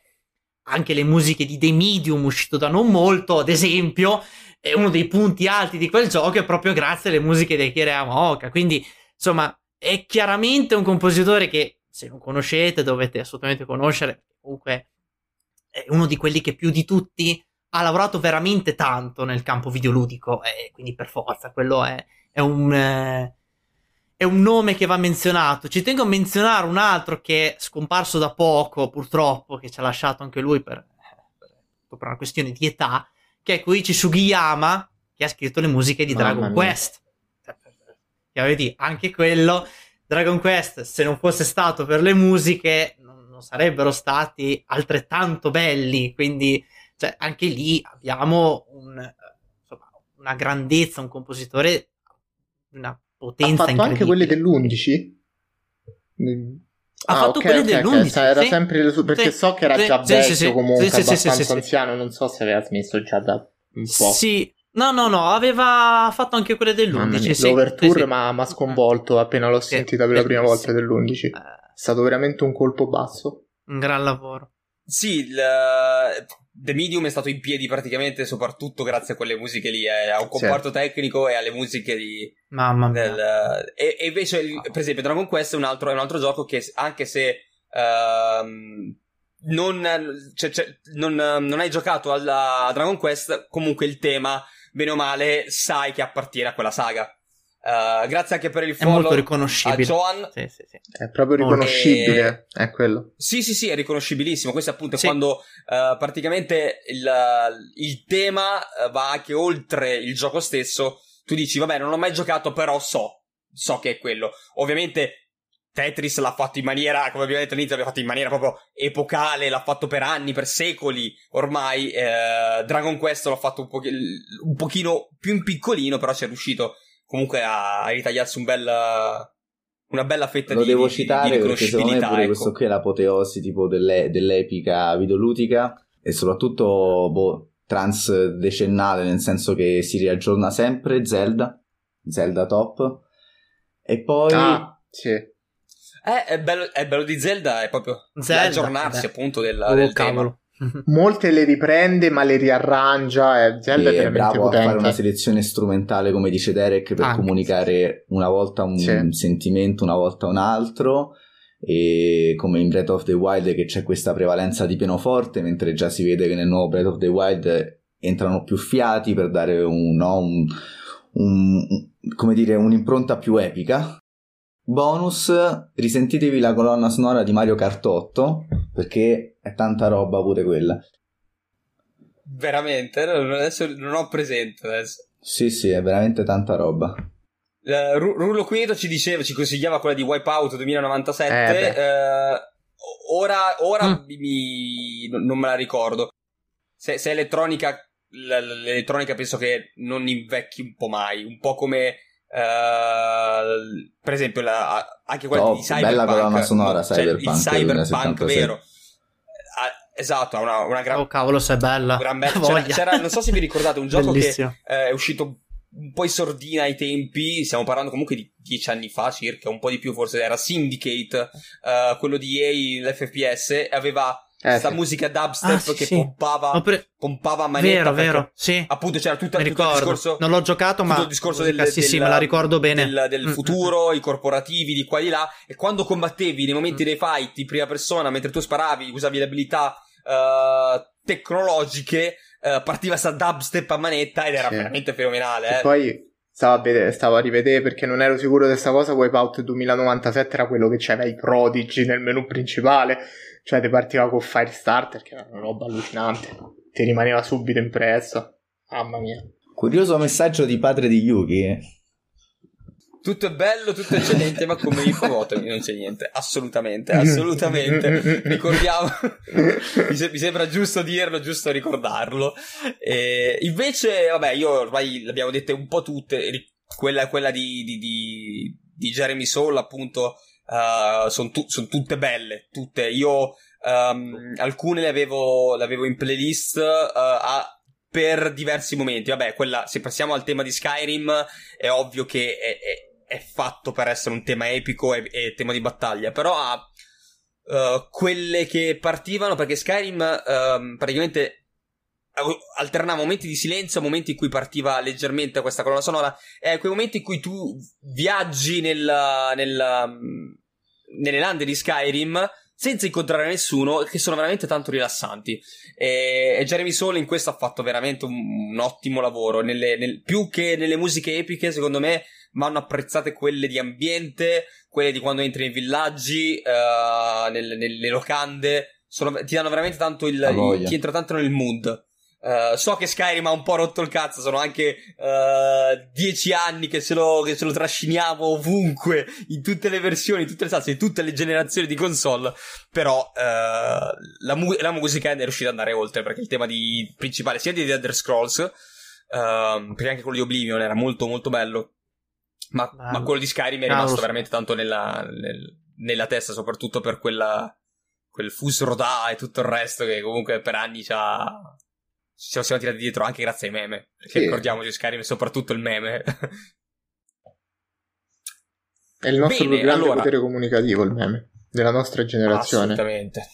anche le musiche di The Medium, uscito da non molto, ad esempio, è uno dei punti alti di quel gioco, è proprio grazie alle musiche di Akira Yamaoka. Quindi, insomma, è chiaramente un compositore che, se non conoscete, dovete assolutamente conoscere. Comunque, è uno di quelli che più di tutti ha lavorato veramente tanto nel campo videoludico, e quindi per forza, quello è, è un... Eh... è un nome che va menzionato. Ci tengo a menzionare un altro che è scomparso da poco, purtroppo, che ci ha lasciato anche lui per, per, per una questione di età, che è Koichi Sugiyama, che ha scritto le musiche di Mamma Dragon mia. Quest. Che vedi, anche quello, Dragon Quest, se non fosse stato per le musiche, non, non sarebbero stati altrettanto belli. Quindi, cioè, anche lì abbiamo un, insomma, una grandezza, un compositore, una potenza ha fatto anche quelle dell'undici? Ha ah, fatto okay, quelle okay, dell'undici? Okay. Era sì, sempre le su- perché sì, so che era sì, già vecchio sì, sì, comunque, sì, abbastanza sì, sì, anziano, sì. Non so se aveva smesso già da un po'. Sì, no, no, no, aveva fatto anche quelle dell'undici. Sì, sì, l'overture sì. Ma m'ha sconvolto appena l'ho sì, sentita per la prima sì, volta sì. dell'undici. È stato veramente un colpo basso. Un gran lavoro. Sì, la... The Medium è stato in piedi praticamente soprattutto grazie a quelle musiche lì, eh, a un comparto certo. tecnico e alle musiche di Mamma mia. Del, e, e invece il, per esempio Dragon Quest è un altro, è un altro gioco che anche se uh, non, cioè, cioè, non, non hai giocato alla, a Dragon Quest, comunque il tema bene o male sai che appartiene a quella saga. Uh, grazie anche per il follow a Joan, sì, sì, sì. È proprio riconoscibile, e... è quello. Sì, sì, sì, è riconoscibilissimo. Questo appunto sì. è quando uh, praticamente il, il tema va anche oltre il gioco stesso. Tu dici, vabbè, non ho mai giocato, però so, so che è quello. Ovviamente Tetris l'ha fatto in maniera, come abbiamo detto all'inizio, l'ha fatto in maniera proprio epocale, l'ha fatto per anni, per secoli ormai. Eh, Dragon Quest l'ha fatto un, poch- un pochino più in piccolino, però ci è riuscito comunque a ritagliarsi un bel una bella fetta lo di devo citare di perché secondo me pure ecco. Questo qui è l'apoteosi tipo delle, dell'epica videoludica e soprattutto boh, transdecennale, nel senso che si riaggiorna sempre. Zelda Zelda top. E poi ah, sì. eh, è, bello, è bello di Zelda è proprio aggiornarsi appunto della, oh, del cavolo. Molte le riprende ma le riarrangia e Zelda è, è bravo potente. A fare una selezione strumentale, come dice Derek, per Anche. comunicare una volta un sì. sentimento, una volta un altro, e come in Breath of the Wild che c'è questa prevalenza di pianoforte, mentre già si vede che nel nuovo Breath of the Wild entrano più fiati per dare un, no, un, un, come dire, un'impronta più epica. Bonus, risentitevi la colonna sonora di Mario Kart otto perché è tanta roba pure quella. Veramente? Adesso non ho presente adesso. Sì, sì, è veramente tanta roba. Uh, Rullo Quieto ci diceva, ci consigliava quella di Wipeout duemilanovantasette. Eh uh, ora ora mm. mi, non me la ricordo. Se, se è elettronica, l'elettronica penso che non invecchi un po' mai. Un po' come... Uh, per esempio la, anche quella oh, di Cyberpunk, bella colonna sonora, cioè, Cyberpunk, il Cyberpunk vero, ah, esatto, una, una gran, oh cavolo se è bella gran be- c'era, c'era, non so se vi ricordate un gioco bellissimo. Che eh, è uscito un po' in sordina ai tempi, stiamo parlando comunque di dieci anni fa circa, un po' di più forse, era Syndicate, uh, quello di E A, l'F P S, aveva questa eh, sì. musica dubstep ah, sì, che sì. pompava pre... pompava a manetta, vero vero sì. appunto c'era tutto, tutto il discorso, non l'ho giocato ma il discorso del, sì, del, sì, me la ricordo bene del, del mm. futuro, i corporativi di qua di là, e quando combattevi nei momenti mm. dei fight in prima persona mentre tu sparavi usavi le abilità uh, tecnologiche, uh, partiva sta dubstep a manetta ed era sì. veramente fenomenale eh. E poi stavo a, vedere, stavo a rivedere perché non ero sicuro di sta cosa. Wipeout duemilanovantasette era quello che c'era i Prodigy nel menu principale, cioè ti partiva con Firestarter che era una roba allucinante, ti rimaneva subito impresso, mamma mia. Curioso messaggio di padre di Yuki: tutto è bello, tutto è eccellente ma come i fotogrammi non c'è niente, assolutamente assolutamente ricordiamo mi, se- mi sembra giusto dirlo, giusto ricordarlo. E invece vabbè, io ormai l'abbiamo dette un po' tutte, quella, quella di, di, di, di Jeremy Soule appunto. Uh, sono tu- son tutte belle, tutte. Io um, alcune le avevo, le avevo in playlist uh, a- per diversi momenti. Vabbè, quella, se passiamo al tema di Skyrim, è ovvio che è, è, è fatto per essere un tema epico e, e tema di battaglia, però ha uh, quelle che partivano perché Skyrim um, praticamente alternava momenti di silenzio, momenti in cui partiva leggermente questa colonna sonora, e quei momenti in cui tu viaggi nella, nella, nelle lande di Skyrim senza incontrare nessuno, che sono veramente tanto rilassanti, e, e Jeremy Soule in questo ha fatto veramente un, un ottimo lavoro nelle, nel, più che nelle musiche epiche secondo me vanno apprezzate quelle di ambiente, quelle di quando entri nei villaggi, uh, nelle, nelle locande, sono, ti danno veramente tanto il, il ti entra tanto nel mood. Uh, so che Skyrim ha un po' rotto il cazzo, sono anche uh, dieci anni che se, lo, che se lo trasciniamo ovunque, in tutte le versioni, in tutte le salse, in tutte le generazioni di console, però uh, la, mu- la musica è riuscita ad andare oltre, perché il tema di, principale sia di The Elder Scrolls, uh, perché anche quello di Oblivion era molto molto bello, ma, bello. ma quello di Skyrim è rimasto ah, veramente tanto nella, nel, nella testa, soprattutto per quella, quel Fusroda e tutto il resto che comunque per anni ci ha... ci siamo tirati dietro anche grazie ai meme, perché sì. ricordiamoci Skyrim e soprattutto il meme è il nostro Bene, più grande allora... potere comunicativo, il meme della nostra generazione, assolutamente.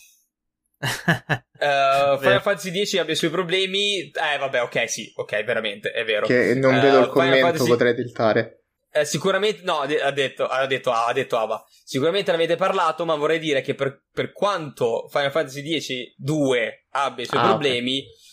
uh, Final Fantasy X abbia i suoi problemi, eh vabbè ok sì ok veramente è vero che non vedo uh, il commento Fantasy... potrei tiltare. Eh, sicuramente no, ha detto, ha detto, ha detto Ava, sicuramente ne avete parlato, ma vorrei dire che per, per quanto Final Fantasy X due abbia i suoi ah, problemi okay.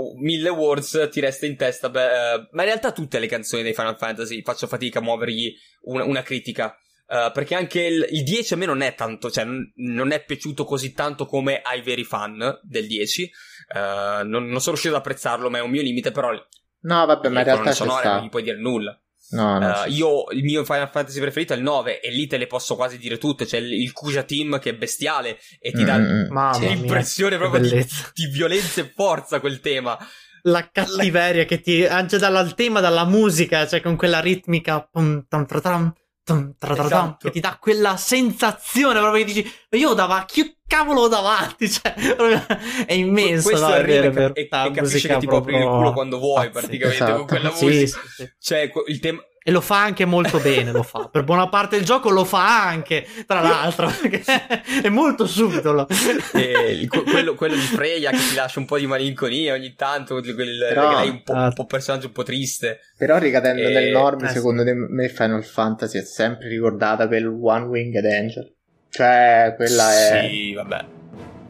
Uh, mille words ti resta in testa, beh, uh, ma in realtà tutte le canzoni dei Final Fantasy faccio fatica a muovergli una, una critica, uh, perché anche il, il dieci a me non è tanto, cioè non, non è piaciuto così tanto come ai veri fan del dieci, uh, non, non sono riuscito ad apprezzarlo, ma è un mio limite, però no vabbè, ma in realtà sonore non gli puoi dire nulla. No, uh, io il mio Final Fantasy preferito è il nove e lì te le posso quasi dire tutte, c'è il, il Kuja Team che è bestiale e ti dà mm, l'impressione mia, proprio di, di violenza e forza, quel tema, la cattiveria la... che ti anche dalla, dal tema, dalla musica, cioè con quella ritmica pum, tam, tra, tam, tum, tra, tra, esatto. Che ti dà quella sensazione proprio che dici, ma io ho davanti, che cavolo ho davanti, cioè, è immenso. Questo no, arriva per, e, e capisci che ti può aprire il culo quando vuoi, pazzi, praticamente, esatto, con quella musica, sì, sì, sì. Cioè il tema. E lo fa anche molto bene, lo fa. Per buona parte del gioco lo fa anche, tra l'altro, perché è molto subdolo. E quello, quello di Freya che ti lascia un po' di malinconia ogni tanto, quel, però, lei è un po', ah, un po' personaggio un po' triste. Però ricadendo e... nel norme, eh, secondo sì. me Final Fantasy è sempre ricordata per One Winged Angel. Cioè, quella è... Sì, vabbè.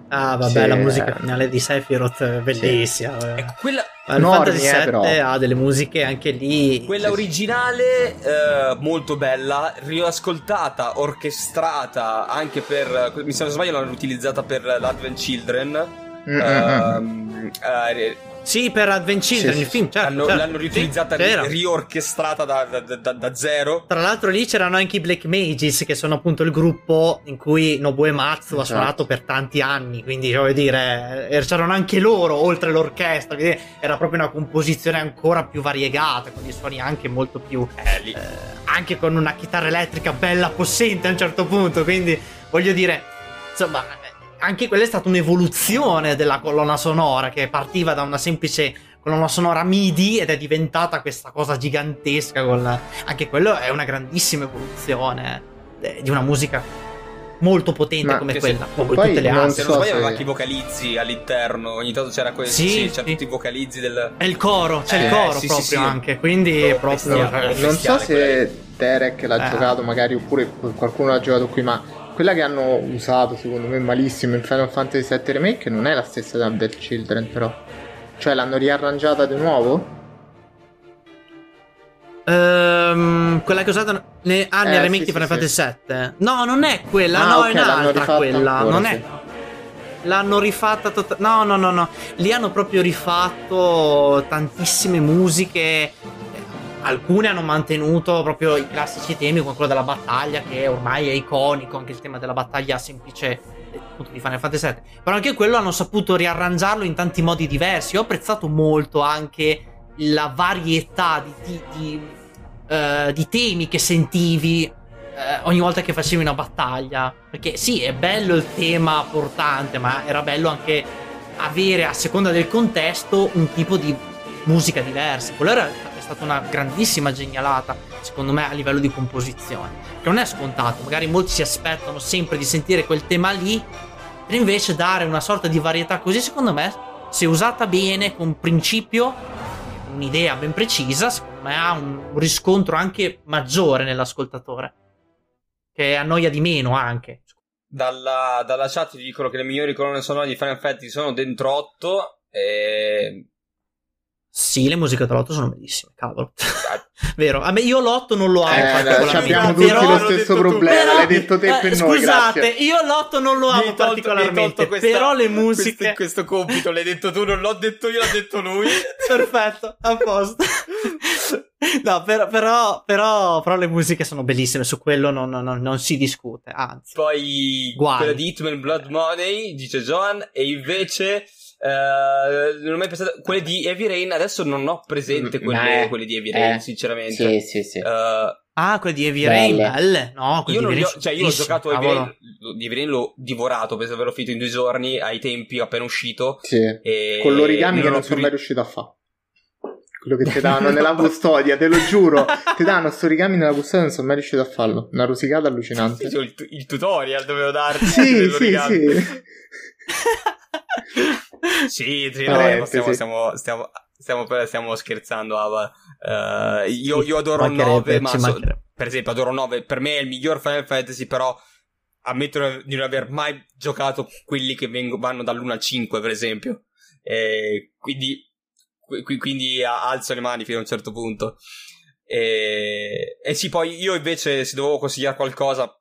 Ah, vabbè, sì, la musica finale di Sephiroth, bellissima. Sì. Ecco, quella... Final Fantasy sette ha delle musiche anche lì. Quella originale, eh, molto bella, riascoltata, orchestrata anche per... Mi se non sbaglio l'hanno utilizzata per l'Advent Children. Mm-hmm. uh, uh, sì, per Advent Children, sì, il film, certo, hanno, certo. L'hanno riutilizzata, sì, riorchestrata da, da, da, da zero. Tra l'altro lì c'erano anche i Black Mages, che sono appunto il gruppo in cui Nobuo Uematsu, esatto, ha suonato per tanti anni, quindi voglio dire, c'erano anche loro, oltre l'orchestra, quindi era proprio una composizione ancora più variegata, con dei suoni anche molto più... Eh, eh, anche con una chitarra elettrica bella possente a un certo punto, quindi voglio dire, insomma... Anche quella è stata un'evoluzione della colonna sonora, che partiva da una semplice colonna sonora MIDI ed è diventata questa cosa gigantesca. Con la... Anche quello è una grandissima evoluzione di una musica molto potente, ma come quella. Sì. Come poi tutte le altre. Se non sbaglio, aveva anche i vocalizzi all'interno. Ogni tanto c'era questo. Sì, sì, c'erano sì. tutti i vocalizzi del. E il coro, c'è eh, il coro sì, proprio sì, sì. anche. Quindi è proprio. No, non, non so se Derek l'ha eh. giocato, magari, oppure qualcuno l'ha giocato qui, ma. Quella che hanno usato, secondo me, malissimo in Final Fantasy sette Remake non è la stessa da Dead Children, però. Cioè, l'hanno riarrangiata di nuovo? Ehm, quella che ho usato ne... Ah, nel eh, remake sì, di Final sì, Fantasy sì. sette? No, non è quella, ah, no, okay, è un'altra quella. Ancora, non sì. è... L'hanno rifatta totale. No, no, no, no. Lì hanno proprio rifatto tantissime musiche... Alcune hanno mantenuto proprio i classici temi, come quello della battaglia, che ormai è iconico, anche il tema della battaglia semplice appunto di Final Fantasy sette. Però anche quello hanno saputo riarrangiarlo in tanti modi diversi. Io ho apprezzato molto anche la varietà di, di, di, uh, di temi che sentivi uh, ogni volta che facevi una battaglia. Perché sì, è bello il tema portante, ma era bello anche avere, a seconda del contesto, un tipo di musica diversa. Quello era... È stata una grandissima genialata, secondo me, a livello di composizione, che non è scontato. Magari molti si aspettano sempre di sentire quel tema lì, e invece dare una sorta di varietà così, secondo me, se usata bene, con principio, un'idea ben precisa, secondo me ha un riscontro anche maggiore nell'ascoltatore, che annoia di meno anche. Dalla, dalla chat ti dicono che le migliori colonne sonore di Final Fantasy sono dentro otto e... Sì, le musiche tra l'otto sono bellissime, cavolo. Vero, a me io l'otto non lo amo. Eh, particolarmente. Abbiamo tutti però, lo stesso problema, tu. L'hai detto te eh, per scusate, noi, Scusate, io l'otto non lo amo tolto, particolarmente, questa, però le musiche... Questo, questo compito l'hai detto tu, non l'ho detto io, l'ha detto lui. Perfetto, a posto. No, però, però, però, però le musiche sono bellissime, su quello non, non, non si discute, anzi. Poi Guai. Quella di Hitman Blood Money, dice Joan, e invece... Uh, non ho mai pensato quelle di Heavy Rain, adesso non ho presente quelle, quelle di Heavy Rain, eh, sinceramente. Sì, sì, sì. Uh, ah, quelle di Heavy Rain, belle. No, quelle io di Heavy Rain. Ho, cioè, io ho giocato Heavy Rain, di Heavy Rain l'ho divorato, penso di averlo finito in due giorni, ai tempi appena uscito. Sì. E con l'origami che non sono mai riuscito a fare. Quello che ti danno nella custodia, te lo giuro. Ti danno sto origami nella custodia, non sono mai riuscito a farlo. Una rosicata allucinante. Sì, il, il tutorial dovevo darti. Sì, sì, sì. Sì, no, stiamo, sì. Stiamo, stiamo, stiamo, stiamo scherzando, Ava. Uh, io, io adoro nove, ma so, per esempio adoro nove, per me è il miglior Final Fantasy, però ammetto di non aver mai giocato quelli che vengo, vanno dall'uno al cinque, per esempio, e quindi, qui, quindi alzo le mani fino a un certo punto. E, e sì, poi io invece, se dovevo consigliare qualcosa,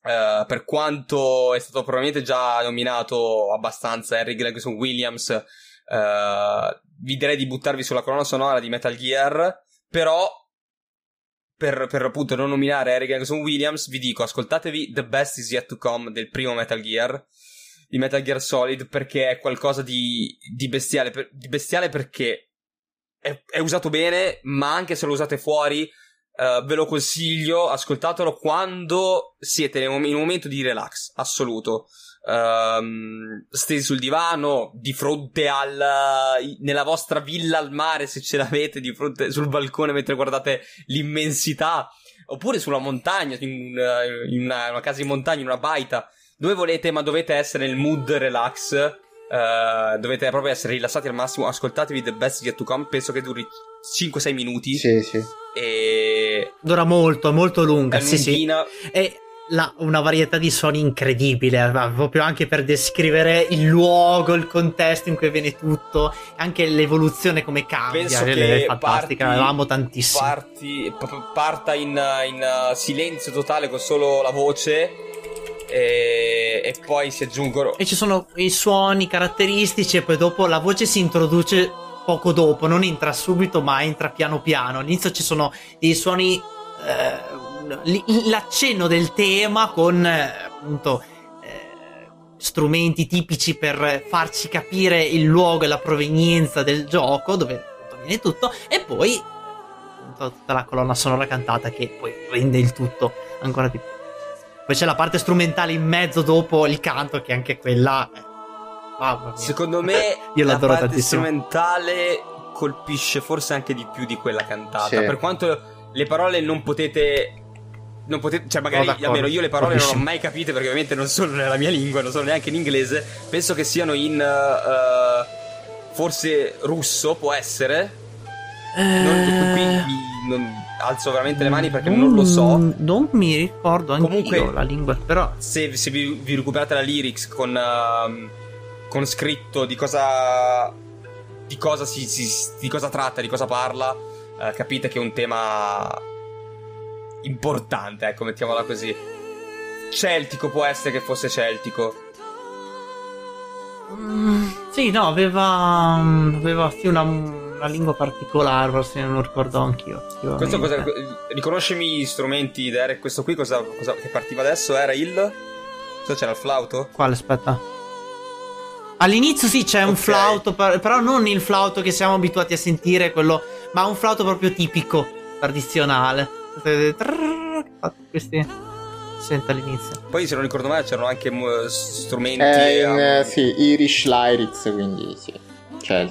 Uh, per quanto è stato probabilmente già nominato abbastanza Harry Gregson-Williams, uh, vi direi di buttarvi sulla colonna sonora di Metal Gear, però per, per appunto non nominare Harry Gregson-Williams vi dico ascoltatevi The Best Is Yet To Come del primo Metal Gear, di Metal Gear Solid, perché è qualcosa di, di bestiale, per, di bestiale perché è, è usato bene, ma anche se lo usate fuori Uh, ve lo consiglio, ascoltatelo quando siete in un momento di relax assoluto, um, stesi sul divano di fronte al nella vostra villa al mare, se ce l'avete, di fronte sul balcone mentre guardate l'immensità, oppure sulla montagna, in, in una, una casa in montagna, in una baita, dove volete, ma dovete essere nel mood relax, uh, dovete proprio essere rilassati al massimo. Ascoltatevi The Best Yet To Come, penso che duri cinque sei minuti. Sì, sì. E... dura molto, molto lunga. Sì, sì. E la, una varietà di suoni incredibile, proprio anche per descrivere il luogo, il contesto in cui viene tutto, anche l'evoluzione come cambia. Penso che è fantastica, parti, l'amo tantissimo. Parti, parta in, in silenzio totale con solo la voce. E, e poi si aggiungono, e ci sono i suoni caratteristici, e poi dopo la voce si introduce poco dopo, non entra subito ma entra piano piano. All'inizio ci sono dei suoni, eh, l'accenno del tema con eh, appunto eh, strumenti tipici per farci capire il luogo e la provenienza del gioco, dove viene tutto, e poi tutta la colonna sonora cantata che poi rende il tutto ancora più. Poi c'è la parte strumentale in mezzo dopo il canto, che anche quella, mamma mia. Secondo me io la parte tantissimo. Strumentale colpisce forse anche di più di quella cantata, sì. Per quanto le parole non potete non potete cioè magari no, almeno io le parole Capisci. Non ho mai capite, perché ovviamente non sono nella mia lingua, non sono neanche in inglese, penso che siano in uh, forse russo, può essere. eh... non, qui mi, non alzo veramente le mani perché non, non lo so, non mi ricordo anche comunque io la lingua, però se, se vi, vi recuperate la lyrics con uh, con scritto di cosa di cosa si, si di cosa tratta, di cosa parla, uh, capite che è un tema importante, ecco, mettiamola così. Celtico, può essere che fosse celtico. Mm, sì, no, aveva aveva sì una una lingua particolare, forse non lo ricordo anch'io. Questo cosa, riconoscimi gli strumenti, Derek? Questo qui cosa, cosa che partiva adesso era il... cosa c'era, il flauto? Quale, aspetta. All'inizio sì, c'è okay. Un flauto, però non il flauto che siamo abituati a sentire, quello, ma un flauto proprio tipico, tradizionale. Questi... senta all'inizio. Poi, se non ricordo male, c'erano anche strumenti... Eh, in, a... sì, Irish Lyrics, quindi sì. C'è...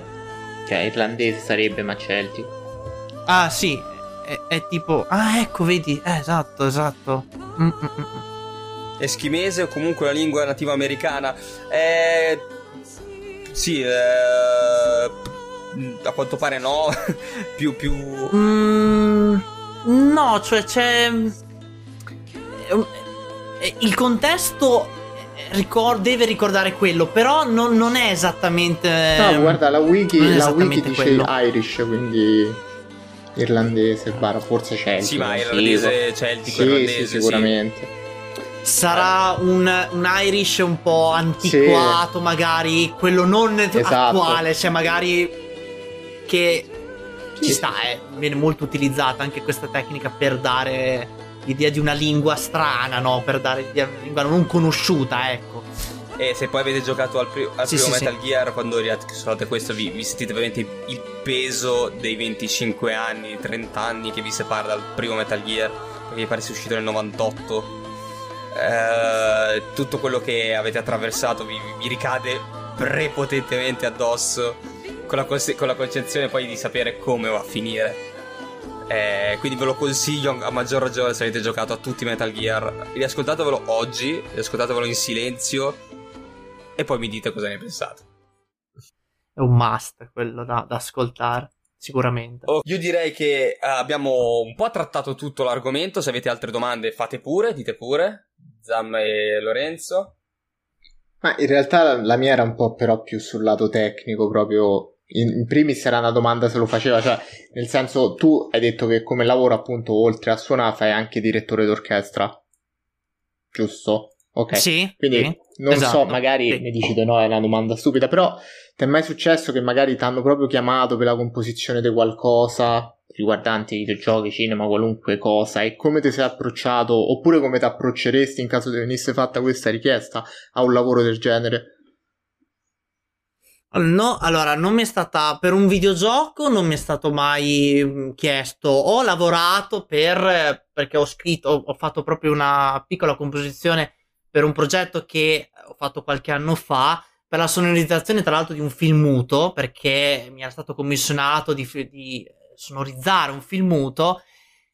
cioè irlandese sarebbe, ma celtico. Ah sì, è, è tipo, ah ecco vedi, eh, esatto esatto Mm-mm-mm. Eschimese o comunque la lingua nativa americana, eh, sì, eh, a quanto pare no. più più mm, no, cioè c'è il contesto, Ricord- deve ricordare quello, però non, non è esattamente. No, guarda, la wiki, la wiki dice quello. Irish, quindi irlandese, barra, forse celtico. Sì, ma irlandese, celtico, sì, irlandese, sì, sicuramente. Sì. Sarà un, un Irish un po' antiquato, sì. Magari quello non esatto. Attuale, cioè magari che sì. Ci sta, eh. Viene molto utilizzata anche questa tecnica per dare l'idea di una lingua strana, no? Per dare l'idea di una lingua non conosciuta, ecco. E se poi avete giocato al, pri- al sì, primo sì, Metal sì. Gear, quando riascoltate questo vi, vi sentite veramente il peso dei venticinque anni, trenta anni che vi separa dal primo Metal Gear, perché mi pare sia uscito nel novantotto. Eh, tutto quello che avete attraversato vi, vi ricade prepotentemente addosso, con la, cons- con la concezione poi di sapere come va a finire. Eh, quindi ve lo consiglio a maggior ragione se avete giocato a tutti i Metal Gear. Riascoltatevelo oggi, riascoltatevelo in silenzio e poi mi dite cosa ne pensate. È un must quello da, da ascoltare, sicuramente. Oh, io direi che uh, abbiamo un po' trattato tutto l'argomento. Se avete altre domande fate pure, dite pure, Zam e Lorenzo. Ma in realtà la mia era un po' però più sul lato tecnico, proprio... in primis era una domanda se lo faceva, cioè nel senso, tu hai detto che come lavoro appunto oltre a suonare fai anche direttore d'orchestra, giusto? Ok, sì, quindi sì, non esatto, so, magari sì. Mi dici di no, è una domanda stupida, però ti è mai successo che magari ti hanno proprio chiamato per la composizione di qualcosa riguardante i videogiochi, cinema, qualunque cosa, e come ti sei approcciato, oppure come ti approcceresti in caso ti venisse fatta questa richiesta a un lavoro del genere? No, allora non mi è stata, per un videogioco non mi è stato mai chiesto. Ho lavorato per, perché ho scritto, ho fatto proprio una piccola composizione per un progetto che ho fatto qualche anno fa, per la sonorizzazione tra l'altro di un film muto, perché mi era stato commissionato di, di sonorizzare un film muto,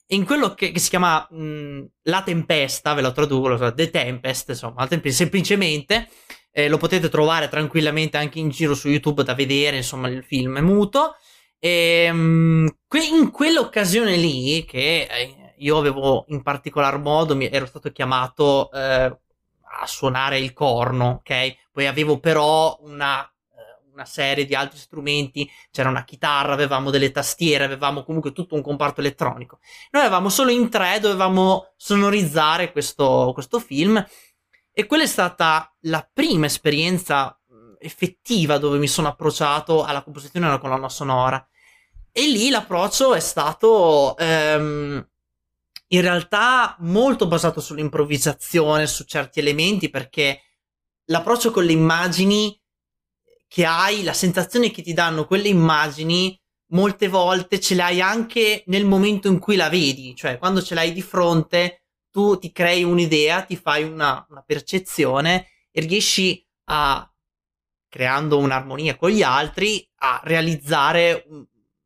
e in quello che, che si chiama mh, La Tempesta, ve lo traduco, lo so, The Tempest, insomma, La Tempesta, semplicemente. Eh, lo potete trovare tranquillamente anche in giro su YouTube da vedere, insomma, il film è muto. E, mh, que- in quell'occasione lì, che eh, io avevo in particolar modo, mi ero stato chiamato eh, a suonare il corno, ok? Poi avevo però una, eh, una serie di altri strumenti, c'era una chitarra, avevamo delle tastiere, avevamo comunque tutto un comparto elettronico. Noi avevamo solo in tre, dovevamo sonorizzare questo, questo film. E quella è stata la prima esperienza effettiva dove mi sono approcciato alla composizione della colonna sonora. E lì l'approccio è stato ehm, in realtà molto basato sull'improvvisazione, su certi elementi, perché l'approccio con le immagini che hai, la sensazione che ti danno quelle immagini, molte volte ce le hai anche nel momento in cui la vedi, cioè quando ce l'hai di fronte. Tu ti crei un'idea, ti fai una, una percezione e riesci a, creando un'armonia con gli altri, a realizzare un,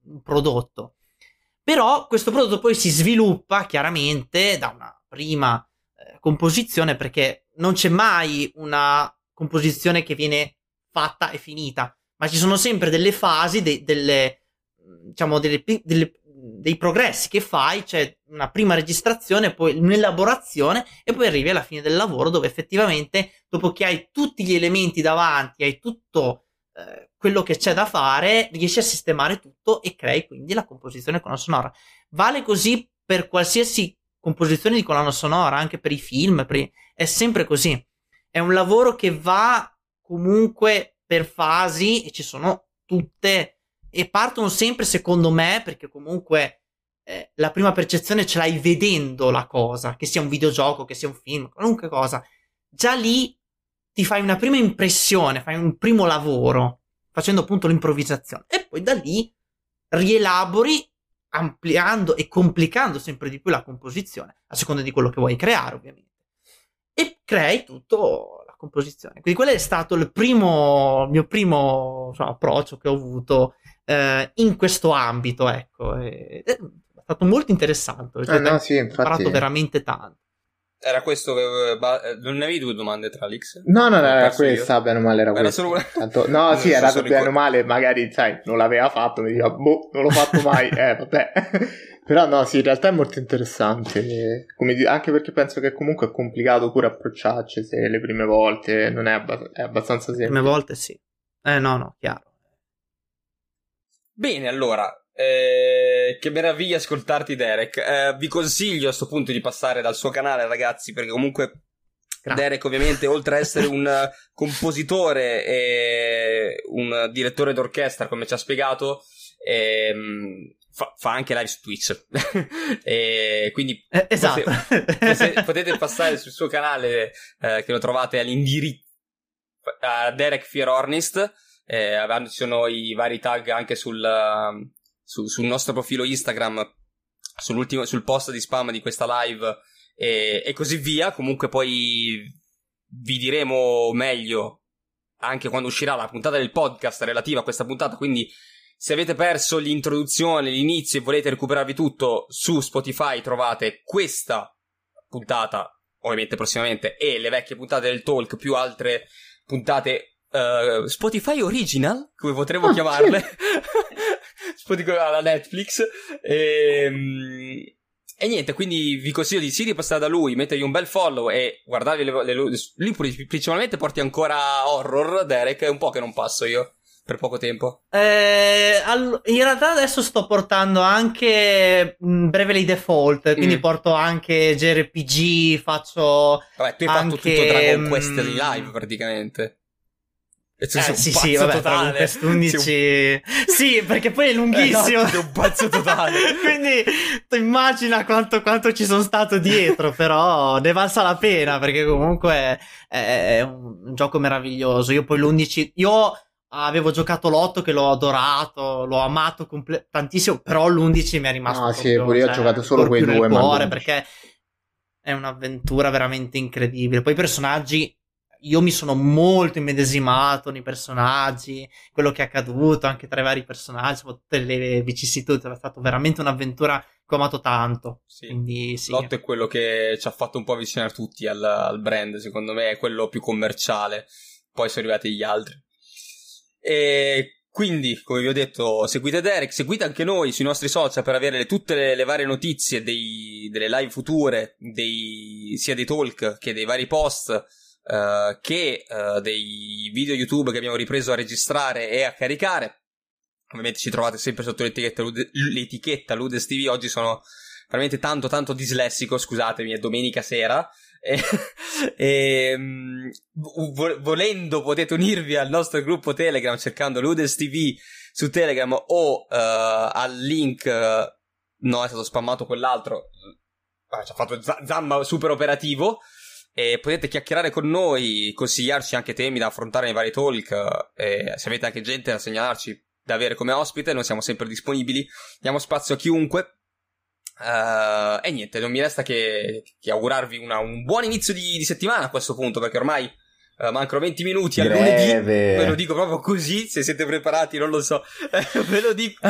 un prodotto. Però questo prodotto poi si sviluppa chiaramente da una prima eh, composizione, perché non c'è mai una composizione che viene fatta e finita, ma ci sono sempre delle fasi, de, delle, diciamo, delle, delle dei progressi che fai, cioè una prima registrazione, poi un'elaborazione, e poi arrivi alla fine del lavoro dove effettivamente, dopo che hai tutti gli elementi davanti, hai tutto eh, quello che c'è da fare, riesci a sistemare tutto e crei quindi la composizione colonna sonora. Vale così per qualsiasi composizione di colonna sonora, anche per i film, per i... è sempre così. È un lavoro che va comunque per fasi e ci sono tutte... E partono sempre, secondo me, perché comunque eh, la prima percezione ce l'hai vedendo la cosa, che sia un videogioco, che sia un film, qualunque cosa. Già lì ti fai una prima impressione, fai un primo lavoro, facendo appunto l'improvvisazione. E poi da lì rielabori, ampliando e complicando sempre di più la composizione, a seconda di quello che vuoi creare, ovviamente. E crei tutto la composizione. Quindi quello è stato il primo, il mio primo insomma, approccio che ho avuto in questo ambito, ecco, è stato molto interessante. Cioè, eh no, sì, infatti... ho imparato veramente tanto. Era questo che... non avevi due domande tra l'X? No, no, no, era questa, bene o male era, era questa. Solo... Tanto... no, non sì, era stato bene o male, magari, sai, non l'aveva fatto, mi diceva, boh, non l'ho fatto mai, eh, vabbè. Però no, sì, in realtà è molto interessante, come di... anche perché penso che comunque è complicato pure approcciarci se le prime volte non è, abbast... è abbastanza semplice. Le prime volte sì. Eh, no, no, chiaro. Bene, allora, eh, che meraviglia ascoltarti Derek, eh, vi consiglio a sto punto di passare dal suo canale ragazzi, perché comunque Grazie. Derek ovviamente oltre a essere un compositore e un direttore d'orchestra come ci ha spiegato, eh, fa, fa anche live su Twitch, e quindi eh, esatto. potete, potete passare sul suo canale eh, che lo trovate all'indirizzo a Derek Fiornist. Eh, ci sono i vari tag anche sul, uh, su, sul nostro profilo Instagram, sull'ultimo, sul post di spam di questa live e, e così via. Comunque poi vi diremo meglio anche quando uscirà la puntata del podcast relativa a questa puntata, quindi se avete perso l'introduzione, l'inizio e volete recuperarvi tutto, su Spotify trovate questa puntata, ovviamente prossimamente, e le vecchie puntate del Talk più altre puntate Uh, Spotify Original, come potremmo oh, chiamarle, sì. Spotify alla Netflix. E, e niente, quindi vi consiglio di sì di passare da lui, mettergli un bel follow e guardarvi le, le, lui principalmente porti ancora horror. Derek, è un po' che non passo io per poco tempo. Eh, all- in realtà adesso sto portando anche Bravely Default, quindi mm. porto anche J R P G, faccio. Vabbè, tu hai anche... fatto tutto Dragon Quest in live praticamente. Eh, sì, sì, vabbè, Dragon Quest undici. Sei un... Sì, perché poi è lunghissimo. Eh, no, è un pazzo totale. Quindi immagina quanto, quanto ci sono stato dietro, però ne valsa la pena perché comunque è, è un gioco meraviglioso. Io poi l'undici, io avevo giocato l'otto che l'ho adorato, l'ho amato comple- tantissimo, però l'undici mi è rimasto ah, proprio, sì, pure io cioè, ho giocato solo quei due, ma cuore, perché è un'avventura veramente incredibile. Poi i personaggi, io mi sono molto immedesimato nei personaggi, quello che è accaduto anche tra i vari personaggi, tutte le vicissitudini, è stata veramente un'avventura che ho amato tanto. Sì. Quindi, sì. L'otto è quello che ci ha fatto un po' avvicinare tutti al, al brand, secondo me è quello più commerciale, poi sono arrivati gli altri. E quindi, come vi ho detto, seguite Derek, seguite anche noi sui nostri social per avere le, tutte le, le varie notizie dei, delle live future, dei, sia dei talk che dei vari post, Uh, che uh, dei video YouTube che abbiamo ripreso a registrare e a caricare. Ovviamente ci trovate sempre sotto l'etichetta, Lude, l'etichetta Ludens T V. Oggi sono veramente tanto tanto dislessico, scusatemi, è domenica sera e, e um, vo- volendo potete unirvi al nostro gruppo Telegram cercando Ludens T V su Telegram o uh, al link uh, no, è stato spammato quell'altro, ah, ci ha fatto z- zamma super operativo. E potete chiacchierare con noi, consigliarci anche temi da affrontare nei vari talk, e se avete anche gente da segnalarci da avere come ospite, noi siamo sempre disponibili, diamo spazio a chiunque. Uh, e niente, non mi resta che, che augurarvi una, un buon inizio di, di settimana a questo punto, perché ormai uh, mancano venti minuti al lunedì, ve lo dico proprio così, se siete preparati non lo so, ve lo dico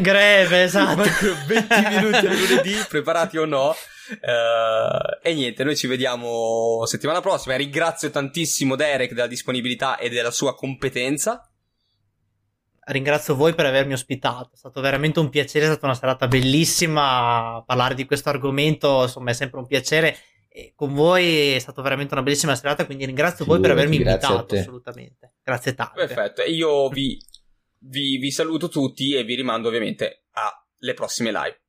greve, esatto, mancano venti minuti al lunedì, preparati o no. Uh, e niente, noi ci vediamo settimana prossima. Ringrazio tantissimo Derek della disponibilità e della sua competenza. Ringrazio voi per avermi ospitato, è stato veramente un piacere, è stata una serata bellissima parlare di questo argomento, insomma è sempre un piacere, e con voi è stata veramente una bellissima serata, quindi ringrazio sì, voi per avermi invitato, assolutamente grazie tante. Perfetto, e io vi, vi, vi saluto tutti e vi rimando ovviamente alle prossime live.